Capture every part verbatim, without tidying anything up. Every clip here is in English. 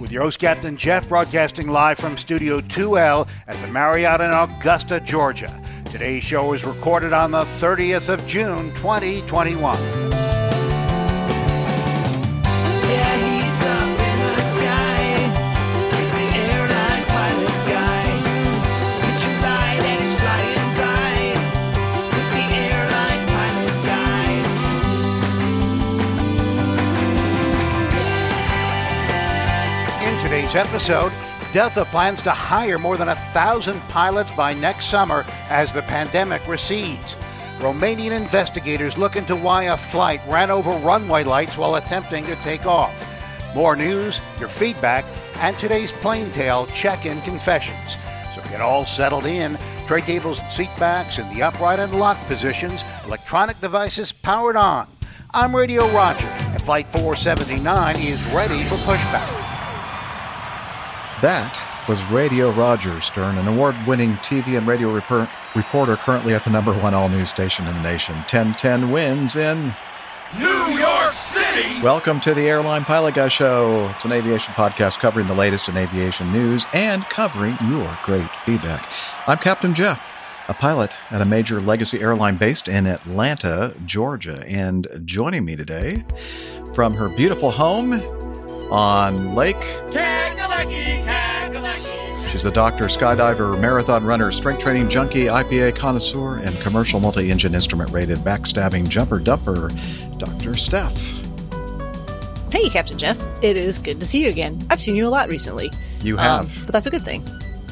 With your host, Captain Jeff, broadcasting live from Studio two L at the Marriott in Augusta, Georgia. Today's show is recorded on the thirtieth of June, twenty twenty-one. Yeah, he's up in the sky. It's the Airline Pilot Guy. It's your light and he's flying by. With the Airline Pilot Guy. In today's episode, Delta plans to hire more than a thousand pilots by next summer as the pandemic recedes. Romanian investigators look into why a flight ran over runway lights while attempting to take off. More news, your feedback, and today's Plane Tale check-in confessions. So get all settled in. Tray tables and seat backs in the upright and locked positions. Electronic devices powered on. I'm Radio Roger, and Flight four seventy-nine is ready for pushback. That was Radio Roger Stern, an award-winning T V and radio report, reporter currently at the number one all-news station in the nation, ten ten wins in New York City. Welcome to the Airline Pilot Guy Show. It's an aviation podcast covering the latest in aviation news and covering your great feedback. I'm Captain Jeff, a pilot at a major legacy airline based in Atlanta, Georgia. And joining me today from her beautiful home on Lake Kakalaki, Kakalaki. She's a doctor, skydiver, marathon runner, strength training junkie, I P A connoisseur, and commercial multi-engine instrument-rated backstabbing jumper dumper, Doctor Steph. Hey, Captain Jeff. It is good to see you again. I've seen you a lot recently. You have. Um, but that's a good thing.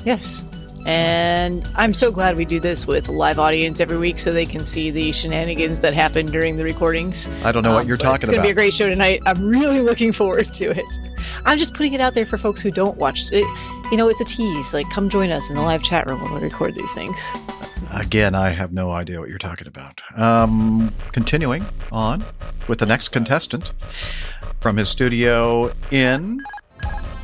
Yes. And I'm so glad we do this with a live audience every week so they can see the shenanigans that happen during the recordings. I don't know um, what you're talking about. It's going to be a great show tonight. I'm really looking forward to it. I'm just putting it out there for folks who don't watch it. You know, it's a tease. Like, come join us in the live chat room when we record these things. Again, I have no idea what you're talking about. Um, continuing on with the next contestant from his studio in...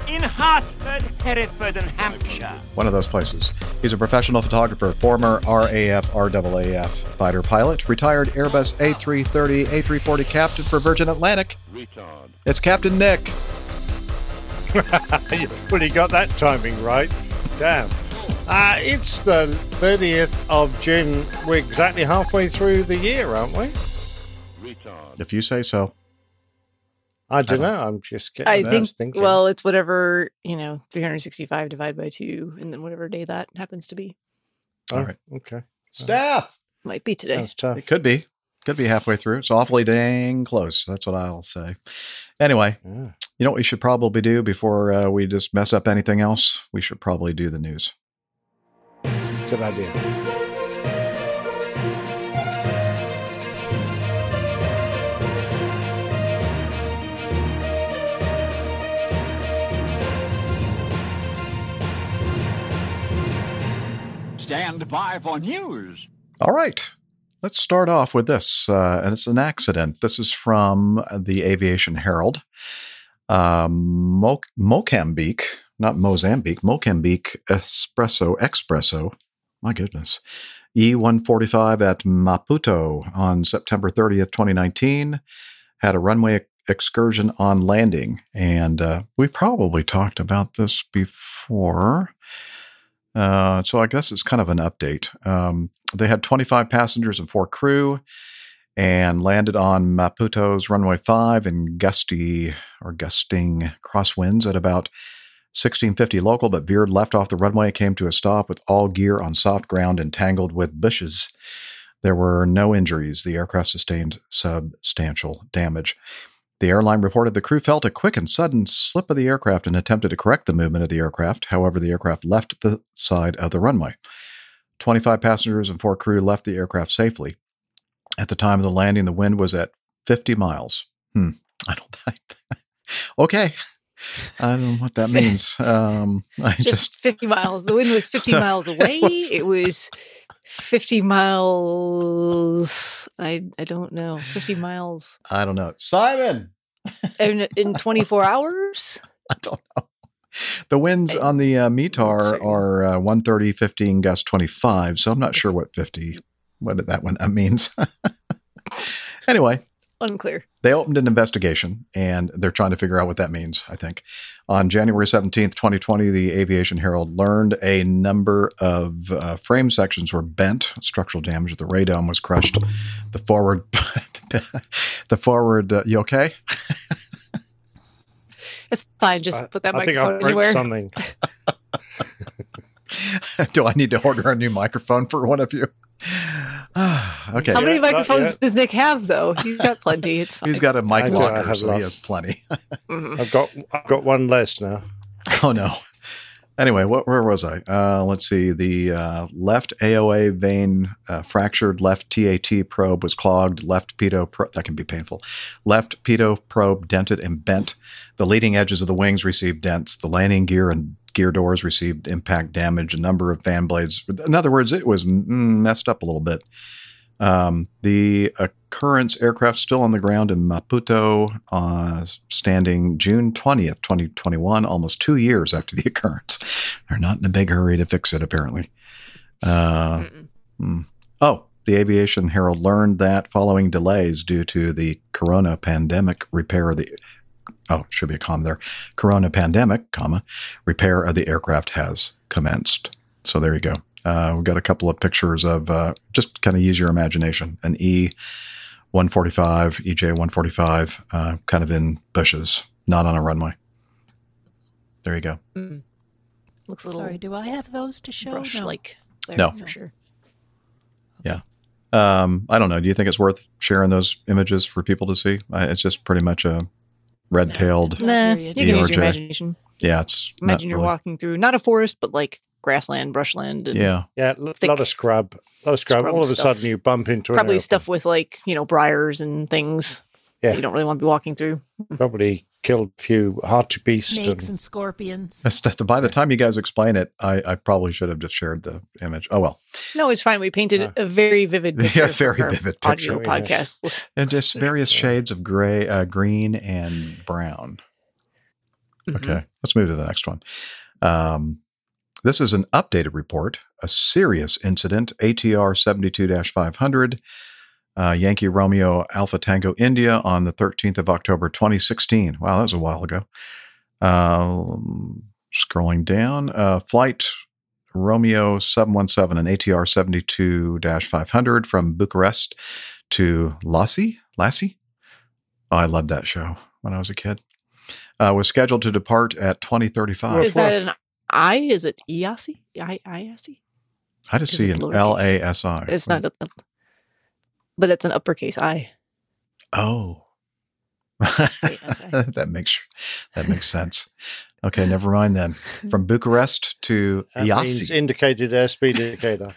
in Hartford, Hereford, and Hampshire. One of those places. He's a professional photographer, former R A F, R A A F fighter pilot, retired Airbus A three thirty, A three forty captain for Virgin Atlantic. Retard. It's Captain Nick. Well, you got that timing right. Damn. Uh, it's the thirtieth of June. We're exactly halfway through the year, aren't we? Retard. If you say so. I don't know. I'm just kidding. I think, thinking. Well, it's whatever, you know, three sixty-five divided by two, and then whatever day that happens to be. All right. Okay. Steph! Might be today. That's tough. It could be. Could be halfway through. It's awfully dang close. That's what I'll say. Anyway, yeah. You know what we should probably do before uh, we just mess up anything else? We should probably do the news. Good idea. Stand by for news. All right. Let's start off with this. Uh, and it's an accident. This is from the Aviation Herald. Um, Mo- Mocambique, not Mozambique, Mocambique Espresso, Expresso. My goodness. E one forty-five at Maputo on September thirtieth, twenty nineteen, had a runway excursion on landing. And uh, we probably talked about this before. Uh, so I guess it's kind of an update. Um, they had twenty-five passengers and four crew and landed on Maputo's runway five in gusty or gusting crosswinds at about sixteen fifty local, but veered left off the runway, came to a stop with all gear on soft ground and tangled with bushes. There were no injuries. The aircraft sustained substantial damage. The airline reported the crew felt a quick and sudden slip of the aircraft and attempted to correct the movement of the aircraft. However, the aircraft left the side of the runway. twenty-five passengers and four crew left the aircraft safely. At the time of the landing, the wind was at fifty miles. Hmm. I don't think. Okay. I don't know what that means. Um, I just, just fifty miles. The wind was fifty miles away. It was fifty miles. I I don't know. Fifty miles. I don't know, Simon. In, in twenty four hours. I don't know. The winds I, on the uh, METAR are uh, one thirty, fifty, and gust twenty five. So I'm not sure what fifty. What that one that means. Anyway. Unclear. They opened an investigation, and they're trying to figure out what that means, I think. On January seventeenth, twenty twenty, the Aviation Herald learned a number of uh, frame sections were bent. Structural damage at the radome was crushed. The forward... the forward... Uh, you okay? It's fine. Just I, put that I microphone think I anywhere. Something. Do I need to order a new microphone for one of you? Okay. How many yeah, microphones does Nick have, though? He's got plenty. It's fine. He's got a mic I locker, have so lost. He has plenty. Mm-hmm. I've got I've got one less now. Oh no. Anyway, what where was I? Uh, let's see. The uh, left A O A vein uh, fractured. Left T A T probe was clogged. Left pitot pro- that can be painful. Left pitot probe dented and bent. The leading edges of the wings received dents. The landing gear and gear doors received impact damage, a number of fan blades. In other words, it was messed up a little bit. Um, the occurrence aircraft still on the ground in Maputo, uh, standing June twentieth, twenty twenty-one, almost two years after the occurrence. They're not in a big hurry to fix it, apparently. Uh, mm. Oh, the Aviation Herald learned that following delays due to the corona pandemic repair of the... Oh, should be a comma there. Corona pandemic, comma, repair of the aircraft has commenced. So there you go. Uh, we've got a couple of pictures of, uh, just kind of use your imagination, an E one forty-five, E J one forty-five, uh, kind of in bushes, not on a runway. There you go. Mm. Looks a little... Sorry, do I have those to show? Brush, no. Like, no. For sure. Yeah. Um, I don't know. Do you think it's worth sharing those images for people to see? I, it's just pretty much a... red-tailed. Nah, you can use your imagination. Yeah, it's imagine you're really walking through not a forest, but like grassland, brushland. And yeah, yeah, a lot of scrub, a lot of scrub. All of a sudden, you bump into an probably airplane. Stuff with like you know briars and things. Yeah, that you don't really want to be walking through. Probably killed a few hartebeest, snakes, and, and scorpions. By the time you guys explain it, I, I probably should have just shared the image. Oh well. No, it's fine. We painted uh, a very vivid picture. Yeah, very vivid picture. Audio podcast. Yes. And just various shades of gray, uh, green, and brown. Mm-hmm. Okay, let's move to the next one. Um, this is an updated report. A serious incident. A T R seventy-two dash five hundred. Uh, Yankee Romeo Alpha Tango India on the thirteenth of October, twenty sixteen. Wow, that was a while ago. Uh, scrolling down. Uh, flight Romeo seven one seven, an A T R seventy-two dash five hundred from Bucharest to Iasi. Iasi? Oh, I loved that show when I was a kid. Uh, was scheduled to depart at twenty thirty-five. Is that an I? Is it Iasi? I- Iasi? I just see an L A S I. It's not a... But it's an uppercase I. Oh, that makes that makes sense. Okay, never mind then. From Bucharest to Iasi, indicated airspeed indicator.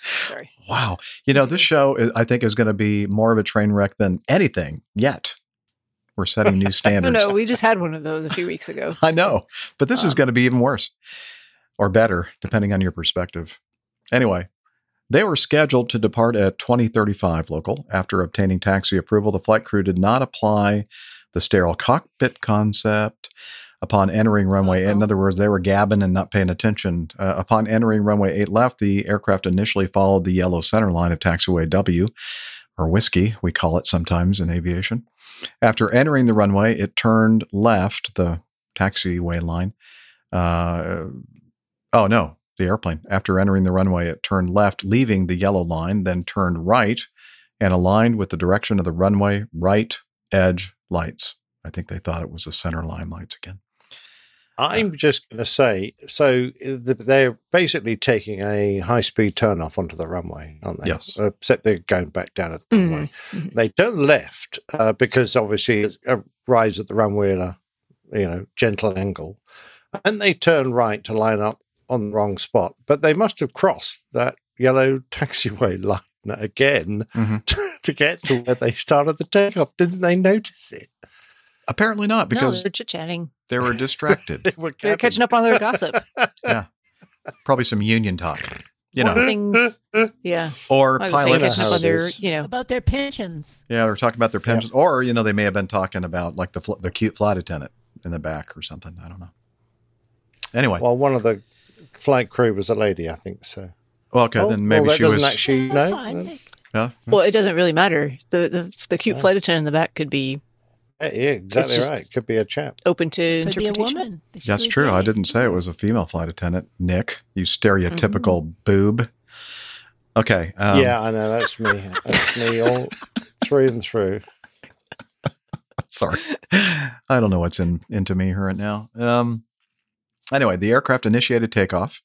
Sorry. Wow, you know this show is, I think is going to be more of a train wreck than anything yet. We're setting new standards. No, no, we just had one of those a few weeks ago. So. I know, but this um, is going to be even worse or better, depending on your perspective. Anyway. They were scheduled to depart at twenty thirty-five local. After obtaining taxi approval, the flight crew did not apply the sterile cockpit concept upon entering runway. Uh-oh. In other words, they were gabbing and not paying attention. Uh, upon entering runway eight left, the aircraft initially followed the yellow center line of taxiway W, or whiskey, we call it sometimes in aviation. After entering the runway, it turned left, the taxiway line. Uh, oh, no. The airplane. After entering the runway, it turned left, leaving the yellow line, then turned right and aligned with the direction of the runway right edge lights. I think they thought it was the center line lights again. I'm uh, just going to say, so the, they're basically taking a high-speed turn-off onto the runway, aren't they? Yes. Uh, except they're going back down at the mm-hmm. runway. They turn left uh, because obviously it arrives at the runway at a you know, gentle angle. And they turn right to line up on the wrong spot, but they must have crossed that yellow taxiway line again mm-hmm. to, to get to where they started the takeoff. Didn't they notice it? Apparently not, because no, they were chit-chatting. They were distracted. they, were they were catching up on their gossip. Yeah. Probably some union talk. You know, things, yeah, or pilots about their, you know, about their pensions. Yeah, we're talking about their pensions, yeah. Or you know, they may have been talking about like the fl- the cute flight attendant in the back or something. I don't know. Anyway, well, one of the flight crew was a lady, I think. So, well, okay, oh, then maybe well, that she doesn't was. Actually, no. Yeah. Well, it doesn't really matter. The the, the cute yeah. flight attendant in the back could be. Yeah, yeah exactly right. Could be a chap. Open to could interpretation. Be a woman. That's true. Lady. I didn't say it was a female flight attendant, Nick. You stereotypical mm-hmm. boob. Okay. Um, yeah, I know. That's me. That's me all through and through. Sorry. I don't know what's in into me right now. Um, anyway, the aircraft initiated takeoff.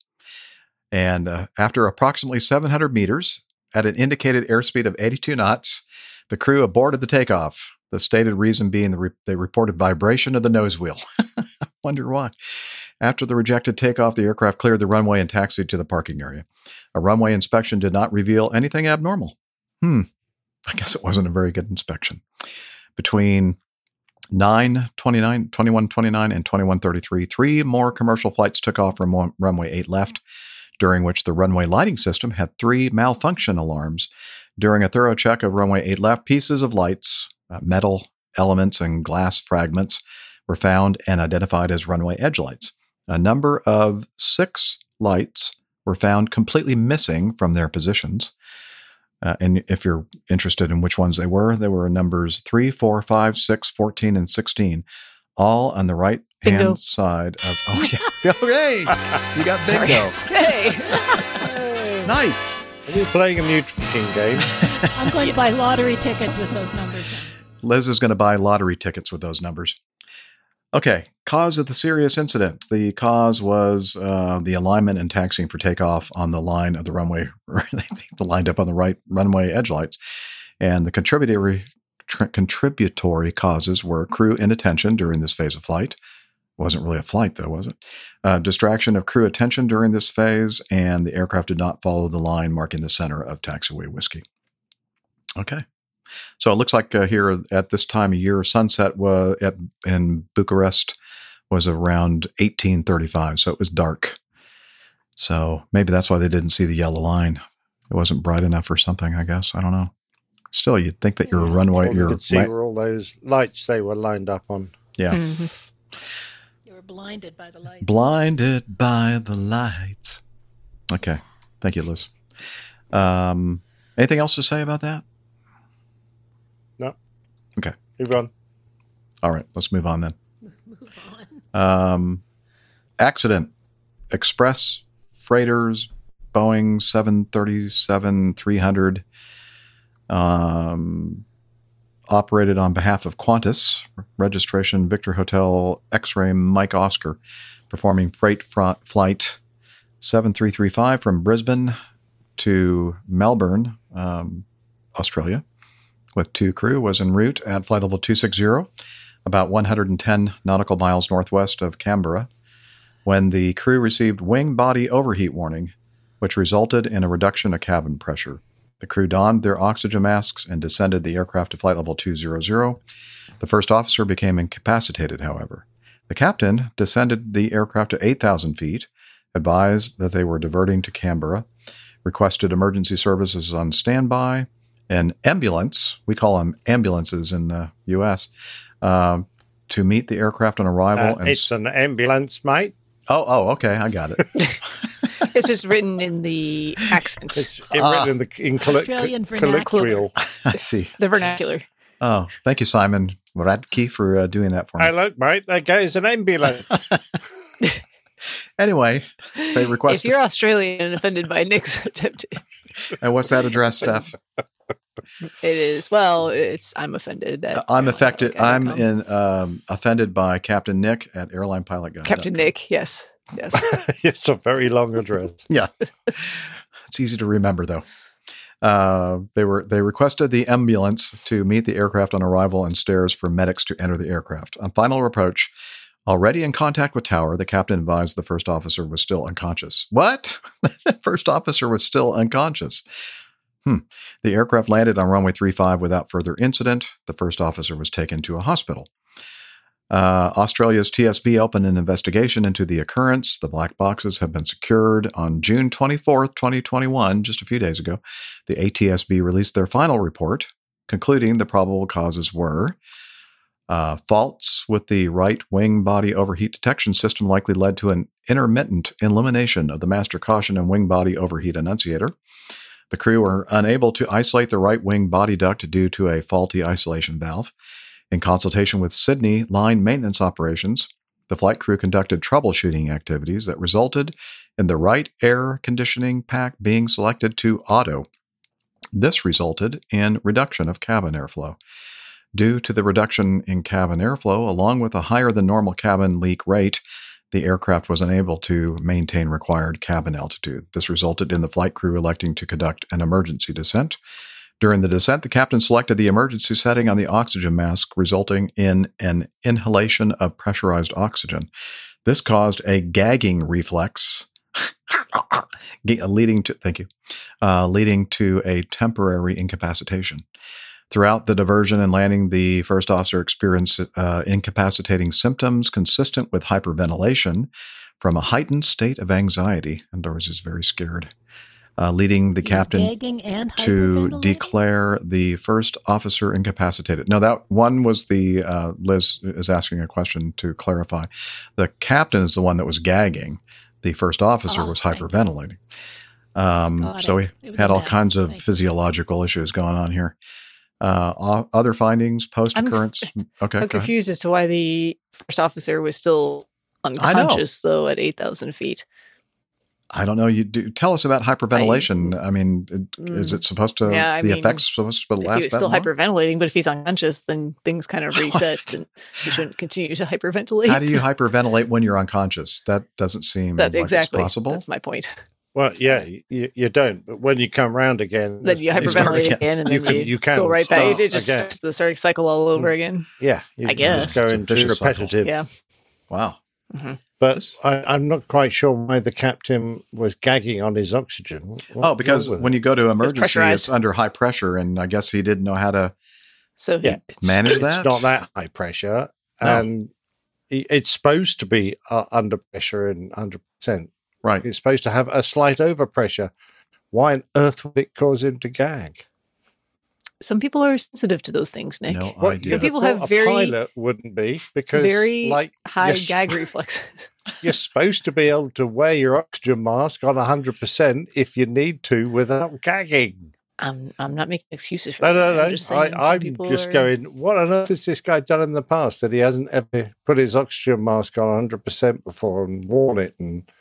And uh, after approximately seven hundred meters at an indicated airspeed of eighty-two knots, the crew aborted the takeoff. The stated reason being the re- they reported vibration of the nose wheel. Wonder why. After the rejected takeoff, the aircraft cleared the runway and taxied to the parking area. A runway inspection did not reveal anything abnormal. Hmm. I guess it wasn't a very good inspection. Between nine twenty-nine, twenty-one twenty-nine and twenty-one thirty-three, three more commercial flights took off from one, runway eight left, during which the runway lighting system had three malfunction alarms. During a thorough check of runway eight left, pieces of lights... Uh, metal elements and glass fragments were found and identified as runway edge lights. A number of six lights were found completely missing from their positions. Uh, and if you're interested in which ones they were, there were numbers three, four, five, six, fourteen, and sixteen, all on the right hand side of. Oh, yeah. Hey, you got bingo. Hey. Nice. Are you playing a nutrition game? I'm going yes. to buy lottery tickets with those numbers now. Liz is going to buy lottery tickets with those numbers. Okay. Cause of the serious incident. The cause was uh, the alignment and taxiing for takeoff on the line of the runway. They lined up on the right runway edge lights. And the contributory, tr- contributory causes were crew inattention during this phase of flight. Wasn't really a flight, though, was it? Uh, distraction of crew attention during this phase, and the aircraft did not follow the line marking the center of Taxiway Whiskey. Okay. So it looks like uh, here at this time of year, sunset was at, in Bucharest was around eighteen thirty-five, so it was dark. So maybe that's why they didn't see the yellow line. It wasn't bright enough or something, I guess. I don't know. Still, you'd think that your yeah. runway... Well, your you could see light- where all those lights they were lined up on. Yeah. Mm-hmm. Blinded by the lights. Blinded by the lights. Okay. Thank you, Liz. Um, anything else to say about that? No. Okay. Move on. All right. Let's move on then. Move on. Um, accident. Express freighters, Boeing seven thirty-seven three hundred, um, operated on behalf of Qantas, registration Victor Hotel, X-Ray Mike Oscar, performing freight fr- flight seven three three five from Brisbane to Melbourne, um, Australia, with two crew, was en route at flight level two sixty, about one hundred ten nautical miles northwest of Canberra, when the crew received wing body overheat warning, which resulted in a reduction of cabin pressure. The crew donned their oxygen masks and descended the aircraft to flight level two hundred. The first officer became incapacitated, however. The captain descended the aircraft to eight thousand feet, advised that they were diverting to Canberra, requested emergency services on standby, an ambulance, we call them ambulances in the U S, uh, to meet the aircraft on arrival. Uh, and it's s- an ambulance, mate. Oh, oh, okay, I got it. It's just written in the accent. It's it written uh, in the in colli- Australian vernacular. I see. The vernacular. Oh, thank you, Simon Radke, for uh, doing that for me. I look, mate. That guy's an ambulance. Anyway, they requested. If you're Australian and offended by Nick's attempt. And what's that address, Steph? It is. Well, it's. I'm offended. At, uh, I'm affected. I'm in um, offended by Captain Nick at Airline Pilot Guy. Captain Nick. Yes. Yes. It's a very long address. Yeah. It's easy to remember, though. Uh, they were they requested the ambulance to meet the aircraft on arrival and stairs for medics to enter the aircraft. On final approach, already in contact with tower, the captain advised the first officer was still unconscious. What? The first officer was still unconscious. Hmm. The aircraft landed on runway three five without further incident. The first officer was taken to a hospital. Uh, Australia's T S B opened an investigation into the occurrence. The black boxes have been secured. On June twenty-fourth, twenty twenty-one, just a few days ago, the A T S B released their final report, concluding the probable causes were uh, faults with the right wing body overheat detection system likely led to an intermittent elimination of the master caution and wing body overheat annunciator. The crew were unable to isolate the right wing body duct due to a faulty isolation valve. In consultation with Sydney line maintenance operations, the flight crew conducted troubleshooting activities that resulted in the right air conditioning pack being selected to auto. This resulted in reduction of cabin airflow. Due to the reduction in cabin airflow, along with a higher than normal cabin leak rate, the aircraft was unable to maintain required cabin altitude. This resulted in the flight crew electing to conduct an emergency descent. During the descent, the captain selected the emergency setting on the oxygen mask, resulting in an inhalation of pressurized oxygen. This caused a gagging reflex, leading to thank you, uh, leading to a temporary incapacitation. Throughout the diversion and landing, the first officer experienced uh, incapacitating symptoms consistent with hyperventilation from a heightened state of anxiety. And Doris is very scared, uh, leading the He's captain to declare the first officer incapacitated. Now, that one was the, uh, Liz is asking a question to clarify. The captain is the one that was gagging. The first officer oh, was hyperventilating. Um, so we had all mess. kinds of physiological issues going on here. Uh, other findings, post-occurrence. I'm, okay, I'm confused ahead. as to why the first officer was still unconscious, though, at eight thousand feet. I don't know. You do tell us about hyperventilation. I, I mean, it, mm, is it supposed to? Yeah, I the mean, effects supposed to last. He's still long? hyperventilating, but if he's unconscious, then things kind of reset, and you shouldn't continue to hyperventilate. How do you hyperventilate when you're unconscious? That doesn't seem That's like exactly, it's possible. That's my point. Well, yeah, you, you don't. But when you come round again, then you hyperventilate again, again, and then you, can, you, you can go right back. It just again. starts the circuit cycle all over again. Yeah, you, I guess you just go into repetitive. Cycle. Yeah. Wow. Mm-hmm. But I, I'm not quite sure why the captain was gagging on his oxygen. What oh, because when it? you go to emergency, it's, it's under high pressure, and I guess he didn't know how to. So yeah, manage that. It's not that high pressure, no. and it's supposed to be uh, under pressure and one hundred percent. Right. It's supposed to have a slight overpressure. Why on earth would it cause him to gag? Some people are sensitive to those things, Nick. No well, idea. Some people have very... A pilot wouldn't be because... Very like, high gag reflexes. You're supposed to be able to wear your oxygen mask on one hundred percent if you need to without gagging. I'm, I'm not making excuses for no, that. No, no, I'm just, I, I'm just are... going, what on earth has this guy done in the past that he hasn't ever put his oxygen mask on one hundred percent before and worn it and...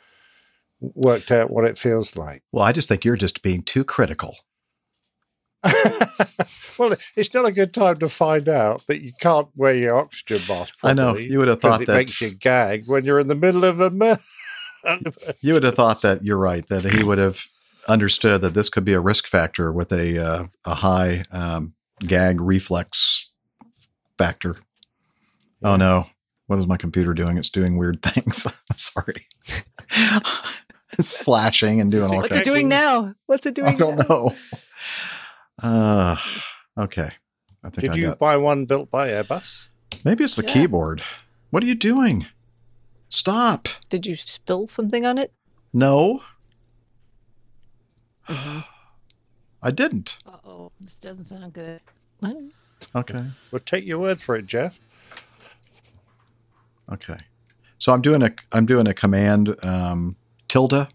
worked out what it feels like. Well, I just think you're just being too critical. Well, it's still a good time to find out that you can't wear your oxygen mask properly. I know. You would have thought that. Because it makes you gag when you're in the middle of a... Mer- you would have thought that, you're right, that he would have understood that this could be a risk factor with a, uh, a high um, gag reflex factor. Yeah. Oh, no. What is my computer doing? It's doing weird things. Sorry. It's flashing and doing all kinds of things. What's it doing now? What's it doing now? I don't know. Uh, okay. I think Did I you got... buy one built by Airbus? Maybe it's the yeah. keyboard. What are you doing? Stop. Did you spill something on it? No. Mm-hmm. I didn't. Uh-oh. This doesn't sound good. Okay. We'll take your word for it, Jeff. Okay. So I'm doing a I'm doing a command um, tilde,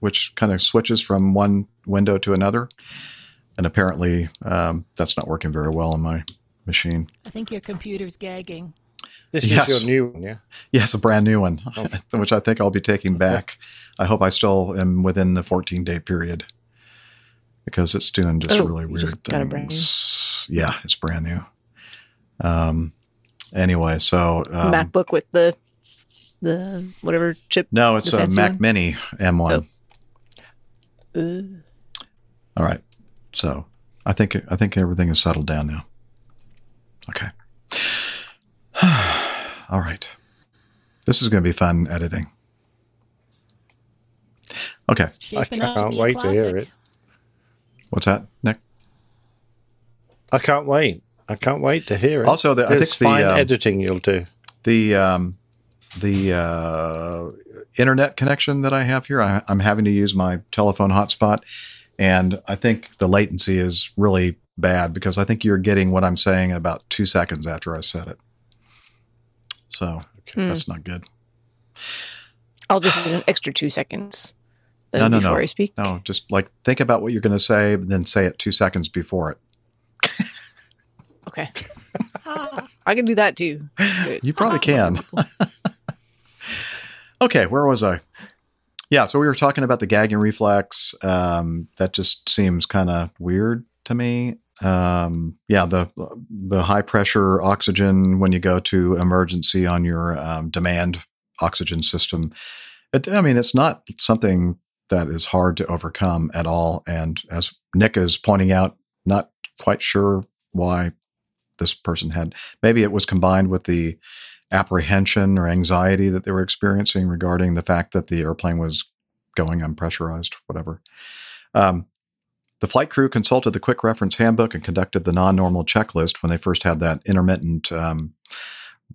which kind of switches from one window to another, and apparently um, that's not working very well on my machine. I think your computer's gagging. This yes. is your new one, yeah? Yes, a brand new one, oh. which I think I'll be taking back. I hope I still am within the fourteen-day period because it's doing just oh, really weird just got things. A brand new. Yeah, it's brand new. Um. Anyway, so um, MacBook with the. The whatever chip. No, it's a Mac one? Mini M one. Oh. Uh. All right, so I think I think everything is settled down now. Okay. All right, this is going to be fun editing. Okay, I can't wait to hear it. What's that, Nick? I can't wait. I can't wait to hear it. Also, the, I think the fine um, editing you'll do. the um, the uh, internet connection that I have here, I, I'm having to use my telephone hotspot, and I think the latency is really bad because I think you're getting what I'm saying about two seconds after I said it. So okay. That's not good. I'll just wait an extra two seconds no, no, before no. I speak. No, just like think about what you're going to say, and then say it two seconds before it. Okay. I can do that too. You probably can. Okay, where was I? Yeah, so we were talking about the gagging reflex. Um, that just seems kind of weird to me. Um, yeah, the the high pressure oxygen when you go to emergency on your um, demand oxygen system. It, I mean, it's not something that is hard to overcome at all. And as Nick is pointing out, not quite sure why this person had. Maybe it was combined with the apprehension or anxiety that they were experiencing regarding the fact that the airplane was going unpressurized, whatever. Um, the flight crew consulted the quick reference handbook and conducted the non-normal checklist when they first had that intermittent um,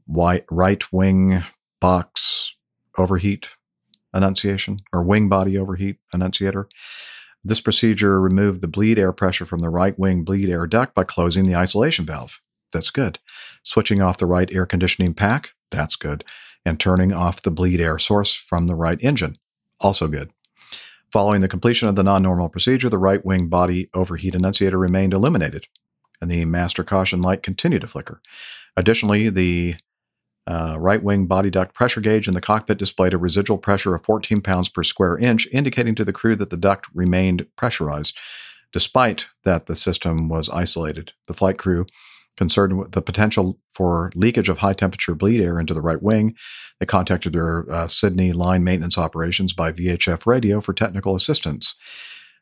white, right wing box overheat enunciation or wing body overheat enunciator. This procedure removed the bleed air pressure from the right wing bleed air duct by closing the isolation valve. That's good. Switching off the right air conditioning pack. That's good. And turning off the bleed air source from the right engine. Also good. Following the completion of the non-normal procedure, the right wing body overheat enunciator remained illuminated and the master caution light continued to flicker. Additionally, the Uh, right wing body duct pressure gauge in the cockpit displayed a residual pressure of fourteen pounds per square inch, indicating to the crew that the duct remained pressurized, despite that the system was isolated. The flight crew, concerned with the potential for leakage of high-temperature bleed air into the right wing, they contacted their uh, Sydney line maintenance operations by V H F radio for technical assistance.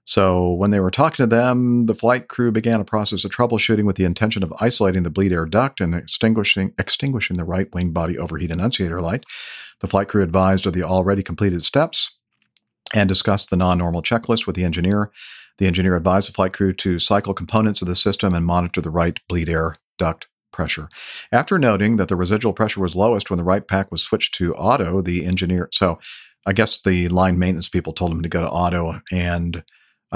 So when they were talking to them, the flight crew began a process of troubleshooting with the intention of isolating the bleed air duct and extinguishing extinguishing the right wing body overheat enunciator light. The flight crew advised of the already completed steps and discussed the non-normal checklist with the engineer. The engineer advised the flight crew to cycle components of the system and monitor the right bleed air duct pressure. After noting that the residual pressure was lowest when the right pack was switched to auto, the engineer... So I guess the line maintenance people told him to go to auto, and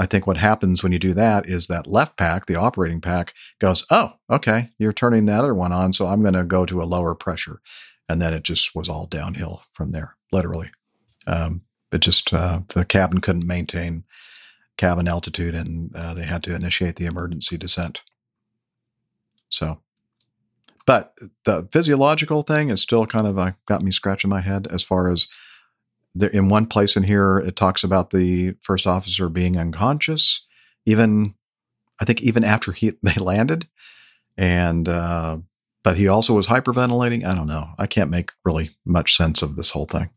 I think what happens when you do that is that left pack, the operating pack, goes, oh, okay, you're turning the other one on, so I'm going to go to a lower pressure. And then it just was all downhill from there, literally. Um, it just, uh, the cabin couldn't maintain cabin altitude, and uh, they had to initiate the emergency descent. So, but the physiological thing is still kind of uh, got me scratching my head as far as, in one place in here, it talks about the first officer being unconscious, even, I think even after he they landed. And, uh, but he also was hyperventilating. I don't know. I can't make really much sense of this whole thing.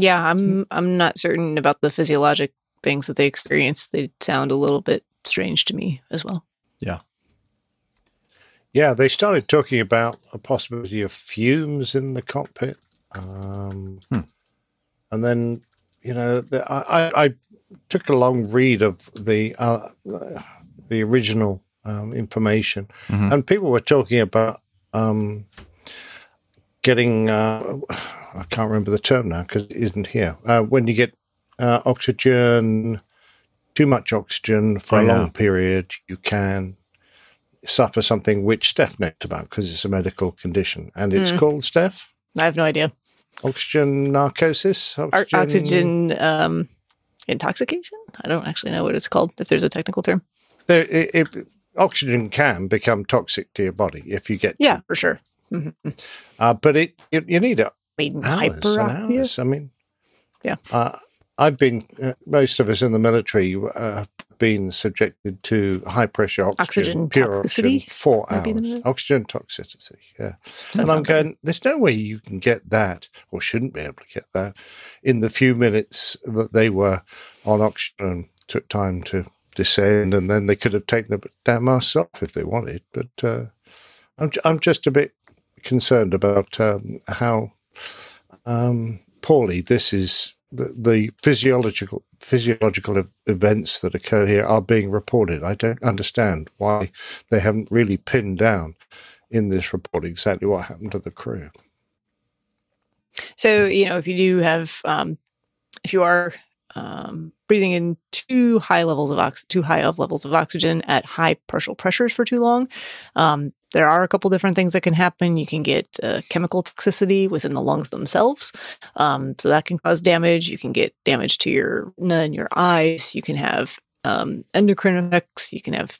Yeah, I'm I'm not certain about the physiologic things that they experienced. They sound a little bit strange to me as well. Yeah. Yeah, they started talking about a possibility of fumes in the cockpit. Um hmm. And then, you know, the, I, I took a long read of the uh, the original um, information, mm-hmm. and people were talking about um, getting, uh, I can't remember the term now because it isn't here, uh, when you get uh, oxygen, too much oxygen for oh, a long yeah. period, you can suffer something which Steph knows about because it's a medical condition. And it's mm. called, Steph? I have no idea. Oxygen narcosis? Oxygen, oxygen um, intoxication? I don't actually know what it's called, if there's a technical term. There, it, it, oxygen can become toxic to your body if you get... Yeah, to, for sure. Mm-hmm. Uh, but it, it you need it hours and hours. I mean, yeah. Uh, I've been... Uh, most of us in the military uh, have been subjected to high-pressure oxygen, oxygen pure toxicity? Oxygen, four hours. Oxygen toxicity, yeah. So and I'm going, good. There's no way you can get that, or shouldn't be able to get that, in the few minutes that they were on oxygen and took time to descend, and then they could have taken the damn masks off if they wanted. But uh, I'm, I'm just a bit concerned about um, how um, poorly this is. The, the physiological physiological events that occur here are being reported. I don't understand why they haven't really pinned down in this report exactly what happened to the crew. So, you know, if you do have, um, if you are um, breathing in too high levels of ox- too high of levels of oxygen at high partial pressures for too long, um, there are a couple different things that can happen. You can get uh, chemical toxicity within the lungs themselves. Um, so that can cause damage. You can get damage to your retina and your eyes. You can have um, endocrine effects. You can have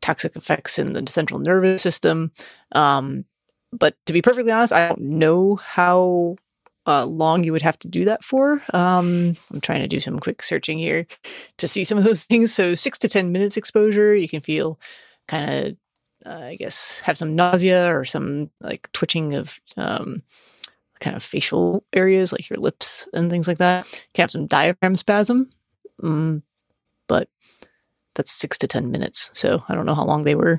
toxic effects in the central nervous system. Um, but to be perfectly honest, I don't know how Uh, long you would have to do that for. Um, I'm trying to do some quick searching here to see some of those things. So six to ten minutes exposure, you can feel kind of, uh, I guess, have some nausea or some like twitching of um, kind of facial areas like your lips and things like that. You can have some diaphragm spasm, um, but that's six to ten minutes. So I don't know how long they were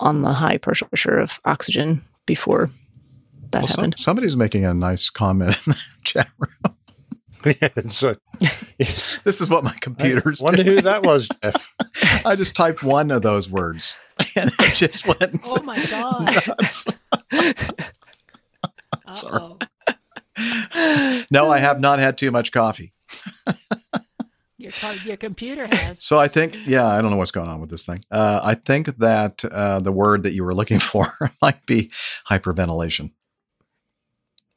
on the high pressure of oxygen before that well, happened. Some, somebody's making a nice comment in the chat room. Yeah, it's a, it's, this is what my computer's I wonder doing. Who that was, Jeff. I just typed one of those words and it just went oh my God. Nuts. Sorry. No, I have not had too much coffee. Your, your computer has. So I think, yeah, I don't know what's going on with this thing. Uh, I think that uh, the word that you were looking for might be hyperventilation.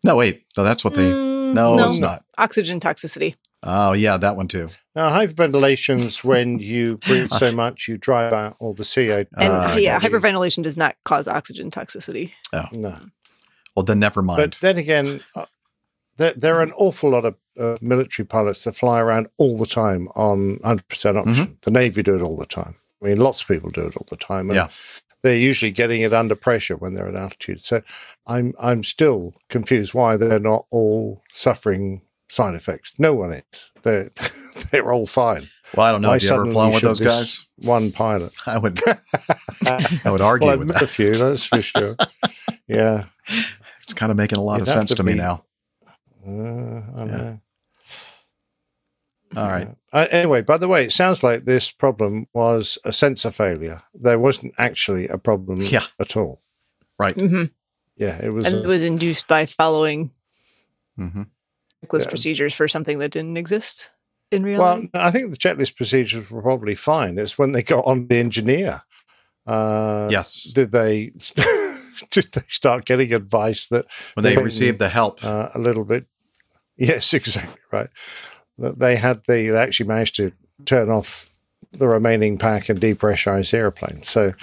No, wait. No, that's what they... Mm, no, no, it's not. Oxygen toxicity. Oh, yeah, that one too. Now, hyperventilation's when you breathe so much, you drive out all the C O two. And, uh, yeah, hyperventilation does not cause oxygen toxicity. Oh. No. Well, then never mind. But then again, uh, there, there are an awful lot of uh, military pilots that fly around all the time on one hundred percent oxygen. Mm-hmm. The Navy do it all the time. I mean, lots of people do it all the time. And yeah. They're usually getting it under pressure when they're at altitude. So I'm I'm still confused why they're not all suffering side effects. No one is. They're, they're all fine. Well, I don't know. Why have you ever flown with those guys? One pilot. I would I would argue well, with that. A few, that's for sure. Yeah. It's kind of making a lot You'd of sense to, to me be, now. Uh, I yeah. know. All right. Uh, anyway, by the way, it sounds like this problem was a sensor failure. There wasn't actually a problem yeah. at all. Right. Mm-hmm. Yeah, it was. And a, it was induced by following mm-hmm. checklist yeah. procedures for something that didn't exist in reality. Well, I think the checklist procedures were probably fine. It's when they got on the engineer. Uh, yes. Did they? Did they start getting advice that when they, they received the help uh, a little bit? Yes, exactly right. That they had the they actually managed to turn off the remaining pack and depressurize the airplane. So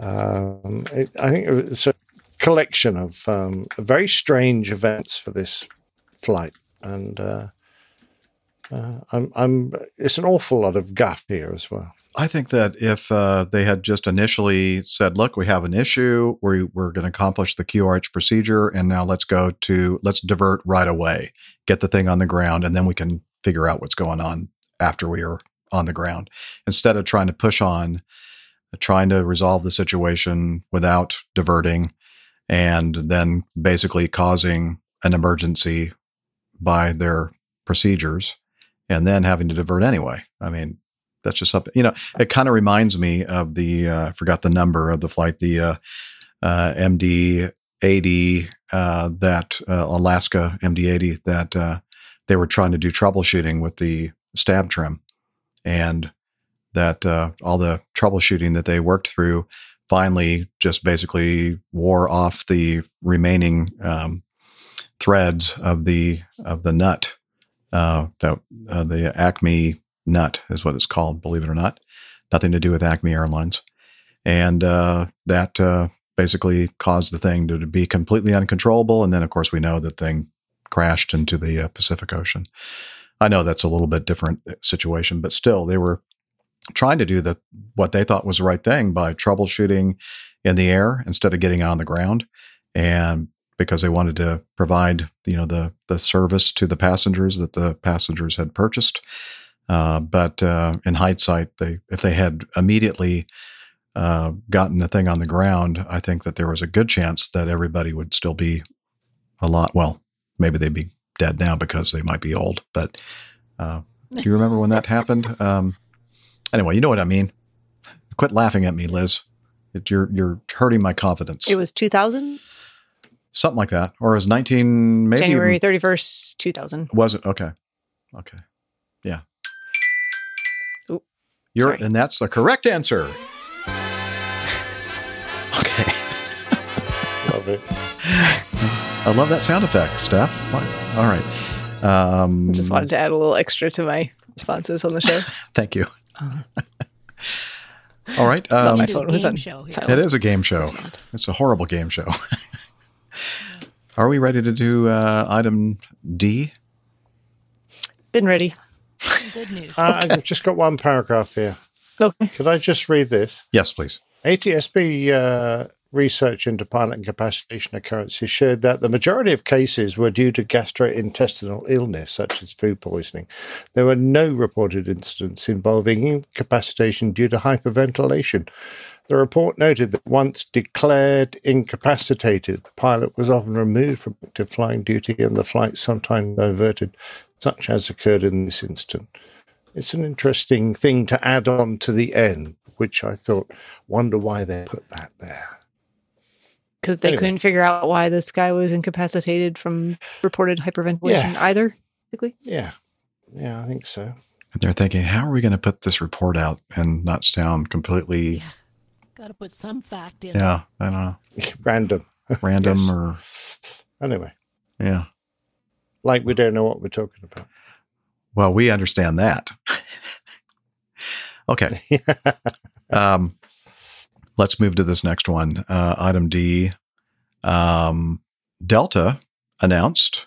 um, it, I think it's a collection of um, very strange events for this flight, and uh, uh, I'm, I'm it's an awful lot of guff here as well. I think that if uh, they had just initially said, "Look, we have an issue. We, we're going to accomplish the Q R H procedure, and now let's go to let's divert right away, get the thing on the ground, and then we can figure out what's going on after we are on the ground." Instead of trying to push on, trying to resolve the situation without diverting, and then basically causing an emergency by their procedures, and then having to divert anyway. I mean. That's just something, you know, it kind of reminds me of the, uh, I forgot the number of the flight, the uh, uh, M D eighty, uh, that uh, Alaska M D eighty, that uh, they were trying to do troubleshooting with the stab trim. And that uh, all the troubleshooting that they worked through finally just basically wore off the remaining um, threads of the of the nut, uh, the, uh, the Acme nut is what it's called, believe it or not. Nothing to do with Acme Airlines. And uh, that uh, basically caused the thing to, to be completely uncontrollable. And then, of course, we know the thing crashed into the uh, Pacific Ocean. I know that's a little bit different situation, but still, they were trying to do the what they thought was the right thing by troubleshooting in the air instead of getting on the ground, and because they wanted to provide, you know, the the service to the passengers that the passengers had purchased. Uh, but uh, in hindsight, they if they had immediately uh, gotten the thing on the ground, I think that there was a good chance that everybody would still be a lot. Well, maybe they'd be dead now because they might be old. But uh, do you remember when that happened? Um, anyway, you know what I mean. Quit laughing at me, Liz. It, you're you're hurting my confidence. It was two thousand. something like that. Or it was nineteen, maybe January even, thirty-first, two thousand. Was it? Okay. Okay. Yeah. Ooh, You're, sorry. And that's the correct answer. Okay. Love it. I love that sound effect, Steph. All right. Um, Just wanted to add a little extra to my responses on the show. Thank you. Uh, All right. Um, my phone was on silent. It is a game show. It's, it's a horrible game show. Are we ready to do uh, item D? Been ready. Good news. Uh, okay. I've just got one paragraph here. Okay. Could I just read this? Yes, please. A T S B uh, research into pilot incapacitation occurrences showed that the majority of cases were due to gastrointestinal illness, such as food poisoning. There were no reported incidents involving incapacitation due to hyperventilation. The report noted that once declared incapacitated, the pilot was often removed from active flying duty and the flight sometimes diverted, such as occurred in this instance. It's an interesting thing to add on to the end, which I thought, wonder why they put that there. Because they anyway. couldn't figure out why this guy was incapacitated from reported hyperventilation yeah. either, basically. Yeah. Yeah, I think so. And they're thinking, how are we going to put this report out and not sound completely... Yeah. Got to put some fact in. Yeah, I don't know. Random. Random yes. or... Anyway. Yeah. Like we don't know what we're talking about. Well, we understand that. Okay. um, let's move to this next one. Uh, item D. Um, Delta announced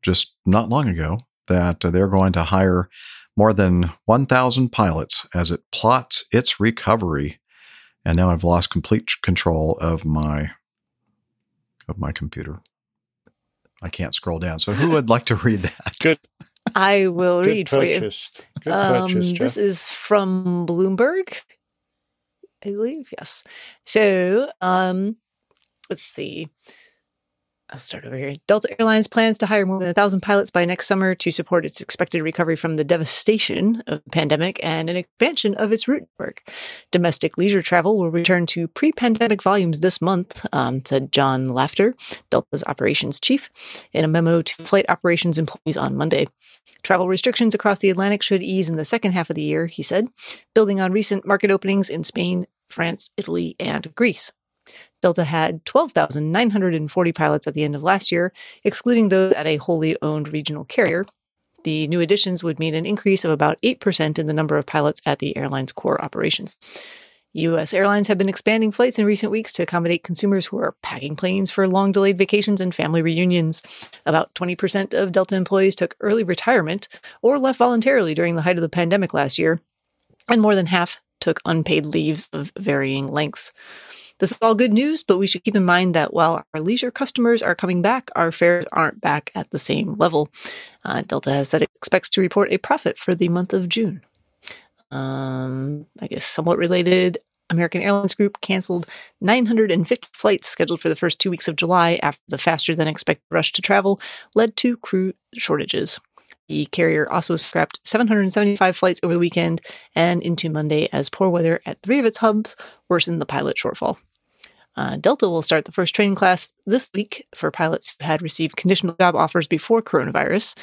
just not long ago that uh, they're going to hire more than one thousand pilots as it plots its recovery. And now I've lost complete control of my of my computer. I can't scroll down. So who would like to read that? Good. I will Good read purchase. for you. Good um, purchase, this is from Bloomberg, I believe. Yes. So um, let's see. I'll start over here. Delta Airlines plans to hire more than one thousand pilots by next summer to support its expected recovery from the devastation of the pandemic and an expansion of its route network. Domestic leisure travel will return to pre-pandemic volumes this month, um, said John Lafter, Delta's operations chief, in a memo to flight operations employees on Monday. Travel restrictions across the Atlantic should ease in the second half of the year, he said, building on recent market openings in Spain, France, Italy, and Greece. Delta had twelve thousand nine hundred forty pilots at the end of last year, excluding those at a wholly owned regional carrier. The new additions would mean an increase of about eight percent in the number of pilots at the airline's core operations. U S airlines have been expanding flights in recent weeks to accommodate consumers who are packing planes for long-delayed vacations and family reunions. About twenty percent of Delta employees took early retirement or left voluntarily during the height of the pandemic last year, and more than half took unpaid leaves of varying lengths. This is all good news, but we should keep in mind that while our leisure customers are coming back, our fares aren't back at the same level. Uh, Delta has said it expects to report a profit for the month of June. Um, I guess somewhat related, American Airlines Group canceled nine hundred fifty flights scheduled for the first two weeks of July after the faster-than-expected rush to travel led to crew shortages. The carrier also scrapped seven hundred seventy-five flights over the weekend and into Monday as poor weather at three of its hubs worsened the pilot shortfall. Uh, Delta will start the first training class this week for pilots who had received conditional job offers before coronavirus,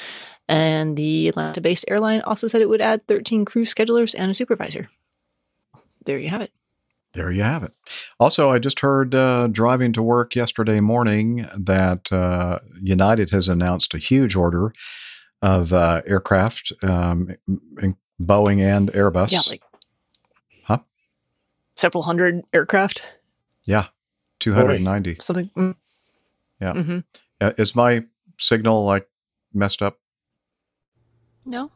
and the Atlanta-based airline also said it would add thirteen crew schedulers and a supervisor. There you have it. There you have it. Also, I just heard uh, driving to work yesterday morning that uh, United has announced a huge order of uh, aircraft, um, Boeing and Airbus. Yeah, like huh? several hundred aircraft. Yeah. two hundred ninety. Something. Mm. Yeah. Mm-hmm. Uh, is my signal like messed up? No.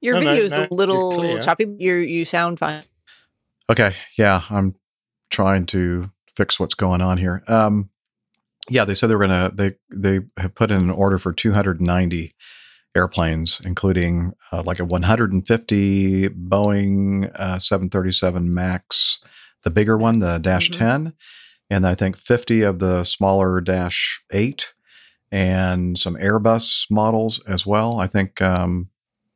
Your no, video no, is no, a little choppy. You you sound fine. Okay. Yeah. I'm trying to fix what's going on here. Um, yeah. They said they were going to, they, they have put in an order for two hundred ninety airplanes, including uh, like a one hundred fifty Boeing uh, seven thirty-seven MAX, the bigger one, the Dash mm-hmm. ten, and I think fifty of the smaller Dash eight, and some Airbus models as well. I think um,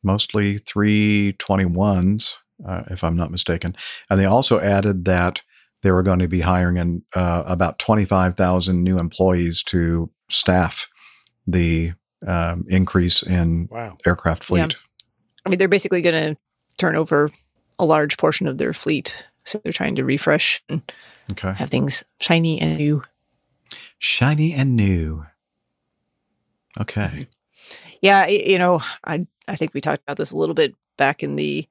mostly three twenty-ones, uh, if I'm not mistaken. And they also added that they were going to be hiring in, uh, about twenty-five thousand new employees to staff the um, increase in wow. aircraft fleet. Yeah. I mean, they're basically going to turn over a large portion of their fleet. So they're trying to refresh and okay. have things shiny and new. Shiny and new. Okay. Yeah, you know, I I think we talked about this a little bit back in the,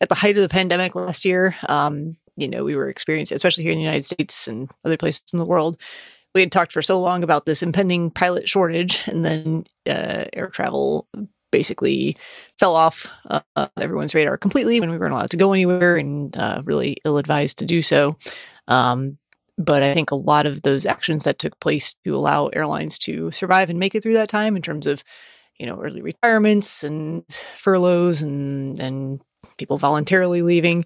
at the height of the pandemic last year. Um, you know, we were experiencing, especially here in the United States and other places in the world, we had talked for so long about this impending pilot shortage, and then uh, air travel basically fell off uh, everyone's radar completely when we weren't allowed to go anywhere and uh, really ill-advised to do so. Um, but I think a lot of those actions that took place to allow airlines to survive and make it through that time in terms of, you know, early retirements and furloughs and, and people voluntarily leaving,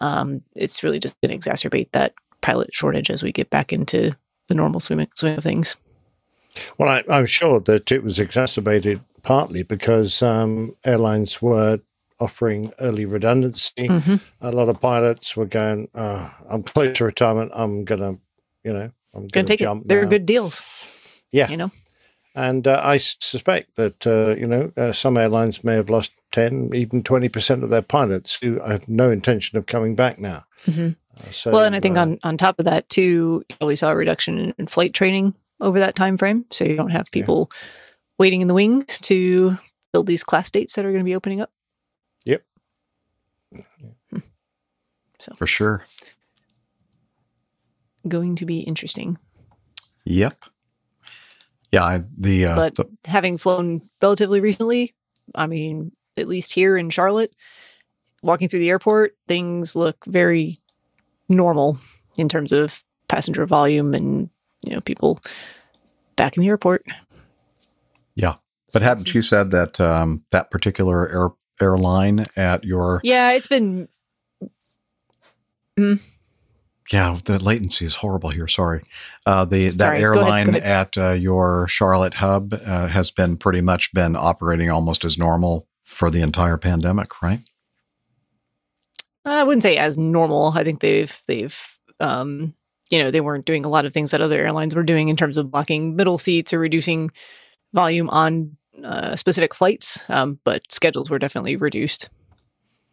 um, it's really just going to exacerbate that pilot shortage as we get back into the normal swing of things. Well, I, I'm sure that it was exacerbated partly because um, airlines were offering early redundancy. Mm-hmm. A lot of pilots were going, oh, I'm close to retirement. I'm going to, you know, I'm going to jump. It. They're now. Good deals. Yeah. You know? And uh, I suspect that, uh, you know, uh, some airlines may have lost ten, even twenty percent of their pilots who have no intention of coming back now. Mm-hmm. Uh, so, well, and I think uh, on, on top of that, too, you know, we saw a reduction in, in flight training over that time frame. So you don't have people yeah. waiting in the wings to fill these class dates that are going to be opening up. Yep. Hmm. So for sure. Going to be interesting. Yep. Yeah, I, the uh, but the- having flown relatively recently, I mean, at least here in Charlotte, walking through the airport, things look very normal in terms of passenger volume and, you know, people back in the airport. Yeah, but hadn't you said that um, that particular air, airline at your? Yeah, it's been. Mm. Yeah, the latency is horrible here. Sorry. Uh, the Sorry. That airline go ahead, go ahead. at uh, your Charlotte hub uh, has been pretty much been operating almost as normal for the entire pandemic, right? I wouldn't say as normal. I think they've, they've um, you know, they weren't doing a lot of things that other airlines were doing in terms of blocking middle seats or reducing volume on uh, specific flights, um, but schedules were definitely reduced.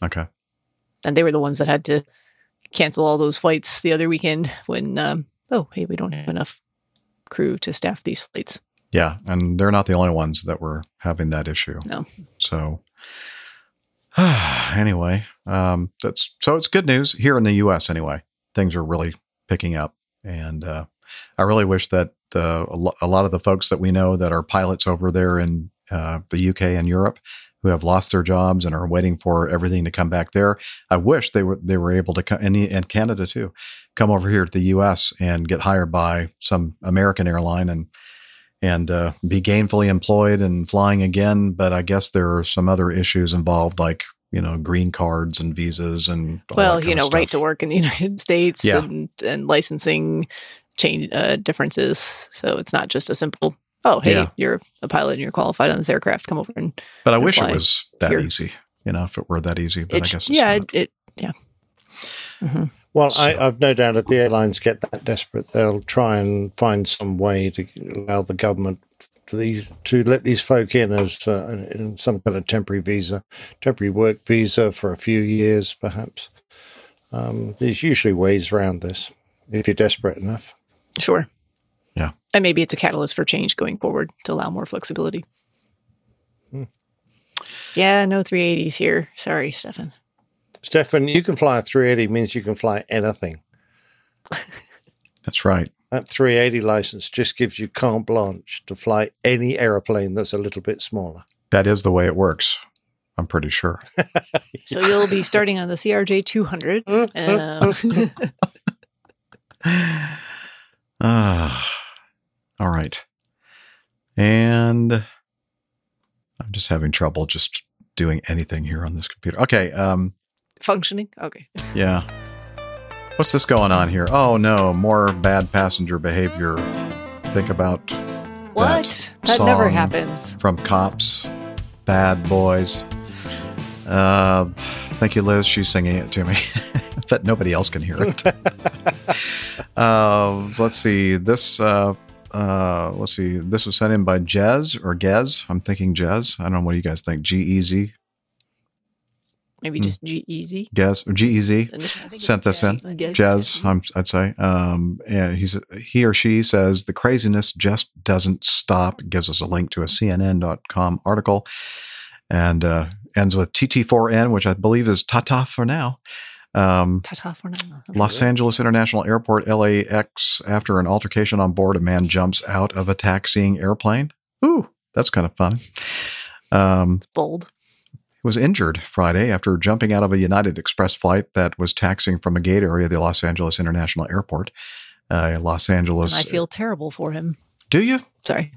Okay. And they were the ones that had to cancel all those flights the other weekend when, um, oh, hey, we don't have enough crew to staff these flights. Yeah. And they're not the only ones that were having that issue. No. So anyway, um, that's, so it's good news here in the U S anyway, things are really picking up. And, uh, I really wish that, uh, a, lo- a lot of the folks that we know that are pilots over there in, uh, the U K and Europe who have lost their jobs and are waiting for everything to come back there. I wish they were they were able to come, and, and Canada too, come over here to the U S and get hired by some American airline and and uh, be gainfully employed and flying again. But I guess there are some other issues involved, like, you know, green cards and visas and all well, that kind you know, of right to work in the United States yeah. and and licensing change uh, differences. So it's not just a simple. Oh, hey, yeah. you're a pilot and you're qualified on this aircraft. Come over and But I and wish fly. It was that you're, easy, you know, if it were that easy. But it, I guess it's yeah, not. It, it, yeah. Mm-hmm. Well, so. I, I've no doubt if the airlines get that desperate, they'll try and find some way to allow the government to, these, to let these folk in as uh, in some kind of temporary visa, temporary work visa for a few years, perhaps. Um, there's usually ways around this if you're desperate enough. Sure. Yeah. And maybe it's a catalyst for change going forward to allow more flexibility. Hmm. Yeah, no three eighties here. Sorry, Stefan. Stefan, you can fly a three eighty means you can fly anything. That's right. That three eighty license just gives you carte blanche to fly any airplane that's a little bit smaller. That is the way it works. I'm pretty sure. So you'll be starting on the C R J two hundred. um. Ah. All right. And I'm just having trouble just doing anything here on this computer. Okay. Um, Functioning? Okay. Yeah. What's this going on here? Oh, no. More bad passenger behavior. Think about what? That, that never happens. From Cops. Bad Boys. Uh, thank you, Liz. She's singing it to me. But nobody else can hear it. uh, let's see. This... Uh, Uh, let's see. This was sent in by Jez or Gez. I'm thinking Jez. I don't know. What do you guys think? G E Z? Maybe just G E Z. Gez or G E Z sent this Gez. in. Gez, Jez, I'm, I'd say. Um, and he's, he or she says, the craziness just doesn't stop. It gives us a link to a C N N dot com article and uh, ends with T T four N, which I believe is ta-ta for now. Um, Ta-ta for now. Los Angeles International Airport, L A X, after an altercation on board, a man jumps out of a taxiing airplane. Ooh, that's kind of fun. Um, it's bold. He was injured Friday after jumping out of a United Express flight that was taxiing from a gate area of the Los Angeles International Airport. Uh, Los Angeles. And I feel terrible for him. Do you? Sorry.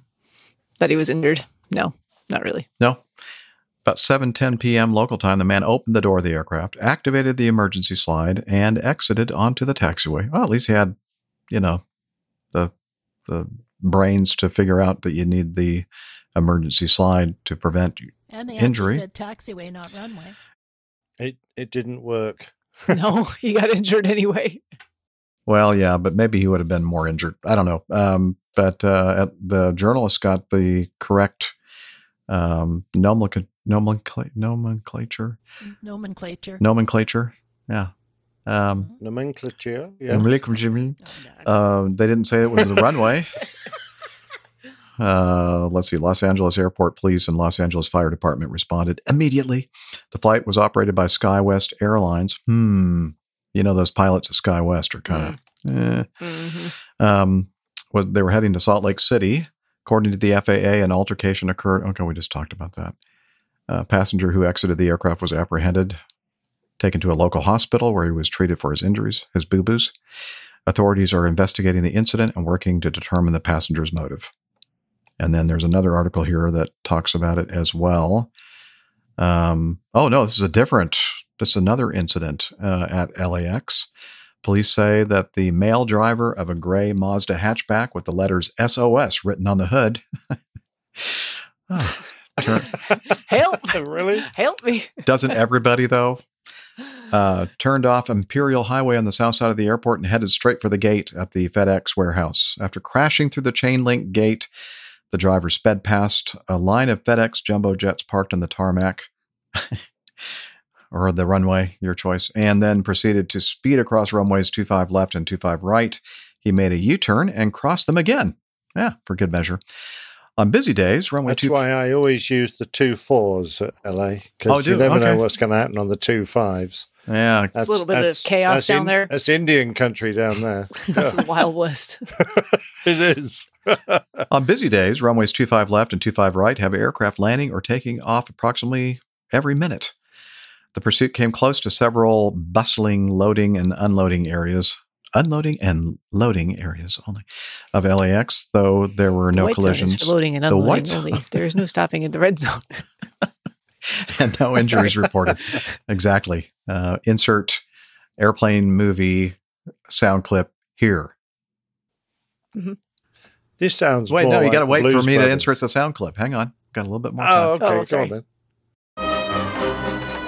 That he was injured. No, not really. No. About seven ten p.m. local time, the man opened the door of the aircraft, activated the emergency slide, and exited onto the taxiway. Well, at least he had, you know, the the brains to figure out that you need the emergency slide to prevent and they injury. Said taxiway, not runway. It it didn't work. No, he got injured anyway. Well, yeah, but maybe he would have been more injured. I don't know. Um, but uh, the journalist got the correct um, nomenclature. Nomenclature, nomenclature, nomenclature, nomenclature. Yeah, um, nomenclature. Yeah. Nomenclature. Oh, uh, they didn't say it was the runway. Uh, let's see. Los Angeles Airport Police and Los Angeles Fire Department responded immediately. The flight was operated by SkyWest Airlines. Hmm. You know those pilots at SkyWest are kind of. Mm. Eh. Mm-hmm. Um, well, they were heading to Salt Lake City. According to the F A A, an altercation occurred. Okay, we just talked about that. A passenger who exited the aircraft was apprehended, taken to a local hospital where he was treated for his injuries, his boo-boos. Authorities are investigating the incident and working to determine the passenger's motive. And then there's another article here that talks about it as well. Um, oh, no, this is a different, this is another incident uh, at L A X. Police say that the male driver of a gray Mazda hatchback with the letters S O S written on the hood. Oh. Help! Really? Help me! Doesn't everybody though? Uh, turned off Imperial Highway on the south side of the airport and headed straight for the gate at the FedEx warehouse. After crashing through the chain link gate, the driver sped past a line of FedEx jumbo jets parked on the tarmac or the runway, your choice, and then proceeded to speed across runways two five left and two five right. He made a U-turn and crossed them again. Yeah, for good measure. On busy days, runway That's two... That's why I always use the two fours at L A, because oh, you never okay. know what's going to happen on the two fives. Yeah. That's, it's a little bit of chaos down in, there. That's Indian country down there. That's the Wild West. It is. On busy days, runways two five left and two five right have aircraft landing or taking off approximately every minute. The pursuit came close to several bustling loading and unloading areas. Unloading and loading areas only of L A X, though there were the no white collisions. Zone is for loading and unloading the white only. There is no stopping in the red zone. And no injuries reported. Exactly. Uh, insert airplane movie sound clip here. Mm-hmm. This sounds. Wait, no, you got to wait for me to insert the sound clip. Hang on, got a little bit more. Oh, time. okay, oh, go on,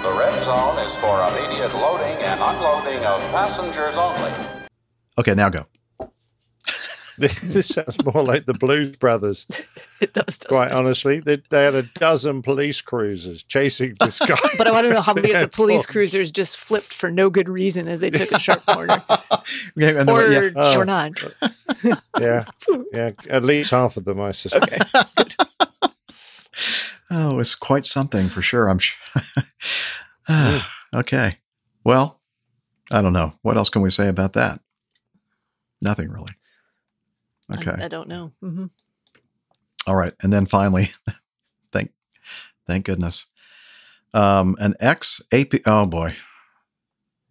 the red zone is for immediate loading and unloading of passengers only. Okay, now go. This, this sounds more like the Blues Brothers. It does. Quite it? honestly, they, they had a dozen police cruisers chasing this guy. But I want to know how many of the police form. cruisers just flipped for no good reason as they took a sharp corner. Okay, and or, yeah. oh. or not. yeah, yeah. At least half of them, I suspect. Okay. Oh, it's quite something for sure. I'm sure. Okay. Well, I don't know. What else can we say about that? Nothing really. Okay. I, I don't know. Mm-hmm. All right. And then finally, thank, thank goodness. Um, an ex-A P D, oh boy,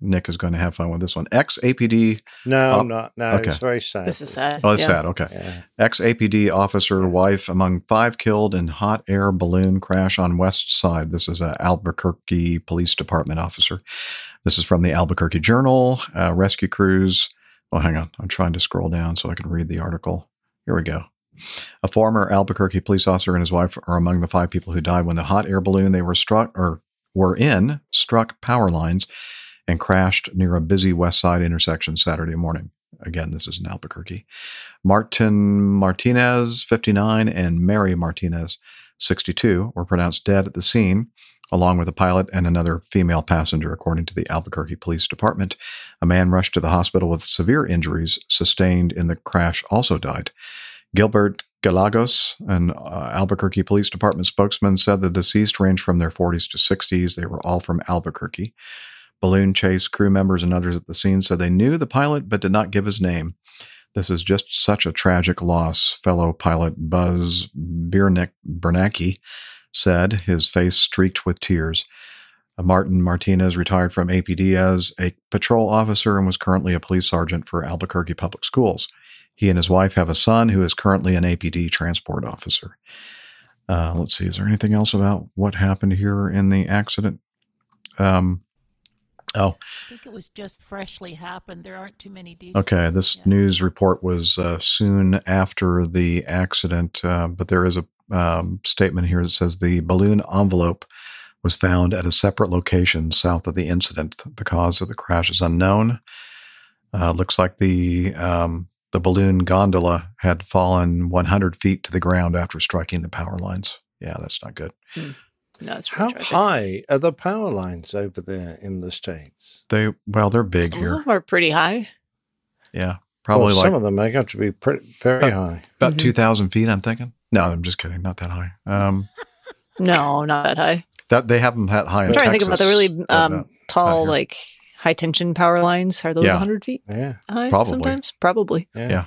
Nick is going to have fun with this one. Ex-A P D. No, op- I'm not. No, okay. It's very sad. This is sad. Oh, it's yeah. sad. Okay. Yeah. Ex-A P D officer, yeah. wife among five killed in hot air balloon crash on West Side. This is an Albuquerque Police Department officer. This is from the Albuquerque Journal. Uh, rescue crews. Oh, hang on. I'm trying to scroll down so I can read the article. Here we go. A former Albuquerque police officer and his wife are among the five people who died when the hot air balloon they were struck or were in struck power lines and crashed near a busy West Side intersection Saturday morning. Again, this is in Albuquerque. Martin Martinez, fifty-nine, and Mary Martinez, sixty-two, were pronounced dead at the scene, along with a pilot and another female passenger, according to the Albuquerque Police Department. A man rushed to the hospital with severe injuries sustained in the crash also died. Gilbert Galagos, an uh, Albuquerque Police Department spokesman, said the deceased ranged from their forties to sixties. They were all from Albuquerque. Balloon chase crew members and others at the scene said they knew the pilot but did not give his name. This is just such a tragic loss, fellow pilot Buzz Bernanke said, his face streaked with tears. Martin Martinez retired from A P D as a patrol officer and was currently a police sergeant for Albuquerque Public Schools. He and his wife have a son who is currently an A P D transport officer. Uh, let's see, is there anything else about what happened here in the accident? Um, oh. I think it was just freshly happened. There aren't too many details. Okay, this yeah. news report was uh, soon after the accident, uh, but there is a um, statement here that says the balloon envelope was found at a separate location south of the incident. The cause of the crash is unknown. Uh, looks like the... Um, The balloon gondola had fallen one hundred feet to the ground after striking the power lines. Yeah, that's not good. Hmm. No, it's How tragic. High are the power lines over there in the States? They Well, they're big some here. Some of them are pretty high. Yeah, probably well, like... Some of them may have to be pretty, very about, high. About mm-hmm. two thousand feet, I'm thinking. No, I'm just kidding. Not that high. Um, no, not that high. That They have them that high I'm in Texas. I'm trying to think about the really um, not, tall, not like... high-tension power lines, are those yeah. one hundred feet yeah. high Probably. sometimes? Probably. Yeah.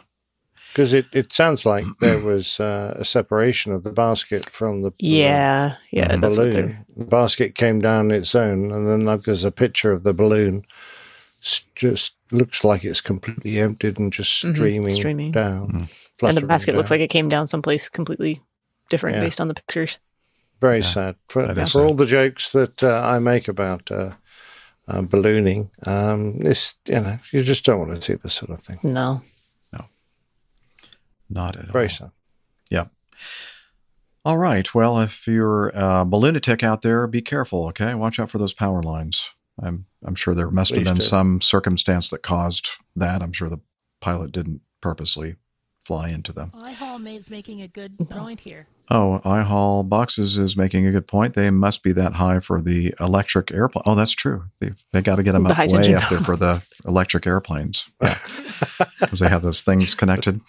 Because yeah. it, it sounds like there was uh, a separation of the basket from the Yeah, the, yeah, the that's balloon. What they're... The basket came down its own, and then like, there's a picture of the balloon. It just looks like it's completely emptied and just streaming, mm-hmm. streaming. down. Mm-hmm. And the basket down. looks like it came down someplace completely different yeah. based on the pictures. Very yeah. sad. For, for sad. all the jokes that uh, I make about... Uh, Uh, ballooning. Um, this, you know, you just don't want to see this sort of thing. No. No. Not at Very all. Very so. Yeah. All right. Well, if you're uh, a balloonatic out there, be careful, okay? Watch out for those power lines. I'm I'm sure there must Please have been do. some circumstance that caused that. I'm sure the pilot didn't purposely fly into them. I H A L is making a good point here. Oh, I H A L Boxes is making a good point. They must be that high for the electric airplane. Oh, that's true. They, they got to get them the up way up there for the electric airplanes. Yeah. Because they have those things connected.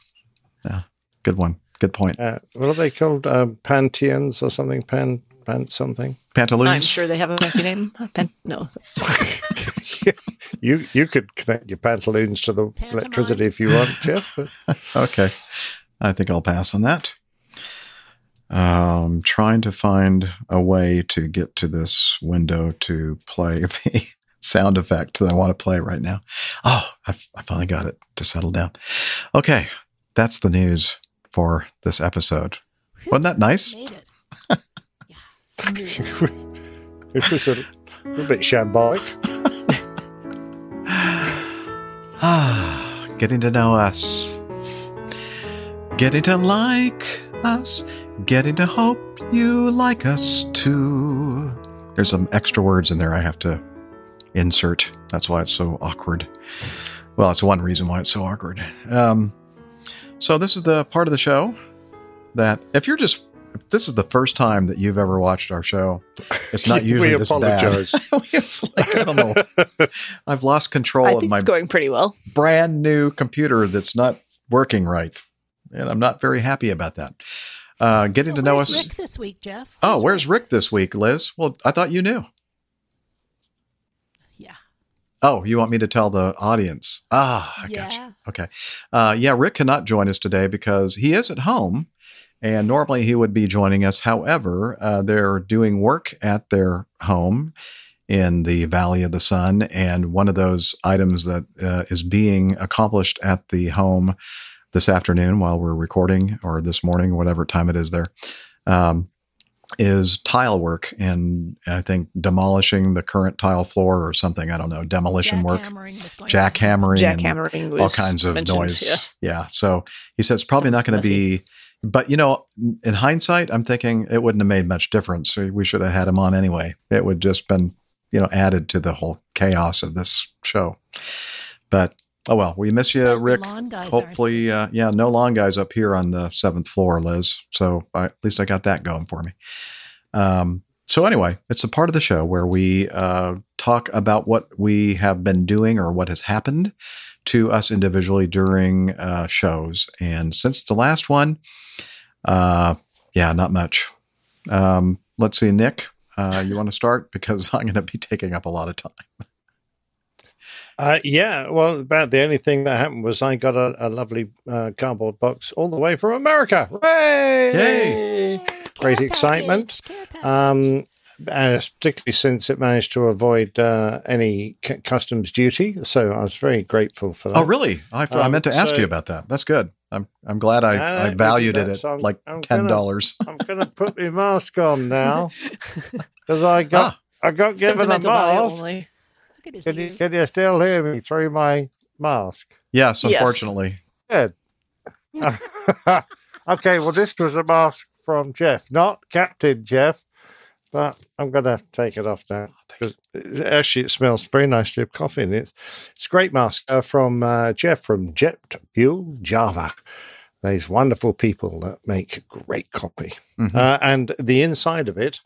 Yeah. Good one. Good point. Uh, what are they called? Uh, Panteons or something? Pan, pan something? Pantaloons? I'm sure they have a fancy name. Pan- no. That's yeah. You you could connect your pantaloons to the Pantamons. Electricity if you want, Jeff. Okay. I think I'll pass on that. Um, trying to find a way to get to this window to play the sound effect that I want to play right now. Oh, I've, I finally got it to settle down. Okay, that's the news for this episode. Wasn't that nice? Made it. Yeah, it was a little bit shambolic. Ah, getting to know us. Getting to like us. Getting to hope you like us too. There's some extra words in there I have to insert. That's why it's so awkward. Well, it's one reason why it's so awkward. Um, so this is the part of the show that if you're just, if this is the first time that you've ever watched our show, it's not usually this apologize. bad. It's like, I don't know. I've lost control I think of my it's going pretty well. brand new computer that's not working right. And I'm not very happy about that. Uh, getting so to know us. Where's Rick this week, Jeff? Where's oh, where's Rick? Rick this week, Liz? Well, I thought you knew. Yeah. Oh, you want me to tell the audience? Ah, I yeah. gotcha. Okay. Uh, yeah, Rick cannot join us today because he is at home, and normally he would be joining us. However, uh, they're doing work at their home in the Valley of the Sun, and one of those items that uh, is being accomplished at the home this afternoon while we're recording, or this morning, whatever time it is there, um, is tile work. And I think demolishing the current tile floor or something, I don't know, demolition work, jackhammering, jackhammering all kinds of noise. Yeah. yeah. So he said it's probably Sounds not going to be, but you know, in hindsight, I'm thinking it wouldn't have made much difference. We should have had him on anyway. It would just been, you know, added to the whole chaos of this show. But Oh, well, we miss you, Rick. Lawn guys Hopefully, uh, yeah, no lawn guys up here on the seventh floor, Liz. So I, at least I got that going for me. Um, so anyway, it's a part of the show where we uh, talk about what we have been doing or what has happened to us individually during uh, shows. And since the last one, uh, yeah, not much. Um, let's see, Nick, uh, you want to start? Because I'm going to be taking up a lot of time. Uh, yeah, well, about the only thing that happened was I got a, a lovely uh, cardboard box all the way from America. Hooray! Yay! Yay! Great Care excitement, um, particularly since it managed to avoid uh, any c- customs duty. So I was very grateful for that. Oh, really? I, I um, meant to ask so, you about that. That's good. I'm I'm glad I, I, I valued it at so I'm, like I'm ten dollars. Gonna, I'm going to put my mask on now because I got ah. I got given a mask. Can you, can you still hear me through my mask? Yes, unfortunately. Yes. Good. Okay, well, this was a mask from Jeff, not Captain Jeff, but I'm going to take it off now because it, actually it smells very nicely of coffee. And it's, it's a great mask uh, from uh, Jeff from JetFuel Java. These wonderful people that make great coffee. Mm-hmm. Uh, and the inside of it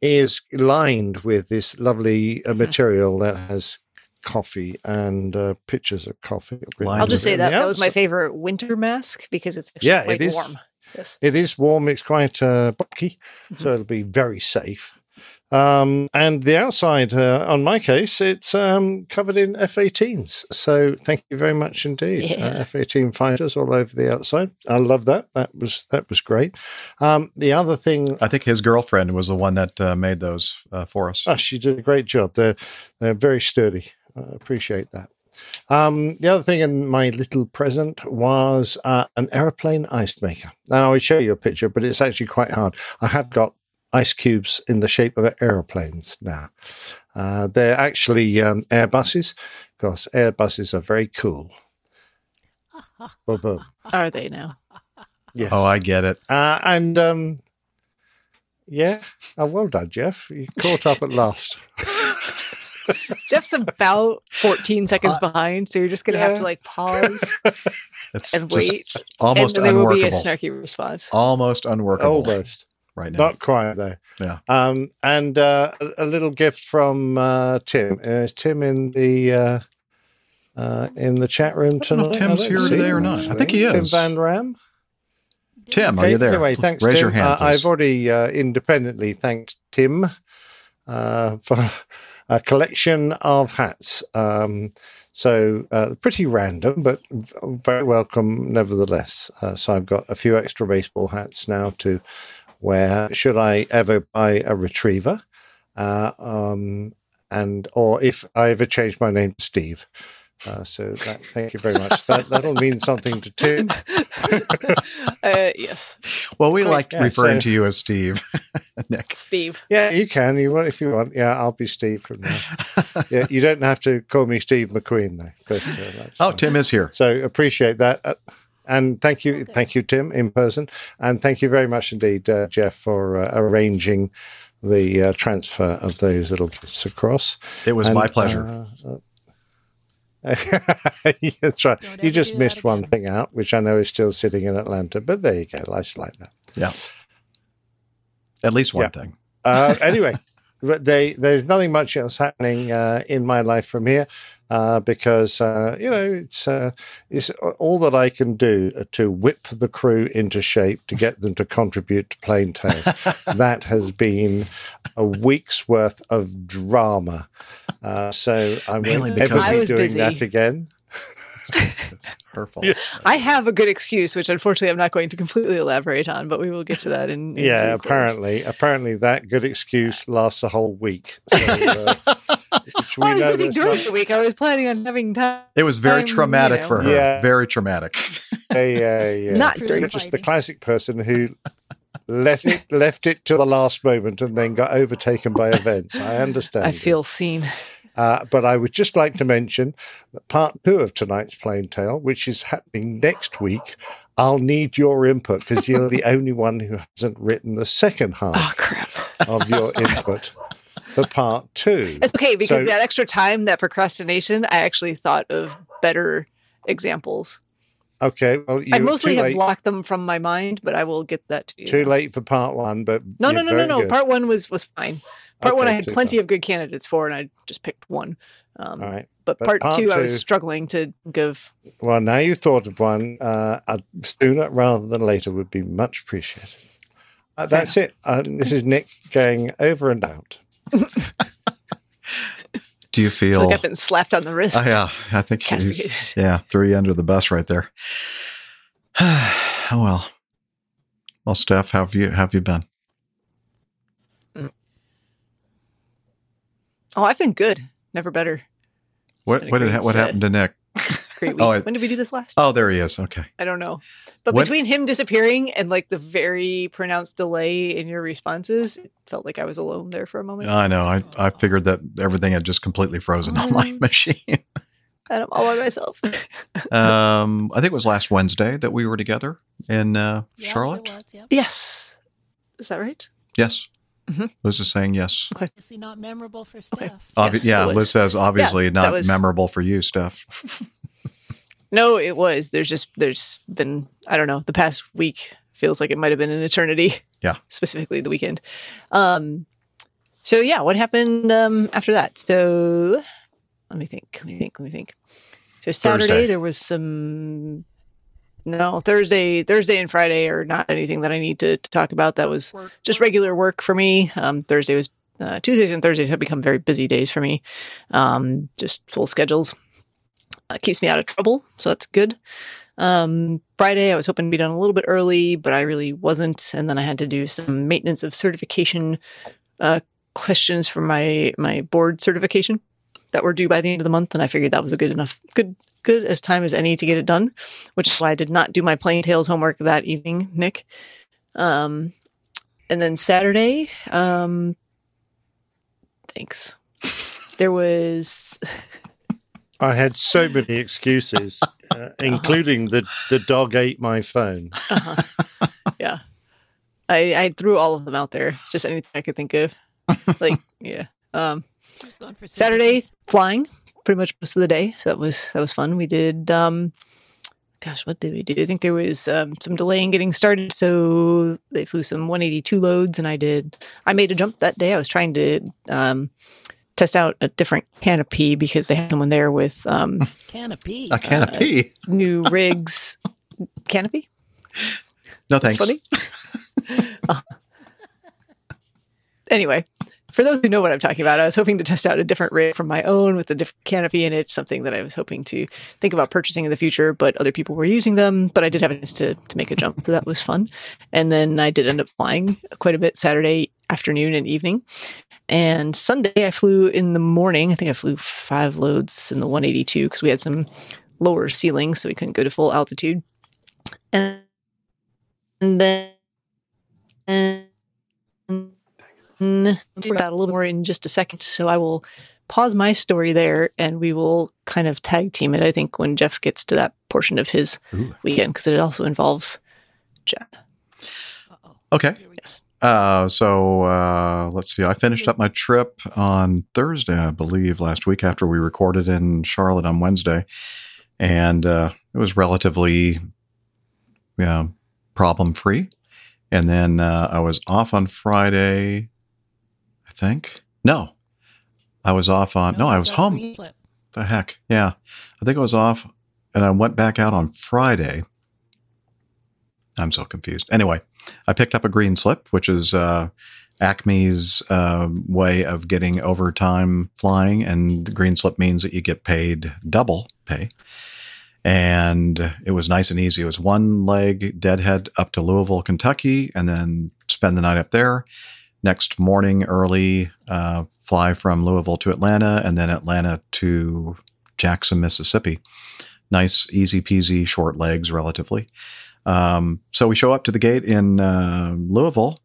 is lined with this lovely uh, material that has coffee and uh, pictures of coffee. I'll just say that that was my favorite winter mask because it's actually yeah, quite it is, warm. Yes. It is warm. It's quite uh, bulky, mm-hmm. so it'll be very safe. Um, and the outside, uh, on my case, it's um, covered in F eighteens. So thank you very much indeed, yeah. uh, F eighteen fighters all over the outside. I love that. That was that was great. Um, the other thing, I think his girlfriend was the one that uh, made those uh, for us. Oh, she did a great job. They're they're very sturdy. I appreciate that. Um, the other thing in my little present was uh, an airplane ice maker. Now I will show you a picture, but it's actually quite hard. I have got ice cubes in the shape of airplanes now. Uh, they're actually um, Airbuses, because Airbuses are very cool. Boom, boom. Are they now? Yes. Oh, I get it. Uh, and, um, yeah, oh, well done, Jeff. You caught up at last. Jeff's about fourteen seconds uh, behind, so you're just going to yeah. have to, like, pause and wait. Almost and then unworkable. There will be a snarky response. Almost unworkable. Almost. Right now. Not quite though. Yeah. Um, and uh, a, a little gift from uh, Tim. Is Tim in the uh, uh, in the chat room tonight? I don't know if Tim's here today or not? I think he is. Tim Van Ram. Tim, okay. Are you there? Anyway, thanks. Raise Tim. your hand. Uh, I've already uh, independently thanked Tim uh, for a collection of hats. Um, So uh, pretty random, but very welcome nevertheless. Uh, so I've got a few extra baseball hats now to. Where should I ever buy a retriever, uh, um, and or if I ever change my name to Steve? Uh, so that, thank you very much. That, that'll mean something to Tim. uh, yes. Well, we like yeah, referring so, to you as Steve, Nick. Steve. Yeah, you can. You want if you want. Yeah, I'll be Steve from now. Yeah, you don't have to call me Steve McQueen though. But, uh, that's oh, fun. Tim is here. So appreciate that. Uh, And thank you, okay. thank you, Tim, in person. And thank you very much indeed, uh, Jeff, for uh, arranging the uh, transfer of those little gifts across. It was and, my pleasure. Uh, uh, that's right. You just missed one thing out, which I know is still sitting in Atlanta, but there you go. Life's like that. Yeah. At least one yeah. thing. uh, anyway, but they, there's nothing much else happening uh, in my life from here. Uh, because, uh, you know, it's uh, it's all that I can do to whip the crew into shape to get them to contribute to Plain Tales. That has been a week's worth of drama. Uh, so I'm going to be doing busy. that again. It's her fault. Yeah. I have a good excuse, which unfortunately I'm not going to completely elaborate on, but we will get to that in, in yeah, apparently. Course. Apparently that good excuse lasts a whole week. So, uh, well, I was busy during not- the week. I was planning on having time. It was very traumatic you know. for her. Yeah. Very traumatic. Yeah, yeah, yeah. Not during just the classic person who left it left it to the last moment and then got overtaken by events. I understand. I this. feel seen. Uh, but I would just like to mention that part two of tonight's Plain Tale, which is happening next week, I'll need your input because you're the only one who hasn't written the second half oh, crap. of your input for part two. It's okay because so, that extra time, that procrastination, I actually thought of better – examples. Okay. Well, I mostly have blocked them from my mind, but I will get that to you. Too late for part one, but no, no, no, no, no. Good. Part one was was fine. Part okay, one I had plenty fun. of good candidates for, and I just picked one. Um, All right. But, but part, part two, two, I was struggling to give. Well, now you thought of one. Uh, sooner rather than later would be much appreciated. Uh, that's yeah. it. Uh, this is Nick going over and out. Do you feel like I've been slapped on the wrist? Oh, yeah, I think she's, yeah, threw you under the bus right there. Oh well, well, Steph, how have you how have you been? Oh, I've been good, never better. It's what what did, what happened to Nick? Great week. Oh, I, when did we do this last? Oh, there he is. Okay, I don't know, but when, between him disappearing and like the very pronounced delay in your responses, it felt like I was alone there for a moment. I know. I, I figured that everything had just completely frozen um, on my machine, and I'm all by myself. um, I think it was last Wednesday that we were together in uh, yeah, Charlotte. It was, yep. Yes, is that right? Yes. Mm-hmm. Liz is saying yes. Okay. Obviously not memorable for Steph. Okay. Obvi- yes, yeah, Liz says obviously yeah, not was... memorable for you, Steph. No, it was. There's just, there's been, I don't know, the past week feels like it might have been an eternity. Yeah. Specifically the weekend. Um, so yeah, what happened um, after that? So let me think, let me think, let me think. So Saturday Thursday. there was some, no, Thursday, Thursday and Friday are not anything that I need to, to talk about. That was work. just regular work for me. Um, Thursday was, uh, Tuesdays and Thursdays have become very busy days for me. Um, just full schedules. Uh, keeps me out of trouble, so that's good. Um, Friday, I was hoping to be done a little bit early, but I really wasn't. And then I had to do some maintenance of certification uh, questions for my my board certification that were due by the end of the month. And I figured that was a good enough, good good as time as any to get it done, which is why I did not do my Plain Tales homework that evening, Nick. Um, and then Saturday, um, thanks. There was... I had so many excuses, uh, including the, the dog ate my phone. Uh-huh. Yeah. I, I threw all of them out there. Just anything I could think of. Like, yeah. Um, Saturday, flying pretty much most of the day. So that was that was fun. We did, um, gosh, what did we do? I think there was um, some delay in getting started. So they flew some one eighty-two loads, and I did. I made a jump that day. I was trying to... Um, test out a different canopy because they had someone there with um canopy a canopy uh, new rigs canopy no thanks That's funny. uh, anyway, for those who know what I'm talking about, I was hoping to test out a different rig from my own with a different canopy in it, something that I was hoping to think about purchasing in the future, but other people were using them, but I did have a chance to, to make a jump, so that was fun. And then I did end up flying quite a bit Saturday afternoon and evening. And Sunday, I flew in the morning. I think I flew five loads in the one eighty-two because we had some lower ceilings, so we couldn't go to full altitude. And, and then and we'll do that a little more in just a second. So I will pause my story there, and we will kind of tag team it, I think, when Jeff gets to that portion of his Ooh. weekend, because it also involves Jeff. Uh-oh. Okay. Yes. Uh, so, uh, let's see. I finished up my trip on Thursday, I believe, last week after we recorded in Charlotte on Wednesday. And, uh, it was relatively, you know, problem free. And then, uh, I was off on Friday, I think. No, I was off on, no, no I was home. The heck? Yeah. I think I was off and I went back out on Friday. I'm so confused. Anyway, I picked up a green slip, which is uh, Acme's uh, way of getting overtime flying. And the green slip means that you get paid double pay. And it was nice and easy. It was one leg deadhead up to Louisville, Kentucky, and then spend the night up there. Next morning early, uh, fly from Louisville to Atlanta, and then Atlanta to Jackson, Mississippi. Nice, easy peasy, short legs relatively. Um, so we show up to the gate in, uh, Louisville,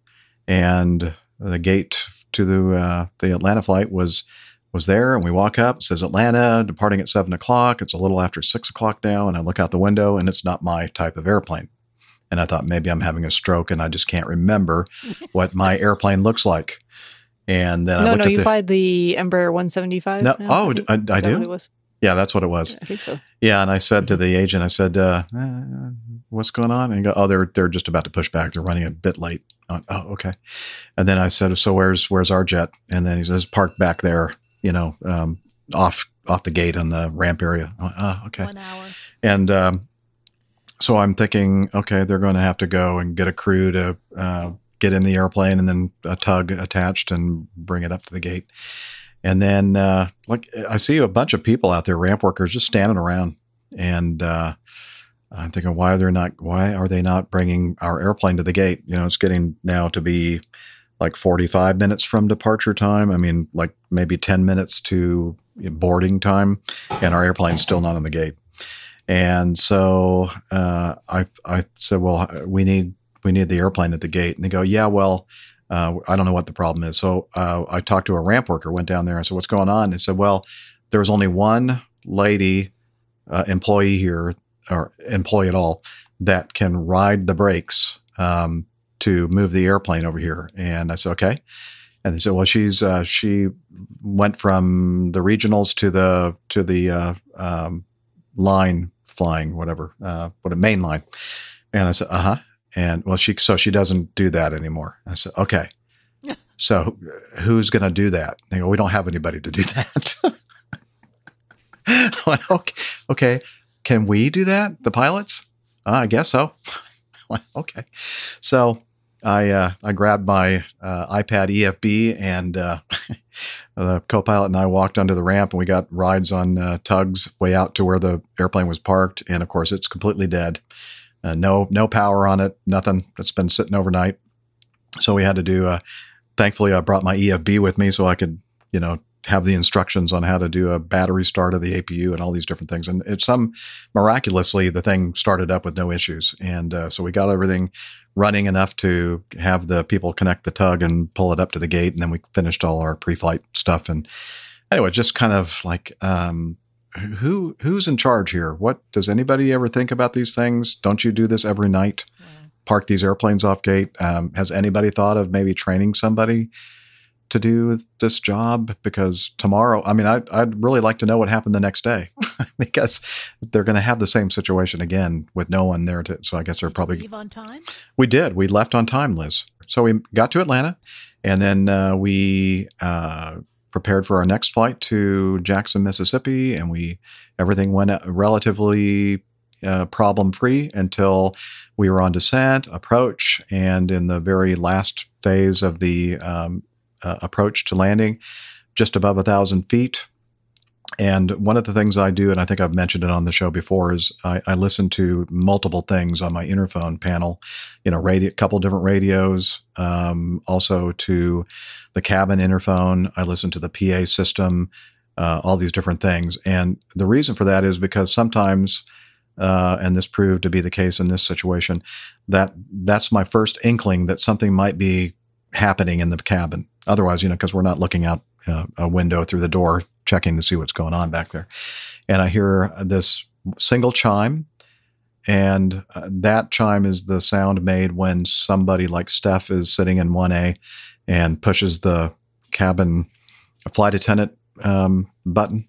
and the gate to the, uh, the Atlanta flight was, was there, and we walk up, it says Atlanta departing at seven o'clock. It's a little after six o'clock now. And I look out the window, and it's not my type of airplane. And I thought maybe I'm having a stroke and I just can't remember what my airplane looks like. And then no, I looked no, at you the, fly the Embraer one seventy-five. No, now, oh, I, I, I do. Yeah, that's what it was. Yeah, I think so. Yeah, and I said to the agent, I said, uh, eh, what's going on? And he go, oh, they're they're just about to push back. They're running a bit late. Went, oh, okay. And then I said, so where's where's our jet? And then he says, parked back there, you know, um, off off the gate on the ramp area. I went, oh, okay. One hour. And um, so I'm thinking, okay, they're going to have to go and get a crew to uh, get in the airplane and then a tug attached and bring it up to the gate. And then, uh, like, I see a bunch of people out there, ramp workers, just standing around, and uh, I'm thinking, why are they not? Why are they not bringing our airplane to the gate? You know, it's getting now to be like forty-five minutes from departure time. I mean, like maybe ten minutes to boarding time, and our airplane's still not on the gate. And so uh, I, I said, well, we need we need the airplane at the gate, and they go, yeah, well. Uh, I don't know what the problem is. So uh, I talked to a ramp worker, went down there and said, what's going on? They said, well, there was only one lady uh, employee here or employee at all that can ride the brakes um, to move the airplane over here. And I said, okay. And they said, well, she's uh, she went from the regionals to the to the uh, um, line flying, whatever, uh, what a main line. And I said, uh-huh. And well, she, so she doesn't do that anymore. I said, okay, so who's going to do that? They go, we don't have anybody to do that. I went, okay, okay. Can we do that? The pilots? Uh, I guess so. I went, okay. So I, uh, I grabbed my, uh, iPad E F B and, uh, the co-pilot and I walked onto the ramp and we got rides on, uh, tugs way out to where the airplane was parked. And of course it's completely dead. Uh, no, no power on it, nothing. It's been sitting overnight. So we had to do, uh, thankfully I brought my E F B with me so I could, you know, have the instructions on how to do a battery start of the A P U and all these different things. And it's some miraculously, the thing started up with no issues. And, uh, so we got everything running enough to have the people connect the tug and pull it up to the gate. And then we finished all our pre-flight stuff. And anyway, just kind of like, um, Who who's in charge here? What does anybody ever think about these things? Don't you do this every night? Yeah. Park these airplanes off gate. Um, has anybody thought of maybe training somebody to do this job? Because tomorrow, I mean, I, I'd really like to know what happened the next day because they're going to have the same situation again with no one there. To, so I guess they're did probably you leave on time. We did. We left on time, Liz. So we got to Atlanta, and then uh, we. Uh, prepared for our next flight to Jackson, Mississippi, and we everything went relatively uh, problem-free until we were on descent, approach, and in the very last phase of the um, uh, approach to landing, just above one thousand feet. And one of the things I do, and I think I've mentioned it on the show before, is I, I listen to multiple things on my interphone panel, you know, radio, couple different radios, um, also to the cabin interphone. I listen to the P A system, uh, all these different things. And the reason for that is because sometimes, uh, and this proved to be the case in this situation, that that's my first inkling that something might be happening in the cabin. Otherwise, you know, because we're not looking out uh, a window through the door, checking to see what's going on back there. And I hear this single chime, and uh, that chime is the sound made when somebody like Steph is sitting in one A and pushes the cabin flight attendant um, button,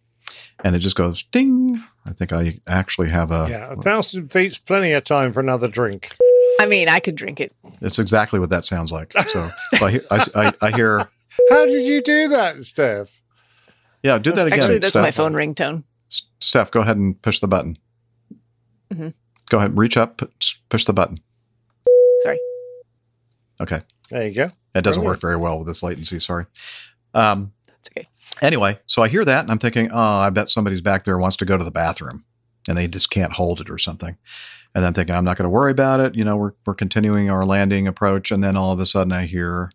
and it just goes ding. I think I actually have a... Yeah, a thousand feet's plenty of time for another drink. I mean, I could drink it. It's exactly what that sounds like. So, so I, hear, I, I, I hear... How did you do that, Steph? Yeah, do that again. Actually, that's Steph. My phone ringtone. Steph, go ahead and push the button. Mm-hmm. Go ahead, reach up, push the button. Sorry. Okay. There you go. That doesn't Brilliant. Work very well with this latency, sorry. Um, that's okay. Anyway, so I hear that, and I'm thinking, oh, I bet somebody's back there wants to go to the bathroom, and they just can't hold it or something. And I'm thinking, I'm not going to worry about it. You know, we're we're continuing our landing approach, and then all of a sudden I hear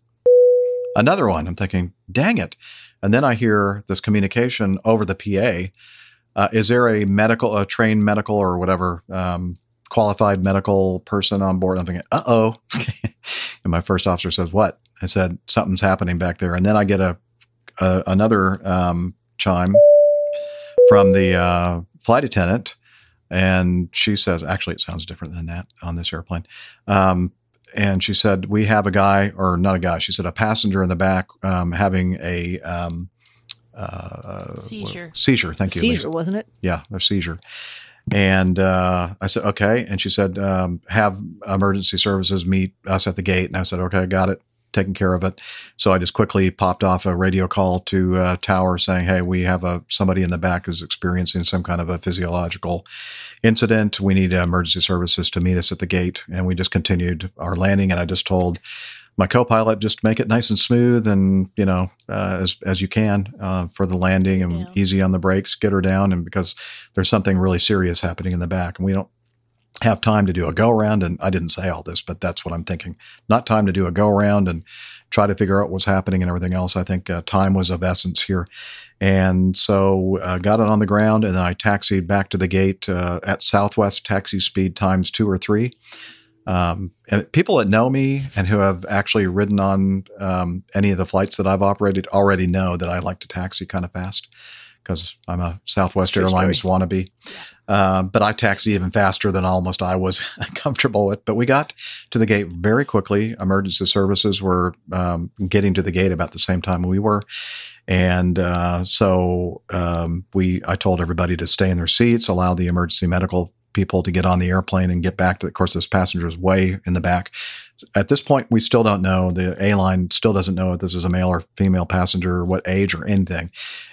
another one. I'm thinking, dang it. And then I hear this communication over the P A. Uh, is there a medical, a trained medical or whatever, um, qualified medical person on board? I'm thinking, uh-oh. And my first officer says, what? I said, something's happening back there. And then I get a, a another um, chime from the uh, flight attendant. And she says, actually, it sounds different than that on this airplane. Um, And she said, we have a guy, or not a guy, she said, a passenger in the back um, having a um, uh, seizure. Seizure, thank you. Seizure, wasn't it? Yeah, a seizure. And uh, I said, okay. And she said, um, have emergency services meet us at the gate. And I said, okay, got it. Taking care of it. So I just quickly popped off a radio call to uh, Tower saying, hey, we have a somebody in the back who's experiencing some kind of a physiological incident. We need emergency services to meet us at the gate. And we just continued our landing. And I just told my co-pilot, just make it nice and smooth and, you know, uh, as as you can uh, for the landing and yeah. easy on the brakes, get her down. And because there's something really serious happening in the back and we don't have time to do a go around. And I didn't say all this, but that's what I'm thinking. Not time to do a go around and try to figure out what's happening and everything else. I think uh, time was of essence here. And so I uh, got it on the ground and then I taxied back to the gate uh, at Southwest taxi speed times two or three. Um, and people that know me and who have actually ridden on um, any of the flights that I've operated already know that I like to taxi kind of fast, because I'm a Southwest Airlines wannabe. Uh, but I taxied even faster than almost I was comfortable with. But we got to the gate very quickly. Emergency services were um, getting to the gate about the same time we were. And uh, so um, we, I told everybody to stay in their seats, allow the emergency medical people to get on the airplane and get back to the course. This passenger is way in the back. At this point, we still don't know. The airline still doesn't know if this is a male or female passenger, or what age or anything.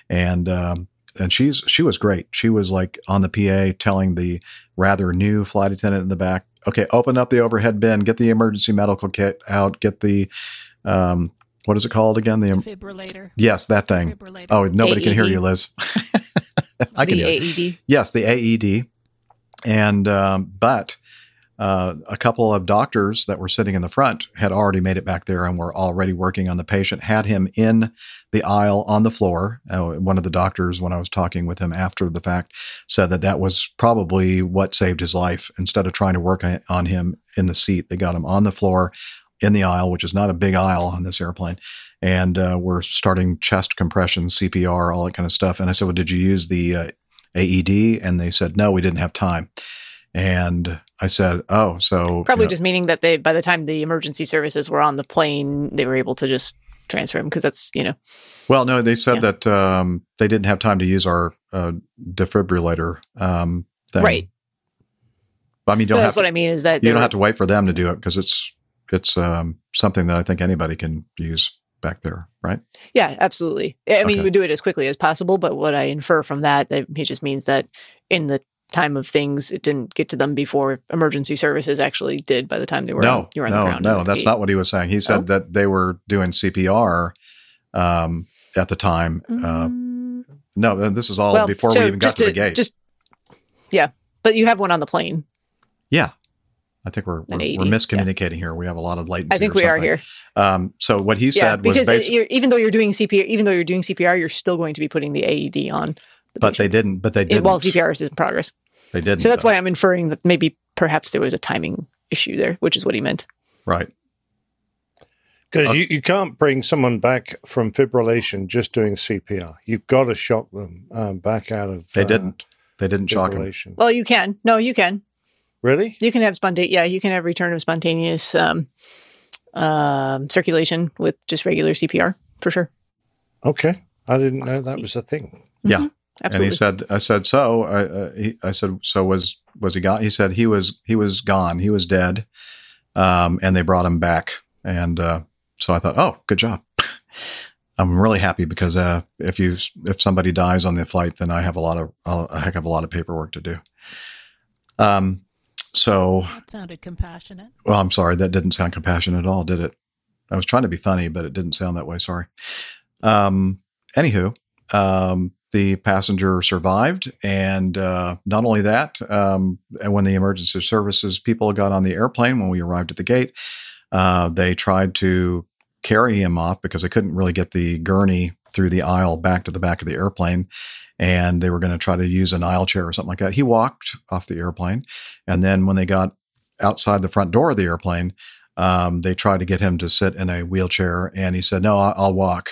And, um, and she's, she was great. She was like on the P A telling the rather new flight attendant in the back, okay, open up the overhead bin, get the emergency medical kit out, get the, um, what is it called again? The defibrillator. Yes, that thing. Oh, nobody A E D. Can hear you, Liz. I can the hear you. A E D. Yes, the A E D. And, um, but, uh, a couple of doctors that were sitting in the front had already made it back there and were already working on the patient, had him in the aisle on the floor. Uh, one of the doctors, when I was talking with him after the fact, said that that was probably what saved his life. Instead of trying to work on him in the seat, they got him on the floor in the aisle, which is not a big aisle on this airplane. And, uh, we're starting chest compression, C P R, all that kind of stuff. And I said, well, did you use the, uh, A E D? And they said, no, we didn't have time. And I said, oh, so probably you know, just meaning that they, by the time the emergency services were on the plane, they were able to just transfer him. Cause that's, you know, well, no, they said yeah. that, um, they didn't have time to use our, uh, defibrillator. Um, thing. Right. But, I mean, you don't no, have that's to, what I mean is that you don't were, have to wait for them to do it. Cause it's, it's, um, something that I think anybody can use back there, right? Yeah, absolutely. I okay. mean, we do it as quickly as possible, but what I infer from that, it just means that in the time of things, it didn't get to them before emergency services actually did by the time they were no, on, you were on no, the ground. No, no, that's gate. Not what he was saying. He said oh. that they were doing C P R um, at the time. Mm. Uh, no, this is all well, before so we even got to, to the gate. Just, yeah, but you have one on the plane. Yeah. I think we're we're, we're miscommunicating yeah. here. We have a lot of latency. I think we something. Are here. Um, so what he yeah, said was because basi- you're, even though you're doing C P R, even though you're doing C P R, you're still going to be putting the A E D on. The but patient. they didn't. But they didn't. While C P R is in progress, they didn't. So that's though. why I'm inferring that maybe perhaps there was a timing issue there, which is what he meant. Right. Because uh, you, you can't bring someone back from fibrillation just doing C P R. You've got to shock them um, back out of. They uh, didn't. They didn't shock them. Well, you can. No, you can. Really? You can have spontaneous, yeah, you can have return of spontaneous um, um, circulation with just regular C P R, for sure. Okay. I didn't know that was a thing. Mm-hmm. Yeah. Absolutely. And he said, I said, so, I uh, he, I said, so was was he gone? He said, he was he was gone. He was dead. Um, and they brought him back. And uh, so I thought, oh, good job. I'm really happy because uh, if you if somebody dies on the flight, then I have a lot of, uh, I have a lot of paperwork to do. Um. So that sounded compassionate. Well, I'm sorry. That didn't sound compassionate at all, did it? I was trying to be funny, but it didn't sound that way. Sorry. Um, anywho, um, the passenger survived. And uh, not only that, um, when the emergency services people got on the airplane, when we arrived at the gate, uh, they tried to carry him off because they couldn't really get the gurney through the aisle back to the back of the airplane. And they were going to try to use an aisle chair or something like that. He walked off the airplane. And then when they got outside the front door of the airplane, um, they tried to get him to sit in a wheelchair. And he said, no, I'll, I'll walk.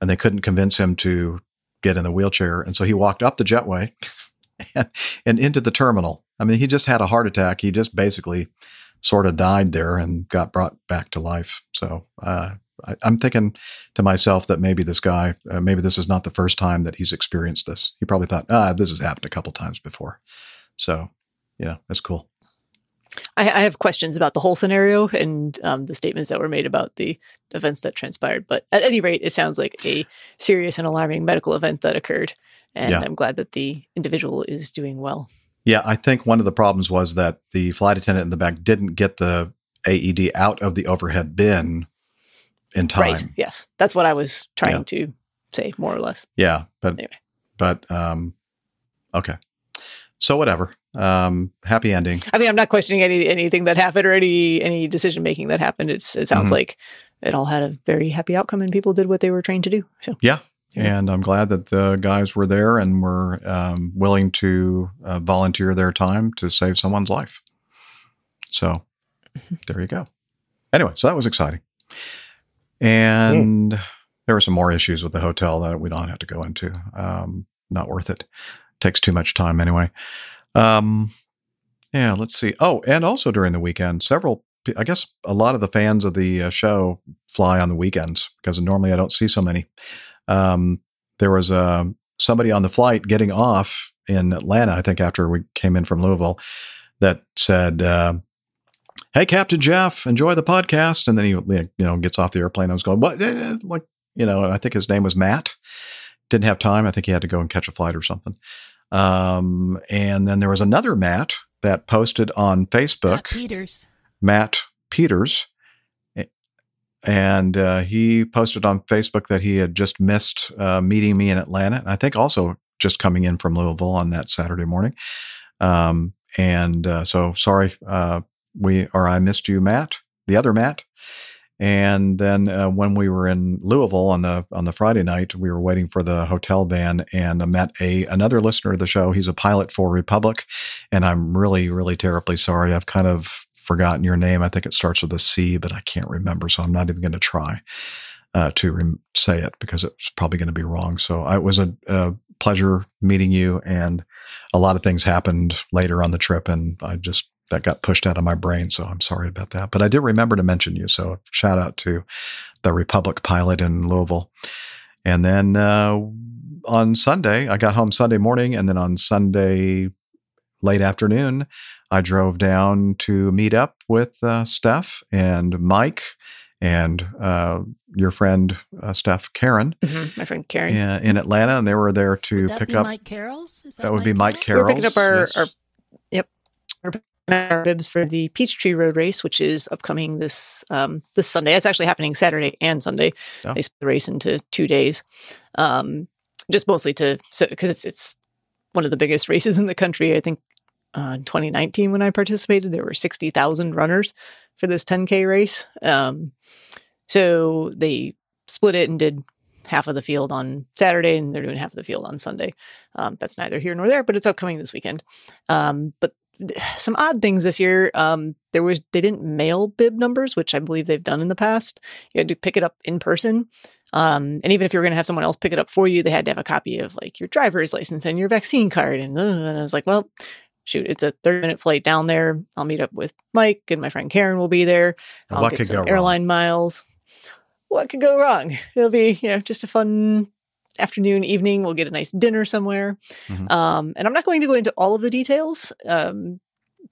And they couldn't convince him to get in the wheelchair. And so he walked up the jetway and, and into the terminal. I mean, he just had a heart attack. He just basically sort of died there and got brought back to life. So uh, I, I'm thinking to myself that maybe this guy, uh, maybe this is not the first time that he's experienced this. He probably thought, ah, this has happened a couple times before. So, yeah, that's cool. I, I have questions about the whole scenario and um, the statements that were made about the events that transpired. But at any rate, it sounds like a serious and alarming medical event that occurred. And yeah. I'm glad that the individual is doing well. Yeah, I think one of the problems was that the flight attendant in the back didn't get the A E D out of the overhead bin in time. Right. Yes. That's what I was trying yeah. to say, more or less. Yeah. But, anyway. but, um, okay. So whatever. Um, happy ending. I mean, I'm not questioning any, anything that happened or any, any decision making that happened. It's, it sounds mm-hmm. like it all had a very happy outcome and people did what they were trained to do. So yeah. And I'm glad that the guys were there and were um, willing to uh, volunteer their time to save someone's life. So there you go. Anyway, so that was exciting. And mm. there were some more issues with the hotel that we don't have to go into. Um, not worth it. Takes too much time anyway. Um, yeah, let's see. Oh, and also during the weekend, several I guess a lot of the fans of the show fly on the weekends because normally I don't see so many. Um, there was, uh, somebody on the flight getting off in Atlanta, I think after we came in from Louisville that said, uh, hey, Captain Jeff, enjoy the podcast. And then he, you know, gets off the airplane. I was going, what? Like, you know, I think his name was Matt. Didn't have time. I think he had to go and catch a flight or something. Um, and then there was another Matt that posted on Facebook, Matt Peters, Matt Peters. And uh, he posted on Facebook that he had just missed uh, meeting me in Atlanta. I think also just coming in from Louisville on that Saturday morning. Um, and uh, so sorry, uh, we or I missed you, Matt, the other Matt. And then uh, when we were in Louisville on the on the Friday night, we were waiting for the hotel van, and I met a another listener of the show. He's a pilot for Republic, and I'm really, really terribly sorry. I've kind of forgotten your name. I think it starts with a C, but I can't remember. So I'm not even going to try uh, to re- say it because it's probably going to be wrong. So I, it was a, a pleasure meeting you. And a lot of things happened later on the trip. And I just, that got pushed out of my brain. So I'm sorry about that, but I did remember to mention you. So shout out to the Republic pilot in Louisville. And then uh, on Sunday, I got home Sunday morning. And then on Sunday late afternoon, I drove down to meet up with uh, Steph and Mike and uh, your friend, uh, Steph Karen. Mm-hmm. My friend Karen. Uh, in Atlanta, and they were there to pick up. Mike Carroll's? That, that would Mike be Mike Carroll's. We're picking up our, yes. our, yep, we're picking up our bibs for the Peachtree Road race, which is upcoming this um, this Sunday. It's actually happening Saturday and Sunday. Oh. They split the race into two days, um, just mostly to, so because it's it's one of the biggest races in the country, I think. Uh, in twenty nineteen, when I participated, there were sixty thousand runners for this ten K race. Um, so they split it and did half of the field on Saturday, and they're doing half of the field on Sunday. Um, that's neither here nor there, but it's upcoming this weekend. Um, but th- some odd things this year. Um, there was they didn't mail bib numbers, which I believe they've done in the past. You had to pick it up in person. Um, and even if you were going to have someone else pick it up for you, they had to have a copy of like your driver's license and your vaccine card. And, uh, and I was like, well, shoot, it's a thirty-minute flight down there. I'll meet up with Mike, and my friend Karen will be there. I'll what get some airline wrong? miles. What could go wrong? It'll be, you know, just a fun afternoon, evening. We'll get a nice dinner somewhere. Mm-hmm. Um, and I'm not going to go into all of the details, um,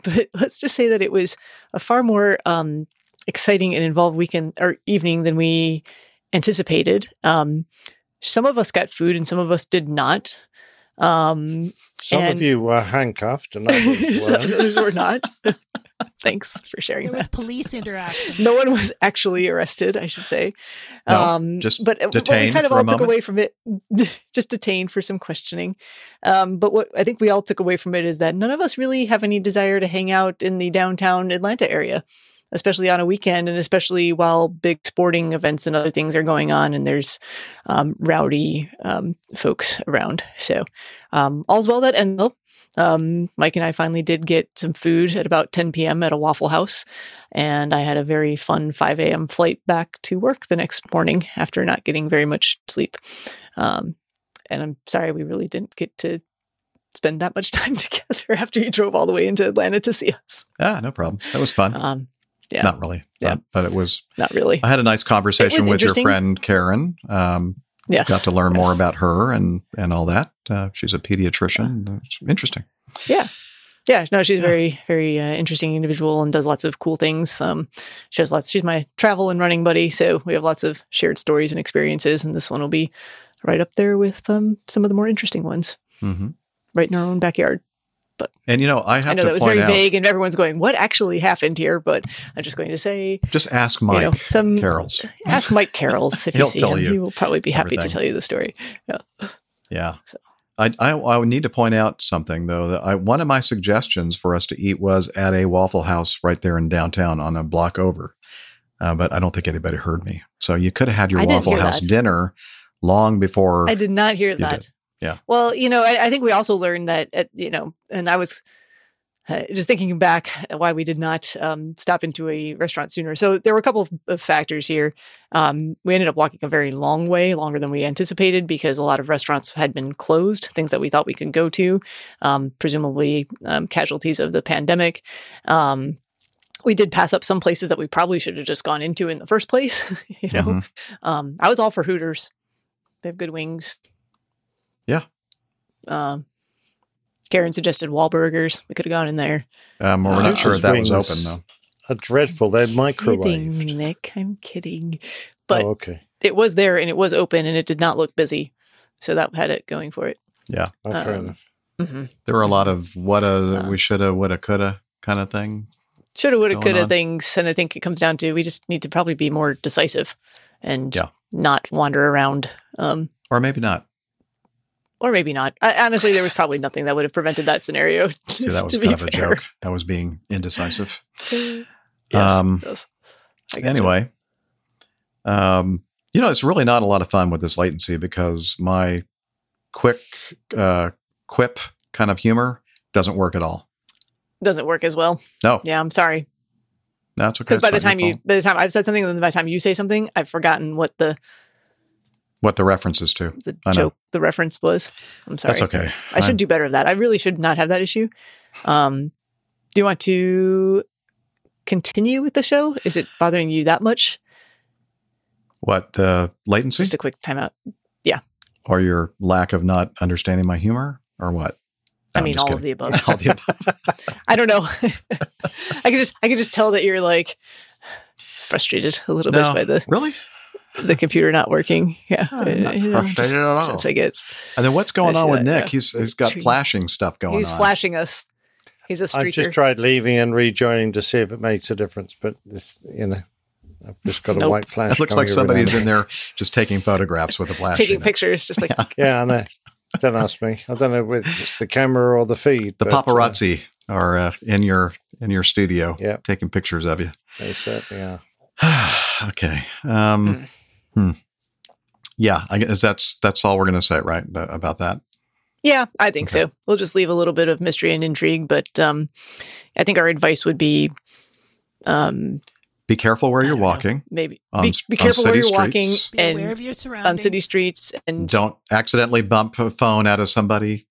but let's just say that it was a far more um, exciting and involved weekend or evening than we anticipated. Um, some of us got food, and some of us did not. Um, Some and, of you were handcuffed, and others were, others were not. Thanks for sharing. There that. was police interaction. No one was actually arrested, I should say. No, um, just but detained we kind of all took away from it, just detained for some questioning. Um, but what I think we all took away from it is that none of us really have any desire to hang out in the downtown Atlanta area, especially on a weekend, and especially while big sporting events and other things are going on, and there's um, rowdy um, folks around. So um, all's well that ends well. Um, Mike and I finally did get some food at about ten p.m. at a Waffle House, and I had a very fun five a.m. flight back to work the next morning after not getting very much sleep. Um, and I'm sorry we really didn't get to spend that much time together after you drove all the way into Atlanta to see us. Ah, no problem. That was fun. Um, Yeah. Not really. Yeah. But, but it was. Not really. I had a nice conversation with your friend, Karen. Um, yes. Got to learn yes. more about her and, and all that. Uh, she's a pediatrician. Yeah. It's interesting. Yeah. Yeah. No, she's a very, very uh, interesting individual and does lots of cool things. Um, she has lots. She's my travel and running buddy. So we have lots of shared stories and experiences. And this one will be right up there with um, some of the more interesting ones. Mm-hmm. Right in our own backyard. But and you know, I have I know to that was very out, vague, and everyone's going, "What actually happened here?" But I'm just going to say, just ask Mike you know, some, Carrolls. Ask Mike Carrolls if you see him. You. He will probably be happy everything. To tell you the story. Yeah, yeah. So. I, I I would need to point out something though. That I, one of my suggestions for us to eat was at a Waffle House right there in downtown on a block over, uh, but I don't think anybody heard me. So you could have had your I Waffle House that. dinner long before. I did not hear that. Did. Yeah. Well, you know, I, I think we also learned that, at, you know, and I was uh, just thinking back why we did not um, stop into a restaurant sooner. So there were a couple of factors here. Um, we ended up walking a very long way, longer than we anticipated, because a lot of restaurants had been closed, things that we thought we could go to, um, presumably um, casualties of the pandemic. Um We did pass up some places that we probably should have just gone into in the first place. you know, mm-hmm. um, I was all for Hooters. They have good wings. Yeah. Um, Karen suggested Wahlburgers. We could have gone in there. Um, we're not uh, sure if that was open, though. A dreadful. They microwaved. Kidding, Nick. I'm kidding. But oh, okay. It was there, and it was open, and it did not look busy. So that had it going for it. Yeah. Oh, fair um, enough. Mm-hmm. There were a lot of what a, uh, we shoulda, woulda, coulda kind of thing. Shoulda, woulda, coulda on. things. And I think it comes down to we just need to probably be more decisive and yeah. not wander around. Um, or maybe not. Or maybe not. I, honestly, there was probably nothing that would have prevented that scenario. So that was kind of a joke. That was being indecisive. yes. Um, yes. Anyway, you. Um, you know, it's really not a lot of fun with this latency because my quick uh, quip kind of humor doesn't work at all. Doesn't work as well. No. Yeah, I'm sorry. No, it's okay. Because by the time you, by the time I've said something, and by the time you say something, I've forgotten what the. What the reference is to. The I joke know. The reference was. I'm sorry. That's okay. I I'm, should do better of that. I really should not have that issue. Um, do you want to continue with the show? Is it bothering you that much? What, the uh, latency? Just a quick timeout. Yeah. Or your lack of not understanding my humor or what? No, I mean, all of, the above. all the above. I don't know. I can just I can just tell that you're like frustrated a little no, bit by the... Really? The computer not working. Yeah. Not frustrated just, at all. I get, and then what's going on with that, Nick? Yeah. He's He's got flashing stuff going He's on. He's flashing us. He's a streaker. I've just tried leaving and rejoining to see if it makes a difference, but this, you know, I've just got nope. a white flash. It looks like somebody's in there just taking photographs with a flash. Taking pictures. Just like yeah. yeah, I know. Don't ask me. I don't know whether it's the camera or the feed. The but, paparazzi uh, are uh, in your in your studio yeah. taking pictures of you. They certainly are. okay. Um, mm. Hmm. Yeah, I guess that's that's all we're going to say, right, about that? Yeah, I think okay. so. We'll just leave a little bit of mystery and intrigue, but um, I think our advice would be... Um, be careful where you're walking. Know, maybe. On, be, be careful where you're streets. walking and your on city streets. And don't accidentally bump a phone out of somebody,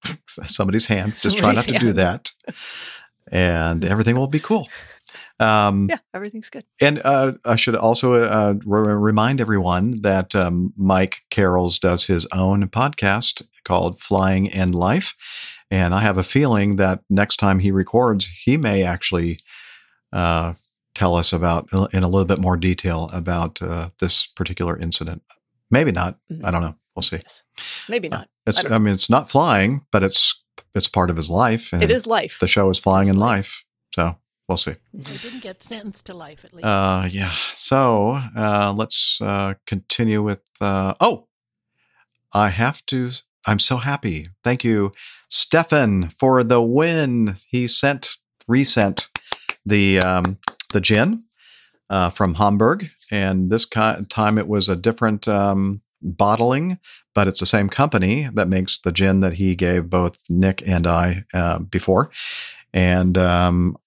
somebody's hand. Just somebody's try not hand. to do that. And everything will be cool. Um, yeah, everything's good. And uh, I should also uh, re- remind everyone that um, Mike Carrolls does his own podcast called Flying and Life. And I have a feeling that next time he records, he may actually uh, tell us about, in a little bit more detail, about uh, this particular incident. Maybe not. Mm-hmm. I don't know. We'll see. Yes. Maybe not. Uh, it's, I, I mean, it's not flying, but it's it's part of his life. And it is life. The show is Flying and Life. So. We'll see. You didn't get sentenced to life, at least. Uh, yeah. So uh, let's uh, continue with. Uh, oh, I have to. I'm so happy. Thank you, Stefan, for the win. He sent, resent the um, the gin uh, from Hamburg, and this ki- time it was a different um, bottling, but it's the same company that makes the gin that he gave both Nick and I uh, before, and. Um,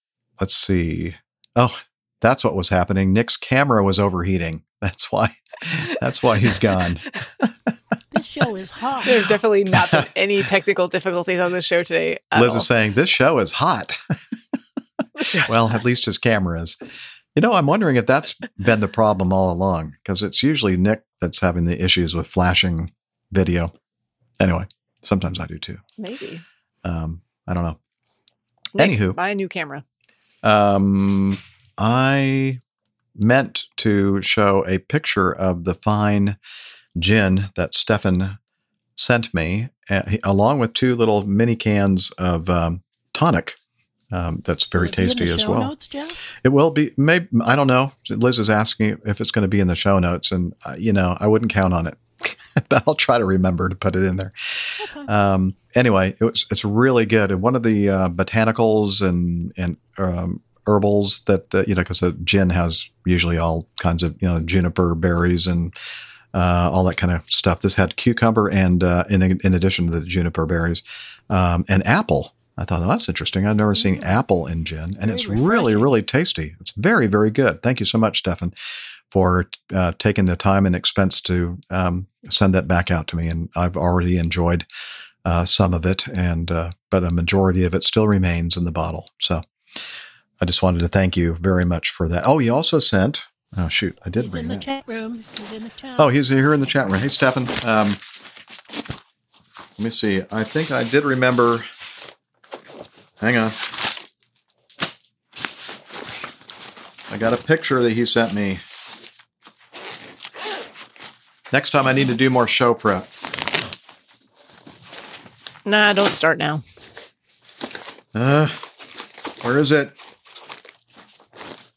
Let's see. Oh, that's what was happening. Nick's camera was overheating. That's why. That's why he's gone. This show is hot. There have definitely not been any technical difficulties on this show today. Liz all. is saying this show is hot. Well, at least his camera is. You know, I'm wondering if that's been the problem all along, because it's usually Nick that's having the issues with flashing video. Anyway, sometimes I do too. Maybe. Um, I don't know. Nick, anywho, buy a new camera. Um, I meant to show a picture of the fine gin that Stefan sent me, along with two little mini cans of um, tonic. Um, that's very tasty as well. Notes, it will be, maybe, I don't know. Liz is asking if it's going to be in the show notes, and uh, you know, I wouldn't count on it, but I'll try to remember to put it in there. Okay. Um, anyway, it was, it's really good. And one of the uh, botanicals and, and um, herbals that, uh, you know, cause the gin has usually all kinds of, you know, juniper berries and uh, all that kind of stuff. This had cucumber and uh, in, in addition to the juniper berries um, and apple. I thought, oh, that's interesting. I've never seen mm. apple in gin, and very it's refreshing. really, really tasty. It's very, very good. Thank you so much, Stefan, for uh, taking the time and expense to um, send that back out to me. And I've already enjoyed uh, some of it, and uh, but a majority of it still remains in the bottle. So I just wanted to thank you very much for that. Oh, you also sent – oh, shoot. I did he's bring in the that. chat room. He's in the chat. Oh, he's here in the chat room. Hey, Stefan. Um, let me see. I think I did remember – hang on. I got a picture that he sent me. Next time I need to do more show prep. Nah, don't start now. Uh, where is it?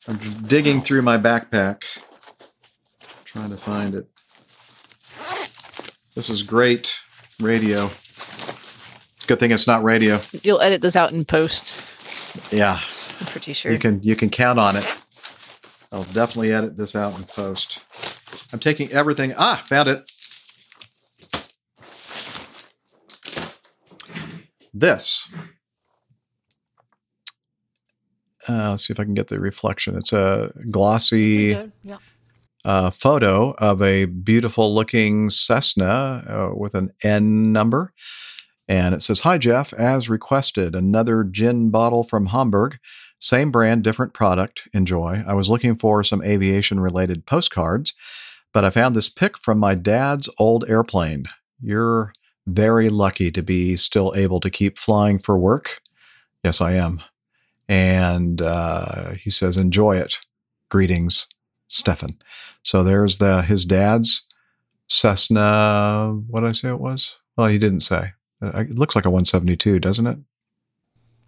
I'm digging through my backpack. Trying to find it. This is great radio. Good thing it's not radio. You'll edit this out in post. Yeah. I'm pretty sure. You can you can count on it. I'll definitely edit this out in post. I'm taking everything. Ah, found it. This. Uh, let's see if I can get the reflection. It's a glossy yeah. uh, photo of a beautiful looking Cessna uh, with an N number. And it says, "Hi, Jeff. As requested, another gin bottle from Hamburg. Same brand, different product. Enjoy. I was looking for some aviation-related postcards, but I found this pic from my dad's old airplane. You're very lucky to be still able to keep flying for work." Yes, I am. And uh, he says, "Enjoy it. Greetings, Stefan." So there's the his dad's Cessna. What did I say it was? Well, he didn't say. Uh, it looks like a one seventy-two, doesn't it?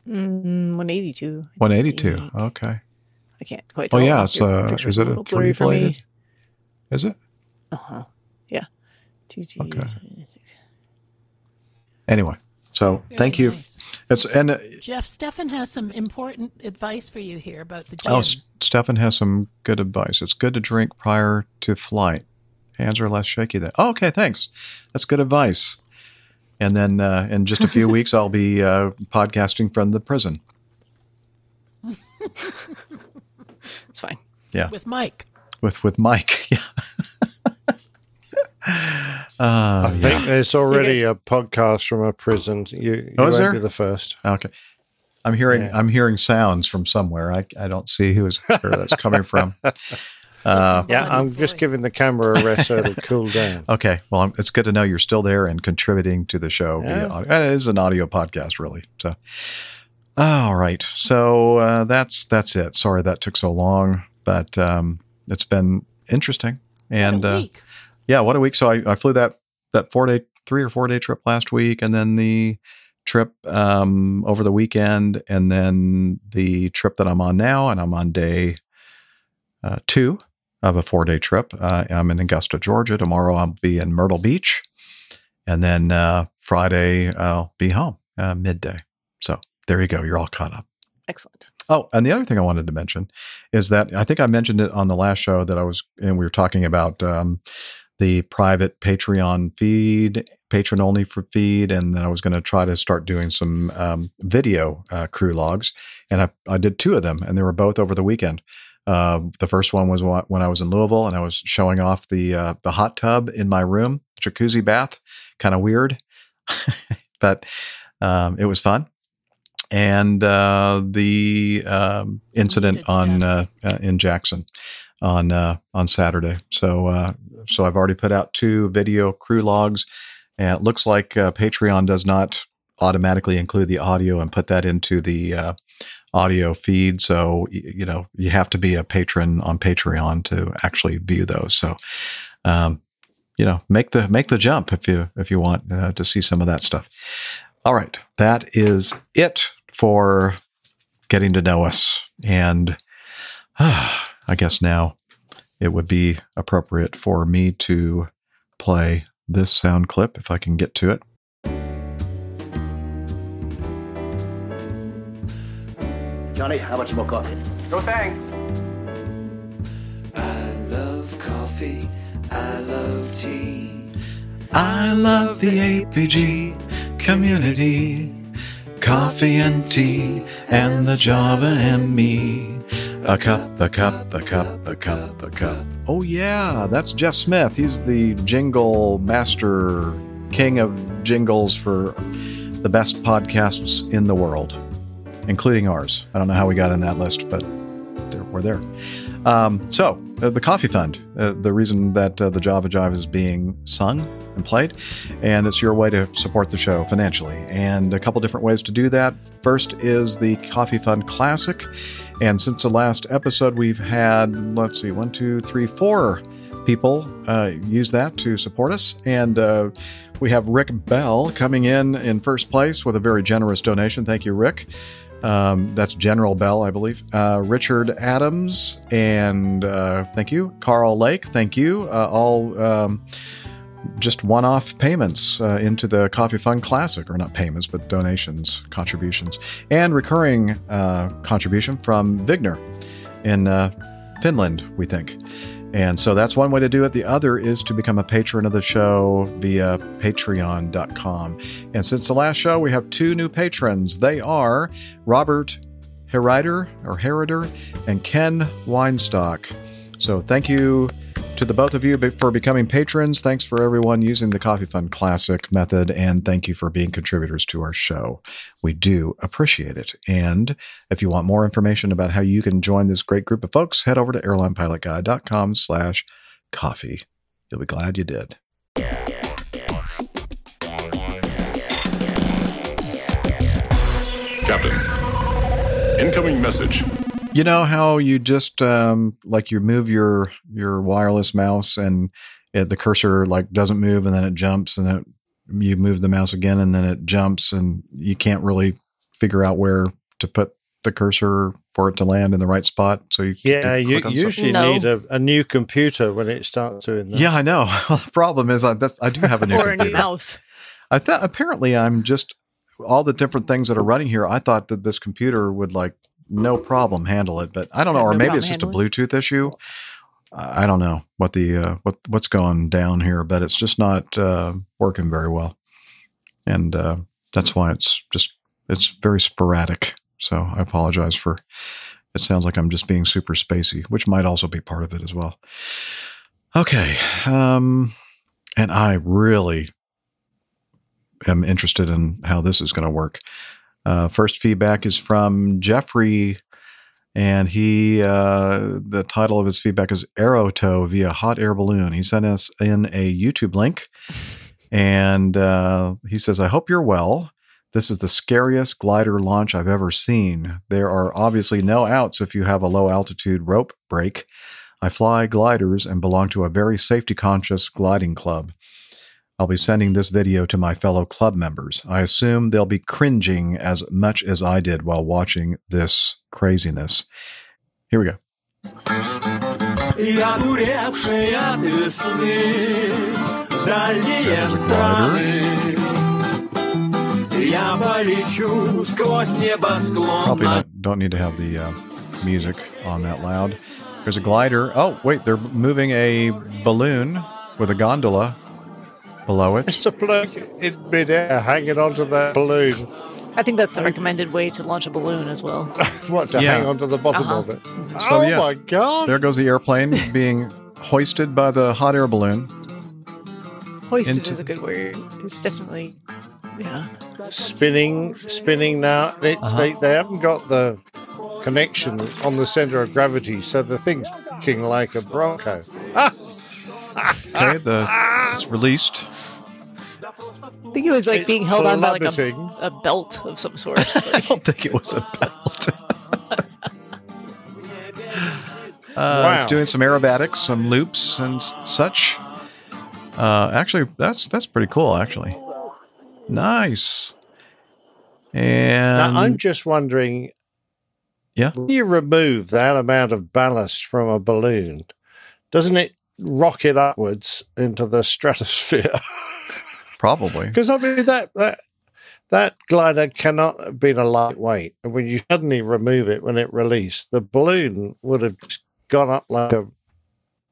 Mm, one eighty-two. one eighty-two. Okay. I can't quite tell. Oh, yeah. It's, uh, is it a three-plated? Is it? Uh-huh. Yeah. T T. Okay. Anyway, so very thank nice. you. It's and uh, Jeff, Stefan has some important advice for you here about the gin. Oh, S- Stefan has some good advice. It's good to drink prior to flight. Hands are less shaky then. Oh, okay, thanks. That's good advice. And then uh, in just a few weeks, I'll be uh, podcasting from the prison. It's fine. Yeah. With Mike. With with Mike. Yeah. uh, I yeah. think there's already guys- a podcast from a prison. You, you oh, is won't there? be the first. Okay. I'm hearing yeah. I'm hearing sounds from somewhere. I I don't see who is where that's coming from. Uh, yeah, I'm just giving the camera a rest so it'll cool down. Okay, well, I'm, it's good to know you're still there and contributing to the show. Yeah. Via audio. And it is an audio podcast, really. So, all right, so uh, that's that's it. Sorry that took so long, but um, it's been interesting. And what a week. Uh, yeah, what a week. So I, I flew that that four day, three or four day trip last week, and then the trip um, over the weekend, and then the trip that I'm on now, and I'm on day uh, two. Of a four-day trip. Uh, I'm in Augusta, Georgia. Tomorrow I'll be in Myrtle Beach. And then uh, Friday I'll be home uh, midday. So there you go. You're all caught up. Excellent. Oh, and the other thing I wanted to mention is that I think I mentioned it on the last show that I was, and we were talking about um, the private Patreon feed, patron-only for feed, and then I was going to try to start doing some um, video uh, crew logs. And I, I did two of them, and they were both over the weekend. Uh, the first one was when I was in Louisville, and I was showing off the uh, the hot tub in my room, jacuzzi bath, kind of weird, but um, it was fun. and uh, the um, incident on uh, in Jackson on uh, on Saturday. So uh, so I've already put out two video crew logs, and it looks like uh, Patreon does not automatically include the audio and put that into the uh, audio feed. So, you know, you have to be a patron on Patreon to actually view those. So, um, you know, make the, make the jump if you, if you want uh, to see some of that stuff. All right. That is it for getting to know us. And uh, I guess now it would be appropriate for me to play this sound clip if I can get to it. Johnny, how much more coffee? No thanks. I love coffee. I love tea. I love the A P G community. Coffee and tea and the Java and me. A cup, a cup, a cup, a cup, a cup. Oh yeah, that's Jeff Smith. He's the jingle master, king of jingles for the best podcasts in the world, including ours. I don't know how we got in that list, but we're there. Um, so uh, the Coffee Fund, uh, the reason that uh, the Java Jive is being sung and played, and it's your way to support the show financially. And a couple different ways to do that. First is the Coffee Fund Classic. And since the last episode, we've had, let's see, one, two, three, four people uh, use that to support us. And uh, we have Rick Bell coming in in first place with a very generous donation. Thank you, Rick. Um, that's General Bell, I believe. Uh, Richard Adams, and uh, thank you. Carl Lake, thank you. Uh, all um, just one-off payments uh, into the Coffee Fund Classic, or not payments, but donations, contributions, and recurring uh, contribution from Vigner in uh, Finland, we think. And so that's one way to do it. The other is to become a patron of the show via patreon dot com. And since the last show, we have two new patrons. They are Robert Herrider or Herrider and Ken Weinstock. So thank you to the both of you for becoming patrons. Thanks for everyone using the Coffee Fund Classic method. And thank you for being contributors to our show. We do appreciate it. And if you want more information about how you can join this great group of folks, head over to airline pilot guy dot com slash coffee. You'll be glad you did. Captain, incoming message. You know how you just um, like you move your your wireless mouse and it, the cursor like doesn't move and then it jumps and it, you move the mouse again and then it jumps and you can't really figure out where to put the cursor for it to land in the right spot. So you yeah, you usually no. need a, a new computer when it starts doing that. Yeah, I know. Well, the problem is I that's, I do have a new or computer. a new mouse. I thought apparently I'm just all the different things that are running here. I thought that this computer would like. No problem, handle it. But I don't know, or no maybe it's just a Bluetooth it. issue. I don't know what the uh, what what's going down here, but it's just not uh, working very well, and uh, that's why it's just it's very sporadic. So I apologize for. It sounds like I'm just being super spacey, which might also be part of it as well. Okay, um, and I really am interested in how this is going to work. Uh, first feedback is from Jeffrey, and he uh, the title of his feedback is Aerotow via Hot Air Balloon. He sent us in a YouTube link, and uh, he says, I hope you're well. This is the scariest glider launch I've ever seen. There are obviously no outs if you have a low-altitude rope break. I fly gliders and belong to a very safety-conscious gliding club. I'll be sending this video to my fellow club members. I assume they'll be cringing as much as I did while watching this craziness. Here we go. Probably don't, don't need to have the uh, music on that loud. There's a glider. Oh, wait, they're moving a balloon with a gondola. Below it. It's a bloke in midair hanging onto that balloon. I think that's the recommended way to launch a balloon as well. What, to yeah. hang onto the bottom uh-huh. of it? So, oh yeah. my God. There goes the airplane being hoisted by the hot air balloon. Hoisted into- is a good word. It's definitely Yeah. Spinning, spinning now. It's, uh-huh. they, they haven't got the connection on the center of gravity, so the thing's kicking like a Bronco. Ah! Okay, the, it's released. I think it was like it's being held on by like a, a belt of some sort. Like. I don't think it was a belt. uh, wow. It's doing some aerobatics, some loops and such. Uh, actually, that's that's pretty cool, actually. Nice. And now, I'm just wondering, yeah, when you remove that amount of ballast from a balloon, doesn't it rocket upwards into the stratosphere? Probably. Because I mean that that that glider cannot have been a lightweight, and when you suddenly remove it when it released, the balloon would have just gone up like a,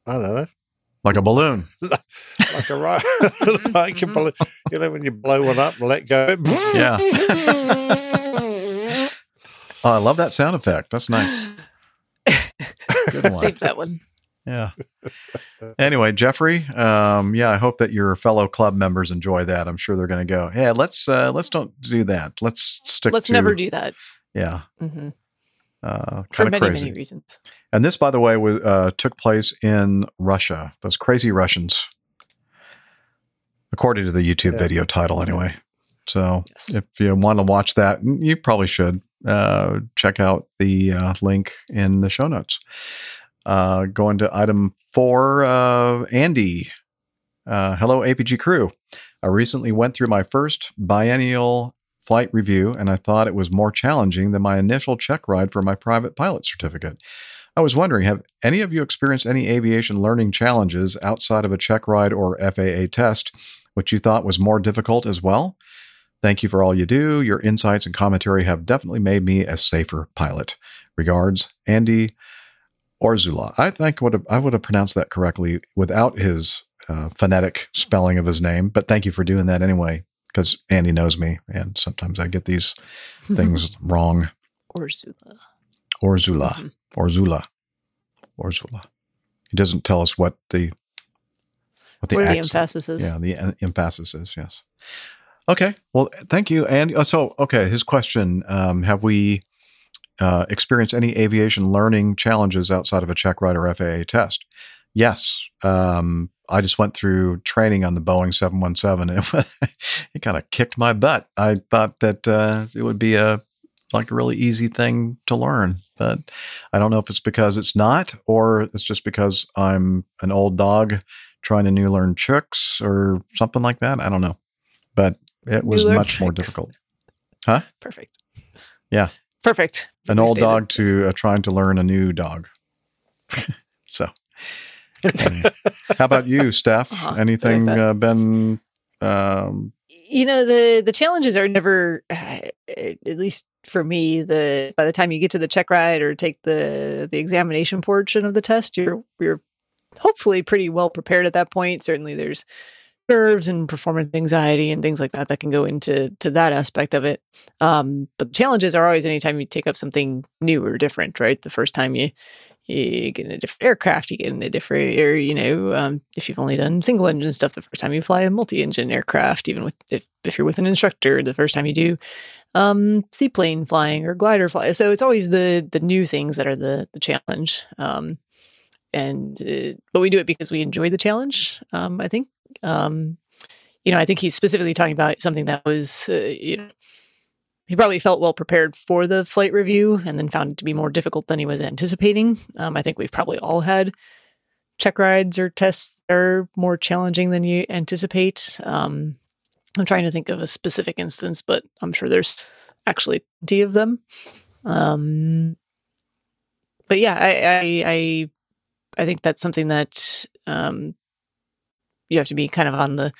I don't know. Like a balloon. like a rocket. like mm-hmm. a balloon. You know, when you blow one up and let go. Yeah. Oh, I love that sound effect. That's nice. Good one. Save that one. Yeah. Anyway, Jeffrey, um, yeah, I hope that your fellow club members enjoy that. I'm sure they're going to go, yeah, hey, let's uh, let's don't do that. Let's stick let's to... Let's never do that. Yeah. Mm-hmm. Uh, For many, crazy. many reasons. And this, by the way, was, uh, took place in Russia. Those crazy Russians, according to the YouTube yeah. video title, anyway. So yes. if you want to watch that, you probably should uh, check out the uh, link in the show notes. Uh, going to item four, uh, Andy. Uh, hello, A P G crew. I recently went through my first biennial flight review, and I thought it was more challenging than my initial check ride for my private pilot certificate. I was wondering, have any of you experienced any aviation learning challenges outside of a check ride or F A A test, which you thought was more difficult as well? Thank you for all you do. Your insights and commentary have definitely made me a safer pilot. Regards, Andy Orzula. I think would have, I would have pronounced that correctly without his uh, phonetic spelling of his name, but thank you for doing that anyway. Because Andy knows me, and sometimes I get these things wrong. Orzula. Orzula. Mm-hmm. Orzula. Orzula. He doesn't tell us what the what the, the emphasis is. Yeah, the uh, emphasis is, yes. Okay, well, thank you, Andy. Uh, so, okay, his question, um, have we uh, experienced any aviation learning challenges outside of a check ride or F A A test? Yes. Um, I just went through training on the Boeing seven one seven, and it kind of kicked my butt. I thought that uh, it would be a like a really easy thing to learn, but I don't know if it's because it's not, or it's just because I'm an old dog trying to new learn tricks or something like that. I don't know, but it was much tricks. more difficult. Huh? Perfect. Yeah. Perfect. An old dog to uh, trying to learn a new dog. So. How about you, Steph? Uh-huh, anything like uh, been um you know the the challenges are never uh, at least for me, the by the time you get to the check ride or take the the examination portion of the test, you're you're hopefully pretty well prepared at that point. Certainly there's nerves and performance anxiety and things like that that can go into to that aspect of it, um but the challenges are always anytime you take up something new or different, right? The first time you You get in a different aircraft, you get in a different, or, you know, um, if you've only done single engine stuff, the first time you fly a multi-engine aircraft, even with if, if you're with an instructor, the first time you do um, seaplane flying or glider fly. So it's always the the new things that are the the challenge. Um, and uh, but we do it because we enjoy the challenge, um, I think. Um, you know, I think he's specifically talking about something that was, uh, you know, he probably felt well prepared for the flight review and then found it to be more difficult than he was anticipating. Um, I think we've probably all had check rides or tests that are more challenging than you anticipate. Um, I'm trying to think of a specific instance, but I'm sure there's actually plenty of them. Um, but yeah, I, I, I, I think that's something that um, you have to be kind of on the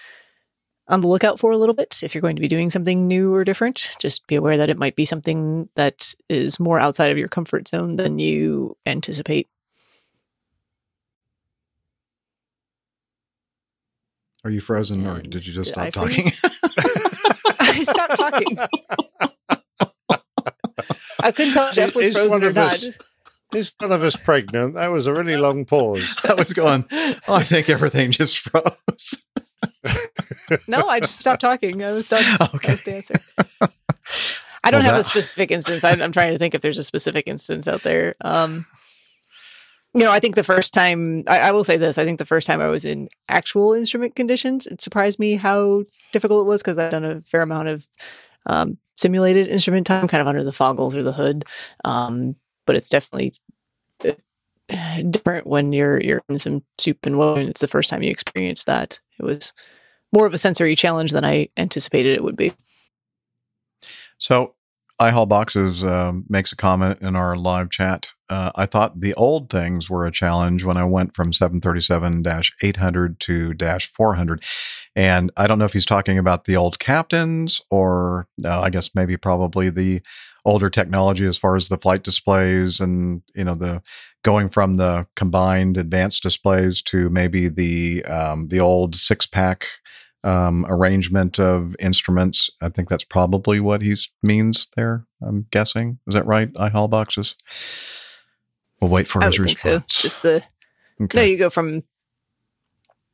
on the lookout for a little bit. If you're going to be doing something new or different, just be aware that it might be something that is more outside of your comfort zone than you anticipate. Are you frozen and or did you just did stop I talking? I stopped talking. I couldn't tell if Jeff was is frozen or not. Us, is one of us pregnant? That was a really long pause. I was going, oh, I think everything just froze. No, I stopped talking. I was done. Okay. That's the answer. I don't well, have that... a specific instance. I'm, I'm trying to think if there's a specific instance out there. Um, you know, I think the first time, I, I will say this, I think the first time I was in actual instrument conditions, it surprised me how difficult it was because I've done a fair amount of um, simulated instrument time, kind of under the foggles or the hood. Um, but it's definitely different when you're you're in some soup and woe, and it's the first time you experience that. It was more of a sensory challenge than I anticipated it would be. So, iHaul Boxes uh, makes a comment in our live chat. Uh, I thought the old things were a challenge when I went from seven thirty-seven eight hundred to four hundred. And I don't know if he's talking about the old captains or uh, I guess maybe probably the older technology as far as the flight displays and, you know, the going from the combined advanced displays to maybe the um, the old six-pack um, arrangement of instruments. I think that's probably what he means there, I'm guessing. Is that right, iHaul Boxes? We'll wait for I his would response. Think so. Just the, okay. No, you go from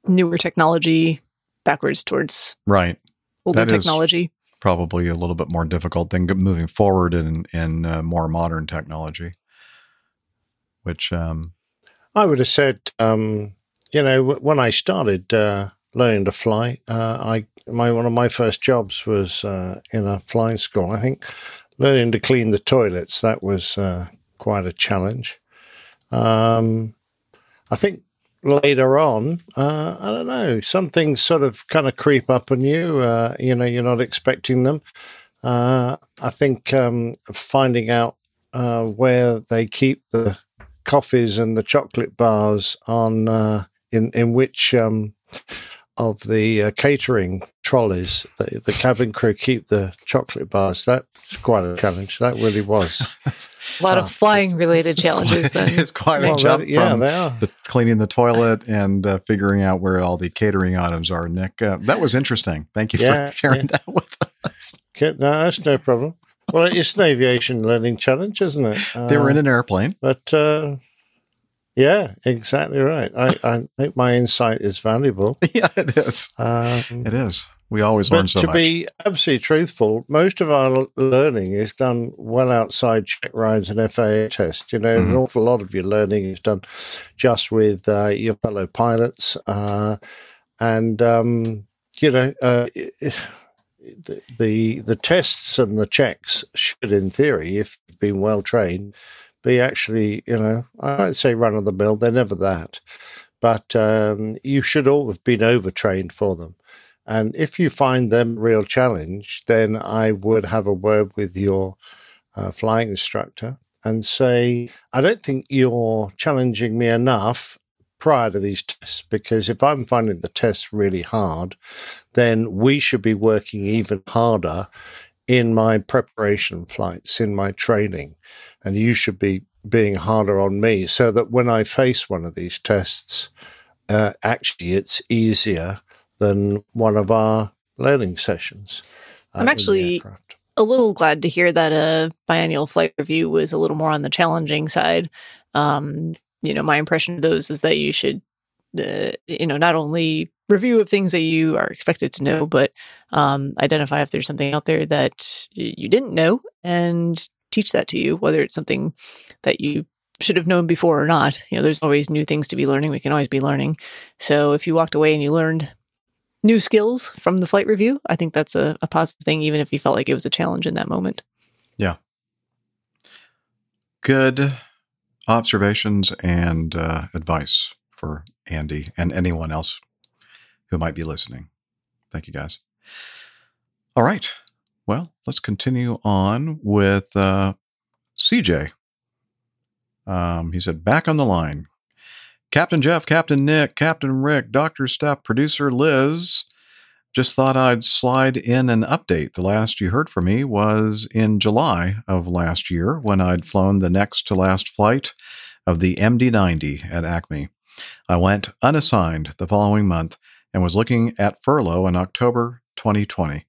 newer technology backwards towards right. older that technology. Probably a little bit more difficult than moving forward in, in uh, more modern technology, which... Um, I would have said, um, you know, w- when I started uh, learning to fly, uh, I my one of my first jobs was uh, in a flying school. I think learning to clean the toilets, that was uh, quite a challenge. Um, I think later on, uh, I don't know, some things sort of kind of creep up on you. Uh, you know, you're not expecting them. Uh, I think um, finding out uh, where they keep the coffees and the chocolate bars on uh, in in which um, of the uh, catering trolleys the, the cabin crew keep the chocolate bars. That's quite a challenge. That really was. A lot uh, of flying-related challenges, then. It's quite well, a jump that, yeah, from they are. The cleaning the toilet and uh, figuring out where all the catering items are, Nick. Uh, that was interesting. Thank you yeah, for sharing yeah. that with us. Okay, no, that's no problem. Well, it's an aviation learning challenge, isn't it? Uh, they were in an airplane. But, uh, yeah, exactly right. I, I think my insight is valuable. Yeah, it is. Um, it is. We always learn so much. But to be absolutely truthful, most of our learning is done well outside check rides and F A A tests. You know, mm-hmm. an awful lot of your learning is done just with uh, your fellow pilots. Uh, and, um, you know, uh, the, the the tests and the checks should, in theory, if you've been well-trained, be actually, you know, I don't say run-of-the-mill. They're never that. But um, you should all have been overtrained for them. And if you find them a real challenge, then I would have a word with your uh, flying instructor and say, I don't think you're challenging me enough prior to these tests, because if I'm finding the tests really hard, then we should be working even harder in my preparation flights, in my training, and you should be being harder on me so that when I face one of these tests, uh, actually it's easier than one of our learning sessions. Uh, I'm actually a little glad to hear that a biannual flight review was a little more on the challenging side. Um, you know, my impression of those is that you should, uh, you know, not only review of things that you are expected to know, but um, identify if there's something out there that you didn't know and teach that to you, whether it's something that you should have known before or not. You know, there's always new things to be learning. We can always be learning. So if you walked away and you learned new skills from the flight review, I think that's a, a positive thing, even if you felt like it was a challenge in that moment. Yeah. Good observations and uh, advice for Andy and anyone else who might be listening. Thank you, guys. All right. Well, let's continue on with uh, C J. Um, he said, back on the line. Captain Jeff, Captain Nick, Captain Rick, Doctor Steph, Producer Liz. Just thought I'd slide in an update. The last you heard from me was in July of last year when I'd flown the next to last flight of the M D ninety at Acme. I went unassigned the following month and was looking at furlough in October twenty twenty.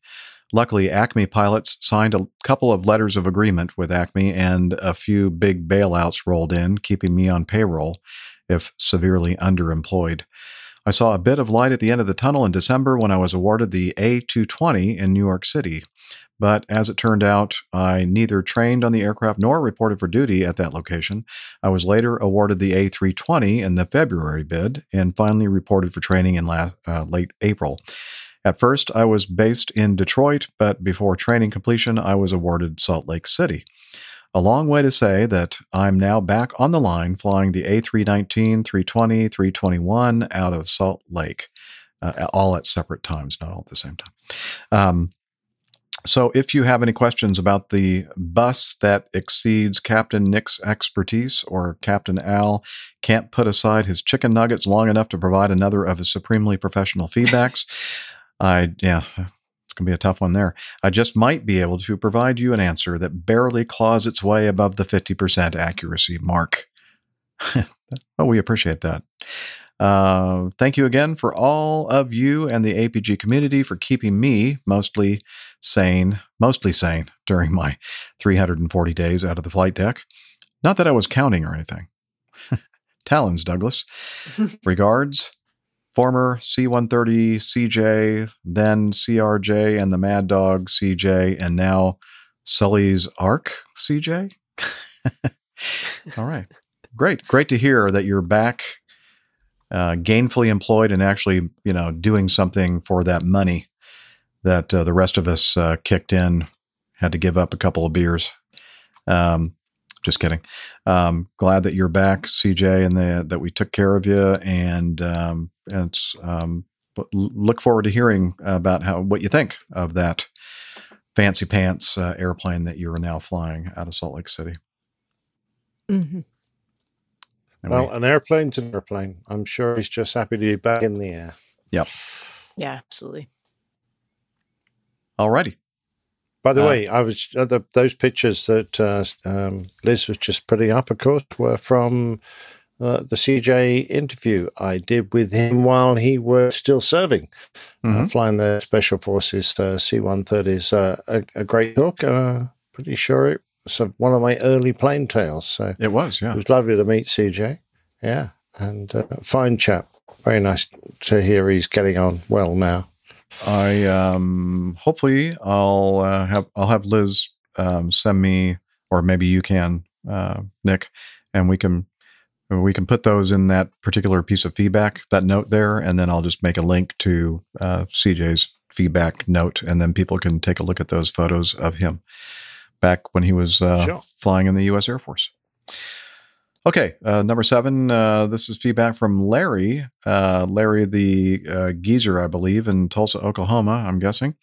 Luckily, Acme pilots signed a couple of letters of agreement with Acme and a few big bailouts rolled in, keeping me on payroll if severely underemployed. I saw a bit of light at the end of the tunnel in December when I was awarded the A two twenty in New York City. But as it turned out, I neither trained on the aircraft nor reported for duty at that location. I was later awarded the A three twenty in the February bid and finally reported for training in la- uh, late April. At first, I was based in Detroit, but before training completion, I was awarded Salt Lake City. A long way to say that I'm now back on the line flying the A three nineteen, three twenty, three twenty-one out of Salt Lake, uh, all at separate times, not all at the same time. Um, So if you have any questions about the bus that exceeds Captain Nick's expertise, or Captain Al can't put aside his chicken nuggets long enough to provide another of his supremely professional feedbacks, I, yeah, it's going to be a tough one there. I just might be able to provide you an answer that barely claws its way above the fifty percent accuracy mark. Well, we appreciate that. Uh, thank you again for all of you and the A P G community for keeping me mostly sane, mostly sane during my three hundred forty days out of the flight deck. Not that I was counting or anything. Talons, Douglas. Regards, former C one thirty C J, then C R J and the Mad Dog C J, and now Sully's Ark C J. All right. Great. Great to hear that you're back. Uh, gainfully employed and actually, you know, doing something for that money that uh, the rest of us uh, kicked in, had to give up a couple of beers. Um, just kidding. Um, glad that you're back, C J, and the, that we took care of you. And um, it's, um, look forward to hearing about how what you think of that fancy pants uh, airplane that you are now flying out of Salt Lake City. Mm-hmm. Well, an airplane's an airplane. I'm sure he's just happy to be back in the air. Yep. Yeah, absolutely. All righty. By the uh, way, I was uh, the, those pictures that uh, um, Liz was just putting up, of course, were from uh, the C J interview I did with him while he was still serving, mm-hmm. uh, flying the Special Forces uh, C one thirties. Uh, a, a great talk. Uh, pretty sure it So one of my early plane tales. So it was, yeah. It was lovely to meet C J. Yeah, and uh, fine chap. Very nice to hear he's getting on well now. I um, hopefully I'll uh, have I'll have Liz um, send me, or maybe you can, uh, Nick, and we can we can put those in that particular piece of feedback, that note there, and then I'll just make a link to uh, C J's feedback note, and then people can take a look at those photos of him back when he was uh, sure. flying in the U S Air Force. Okay, uh, number seven, uh, this is feedback from Larry. Uh, Larry the uh, geezer, I believe, in Tulsa, Oklahoma, I'm guessing.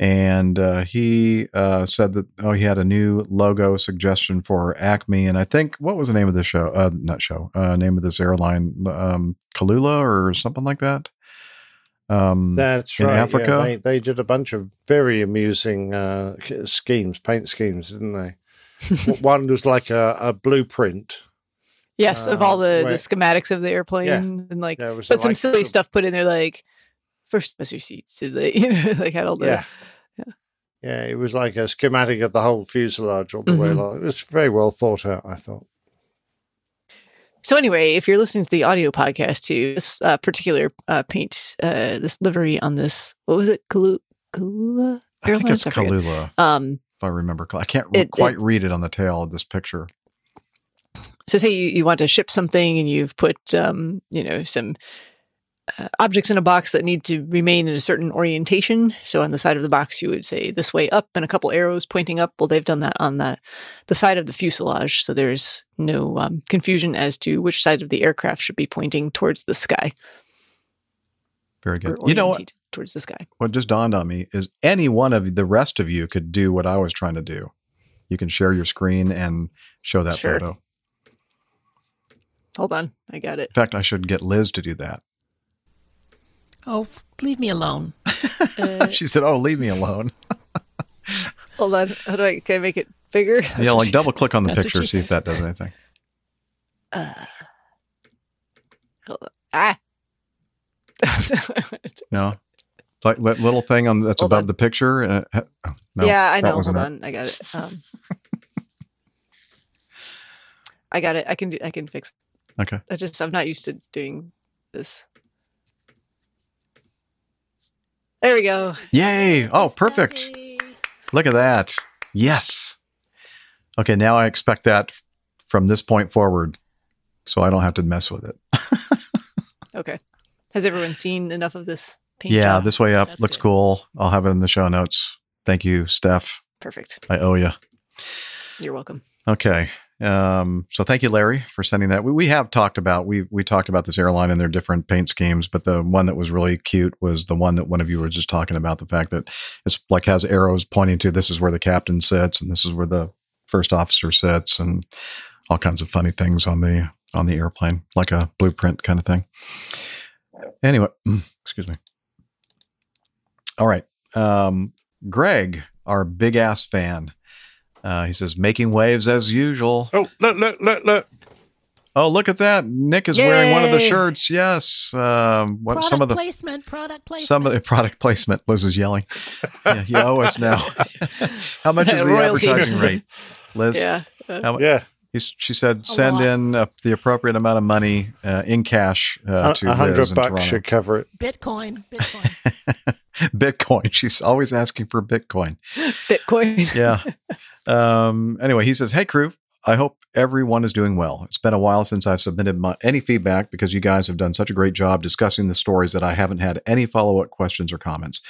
And uh, he uh, said that, oh, he had a new logo suggestion for Acme. And I think, what was the name of the show? Uh, not show, uh, name of this airline, um, Kalula or something like that? Um, That's in right. Africa, yeah, they, they did a bunch of very amusing uh, schemes, paint schemes, didn't they? One was like a, a blueprint. Yes, uh, of all the, where, the schematics of the airplane, yeah, and like, yeah, but some like, silly the, stuff put in there, like first was your seats, so they, you know, like had all the, yeah. yeah, yeah, it was like a schematic of the whole fuselage all the mm-hmm. way along. It was very well thought out, I thought. So anyway, if you're listening to the audio podcast too, this uh, particular uh, paint, uh, this livery on this, what was it, Kalu- Kalula? I think it's Kalula, um, if I remember. I can't it, quite it, read it on the tail of this picture. So say you, you want to ship something and you've put, um, you know, some uh, objects in a box that need to remain in a certain orientation. So on the side of the box, you would say this way up and a couple arrows pointing up. Well, they've done that on the, the side of the fuselage. So there's no um, confusion as to which side of the aircraft should be pointing towards the sky. Very good. You know what? Towards the sky. What just dawned on me is any one of the rest of you could do what I was trying to do. You can share your screen and show that sure. photo. Hold on. I got it. In fact, I should get Liz to do that. Oh, leave me alone. Uh, she said, oh, leave me alone. Hold on. How do I, can I make it bigger? That's yeah, like double click on the picture, see if that does anything. Uh, hold on. Ah. No. Like that little thing on that's Hold above on. The picture. Uh, oh, no, yeah, I know. Hold on. It. I got it. Um, I got it. I can do, I can fix it. Okay. I just, I'm not used to doing this. There we go. Yay. Oh, perfect. Look at that. Yes. Okay, now I expect that from this point forward, so I don't have to mess with it. Okay. Has everyone seen enough of this paint Yeah, job? This way up looks cool. I'll have it in the show notes. Thank you, Steph. Perfect. I owe you. You're welcome. Okay. Um, so thank you, Larry, for sending that. We, we have talked about, we we talked about this airline and their different paint schemes, but the one that was really cute was the one that one of you were just talking about, the fact that it's like has arrows pointing to this is where the captain sits and this is where the first officer sits and all kinds of funny things on the, on the airplane, like a blueprint kind of thing. Anyway, excuse me. All right. Um, Greg, our big ass fan. Uh, he says, making waves as usual. Oh, look, look, look, look. Oh, look at that. Nick is Yay. wearing one of the shirts. Yes. Um, what, product some of the, placement, product placement. Some of the product placement. Liz is yelling. Yeah, you owe us now. How much is the royalties. Advertising rate, Liz? Yeah. Uh, How, yeah. She said, send in uh, the appropriate amount of money uh, in cash uh, to one hundred Liz in bucks Toronto. Should cover it. Bitcoin. Bitcoin. Bitcoin. She's always asking for Bitcoin. Bitcoin. Yeah. Um, anyway, he says, hey, crew, I hope everyone is doing well. It's been a while since I've submitted my, any feedback because you guys have done such a great job discussing the stories that I haven't had any follow-up questions or comments.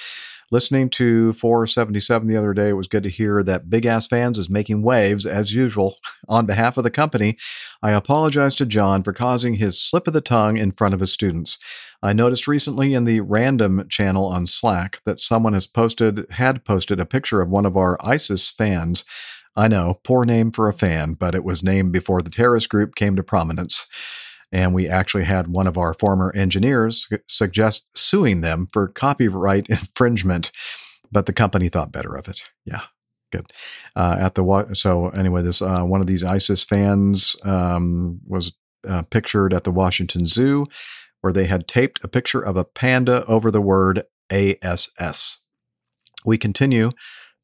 Listening to four seventy-seven the other day, it was good to hear that Big Ass Fans is making waves as usual. On behalf of the company, I apologize to John for causing his slip of the tongue in front of his students. I noticed recently in the random channel on Slack that someone has posted, had posted a picture of one of our ISIS fans. I know, poor name for a fan, but it was named before the terrorist group came to prominence. And we actually had one of our former engineers suggest suing them for copyright infringement, but the company thought better of it. Yeah, good. Uh, at the so anyway, this uh, one of these ISIS fans um, was uh, pictured at the Washington Zoo, where they had taped a picture of a panda over the word A S S. We continue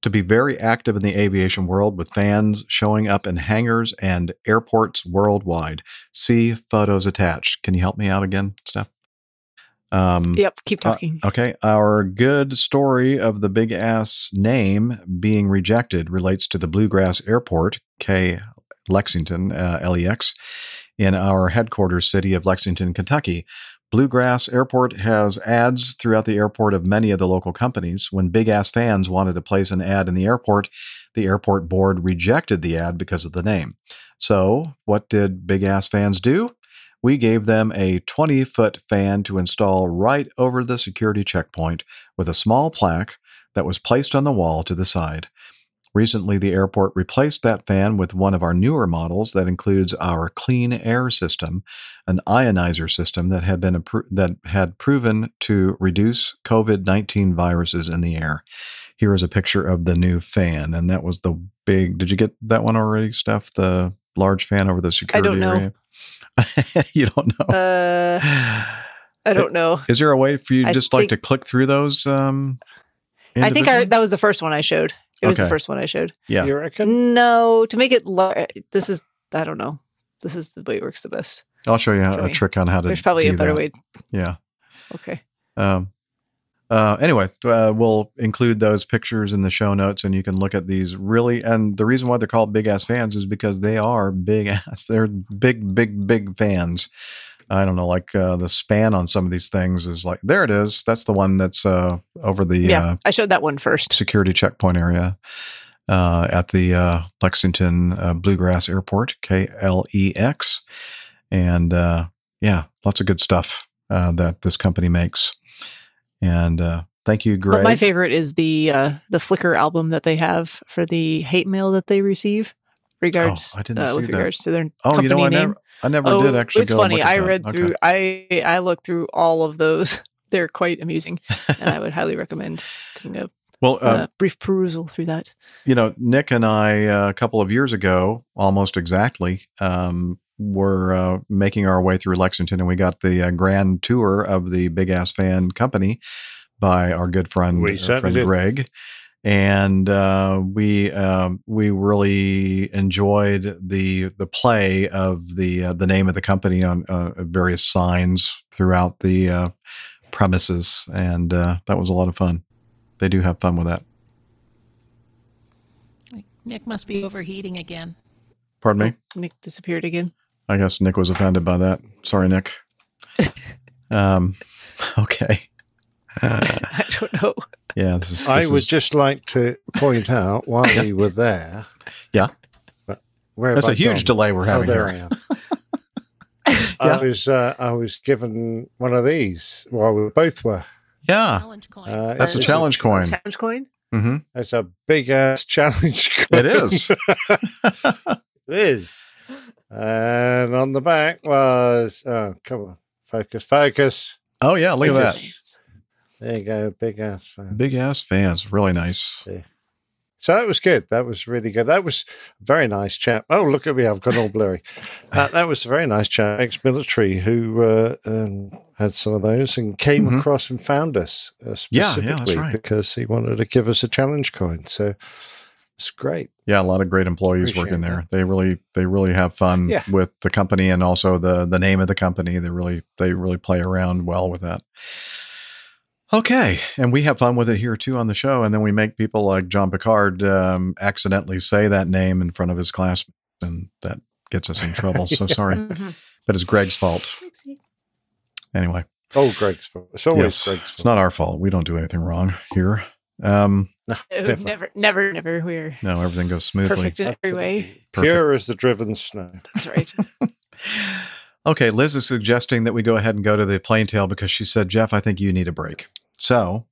to be very active in the aviation world with fans showing up in hangars and airports worldwide. See photos attached. Can you help me out again, Steph? Um, yep, keep talking. Uh, okay. Our good story of the big ass name being rejected relates to the Bluegrass Airport, K Lexington, uh, L E X, in our headquarters city of Lexington, Kentucky. Bluegrass Airport has ads throughout the airport of many of the local companies. When Big Ass Fans wanted to place an ad in the airport, the airport board rejected the ad because of the name. So what did Big Ass Fans do? We gave them a twenty-foot fan to install right over the security checkpoint with a small plaque that was placed on the wall to the side. Recently, the airport replaced that fan with one of our newer models that includes our clean air system, an ionizer system that had been that had proven to reduce covid nineteen viruses in the air. Here is a picture of the new fan, and that was the big. Did you get that one already, Steph? The large fan over the security area. I don't know. You don't know. Uh, I don't know. Is there a way for you I just think, like to click through those? Um, I think I, that was the first one I showed. It was okay. The first one I showed. Yeah. You reckon? No, to make it large. This is, I don't know. This is the way it works the best. I'll show you a me. trick on how to do that. There's probably a better that. way. Yeah. Okay. Um. Uh. Anyway, uh, we'll include those pictures in the show notes and you can look at these really. And the reason why they're called Big Ass Fans is because they are big ass. They're big, big, big fans. I don't know, like uh, the span on some of these things is like, there it is. That's the one that's uh, over the yeah, uh, I showed that one first. Security checkpoint area uh, at the uh, Lexington uh, Bluegrass Airport, K L E X. And uh, yeah, lots of good stuff uh, that this company makes. And uh, thank you, Greg. But my favorite is the uh, the Flickr album that they have for the hate mail that they receive. Regards, oh, I didn't uh, see with that. regards to their oh, company you know, I name. Never, I never oh, did actually. It's go funny. I read that. through. Okay. I I looked through all of those. They're quite amusing, and I would highly recommend taking a well uh, uh, brief perusal through that. You know, Nick and I uh, a couple of years ago, almost exactly, um, were uh, making our way through Lexington, and we got the uh, grand tour of the Big Ass Fan Company by our good friend, we uh, friend Greg. And uh, we um, we really enjoyed the the play of the uh, the name of the company on uh, various signs throughout the uh, premises, and uh, that was a lot of fun. They do have fun with that. Nick must be overheating again. Pardon me? Nick disappeared again. I guess Nick was offended by that. Sorry, Nick. um, okay. I don't know. Yeah, this is, this I would is... just like to point out while we were there. Yeah. Where That's a I huge gone? delay we're having oh, there here. I, am. I yeah. was uh, I was given one of these while we both were. Yeah. Challenge coin. Uh, That's a challenge a, coin. Challenge coin? Mm-hmm. That's a big ass challenge coin. It is. It is. And on the back was, oh, come on. Focus, focus. Oh, yeah. Look at that. Fans. There you go. Big ass fans. Big ass fans. Really nice. Yeah. So that was good. That was really good. That was a very nice chap. Oh, look at me. I've got all blurry. Uh, that was a very nice chap, ex-military, who uh, um, had some of those and came mm-hmm. across and found us uh, specifically yeah, yeah, that's right. because he wanted to give us a challenge coin. So it's great. Yeah, a lot of great employees Appreciate working there. That. They really they really have fun yeah. with the company and also the the name of the company. They really They really play around well with that. Okay, and we have fun with it here, too, on the show, and then we make people like John Picard um, accidentally say that name in front of his class, and that gets us in trouble, so yeah. sorry. Mm-hmm. But it's Greg's fault. Anyway. Oh, Greg's fault. It's always yes, Greg's fault. It's not our fault. We don't do anything wrong here. Um, no, no, never, never, never. We're no, everything goes smoothly. Perfect in every way. Perfect. Pure as the driven snow. That's right. Okay, Liz is suggesting that we go ahead and go to the plane tail because she said, Jeff, I think you need a break. So,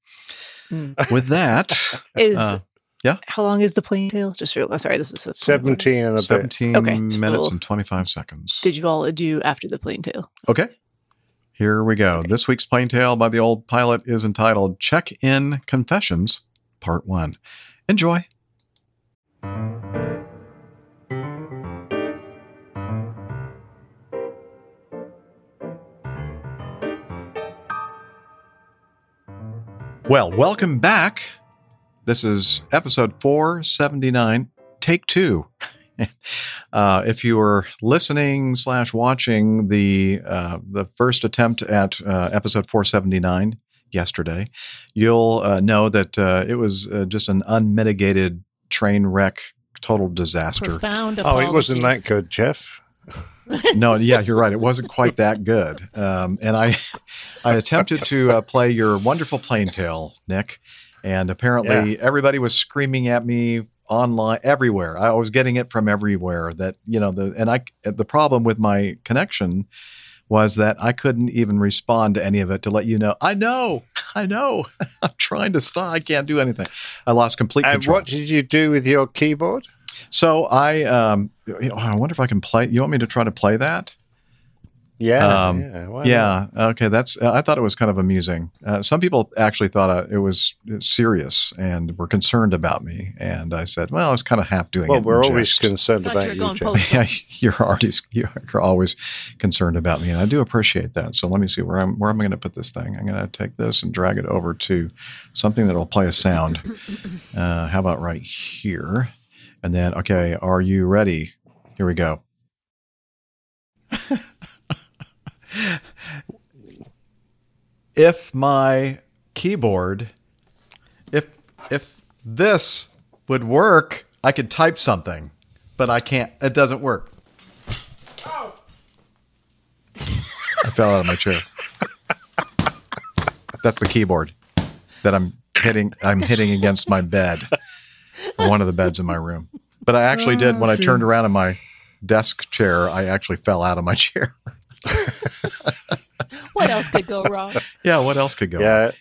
mm. with that, is uh, yeah. How long is the plane tail? Just real. Sorry, this is a seventeen and a seventeen bit. Okay, minutes so and twenty-five seconds. Did you all do after the plane tail? Okay, here we go. Okay. This week's plane tail by the old pilot is entitled "Check-in Confessions, Part One." Enjoy. Well, welcome back. This is episode four seventy-nine, take two. Uh, if you were listening slash watching the uh, the first attempt at uh, episode four seventy-nine yesterday, you'll uh, know that uh, it was uh, just an unmitigated train wreck, total disaster. Profound apologies. Oh, it wasn't that good, Jeff. No, yeah, you're right. It wasn't quite that good. Um, and I I attempted to uh, play your wonderful plane tale, Nick, and apparently yeah. everybody was screaming at me online, everywhere. I was getting it from everywhere. That you know, the and I the problem with my connection was that I couldn't even respond to any of it to let you know, I know, I know, I'm trying to stop. I can't do anything. I lost complete and control. And what did you do with your keyboard? So I, um, I wonder if I can play. You want me to try to play that? Yeah. Um, yeah. yeah. Okay. That's, uh, I thought it was kind of amusing. Uh, some people actually thought uh, it was serious and were concerned about me. And I said, well, I was kind of half doing well, it. Well, we're always just concerned about you're you, Jeff. Yeah, you're, already, you're always concerned about me. And I do appreciate that. So let me see where I'm, where am I going to put this thing? I'm going to take this and drag it over to something that will play a sound. Uh, how about right here? And then, okay, are you ready? Here we go. If my keyboard, if if this would work, I could type something, but I can't. It doesn't work. Oh. I fell out of my chair. That's the keyboard that I'm hitting. I'm hitting against my bed. One of the beds in my room. But I actually did, when I turned around in my desk chair, I actually fell out of my chair. What else could go wrong? Yeah, what else could go yeah, wrong?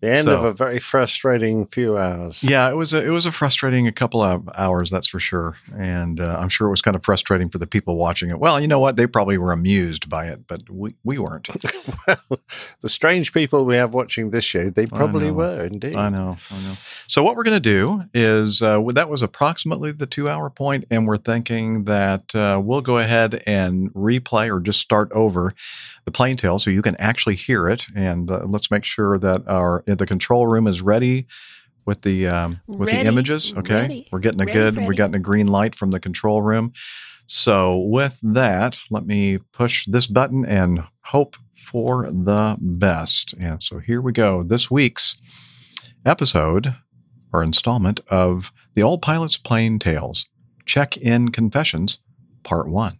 The end so, of a very frustrating few hours. Yeah, it was a, it was a frustrating a couple of hours, that's for sure. And uh, I'm sure it was kind of frustrating for the people watching it. Well, you know what? They probably were amused by it, but we, we weren't. Well, the strange people we have watching this show, they probably were, indeed. I know, I know. So what we're going to do is, uh, that was approximately the two-hour point, and we're thinking that uh, we'll go ahead and replay or just start over the plane tail so you can actually hear it. And uh, let's make sure that our the control room is ready with the um, with ready, the images. Okay, ready, we're getting a ready, good. Ready. We're getting a green light from the control room. So with that, let me push this button and hope for the best. And so here we go. This week's episode or installment of The Old Pilot's Plane Tales, Check-In Confessions, Part one.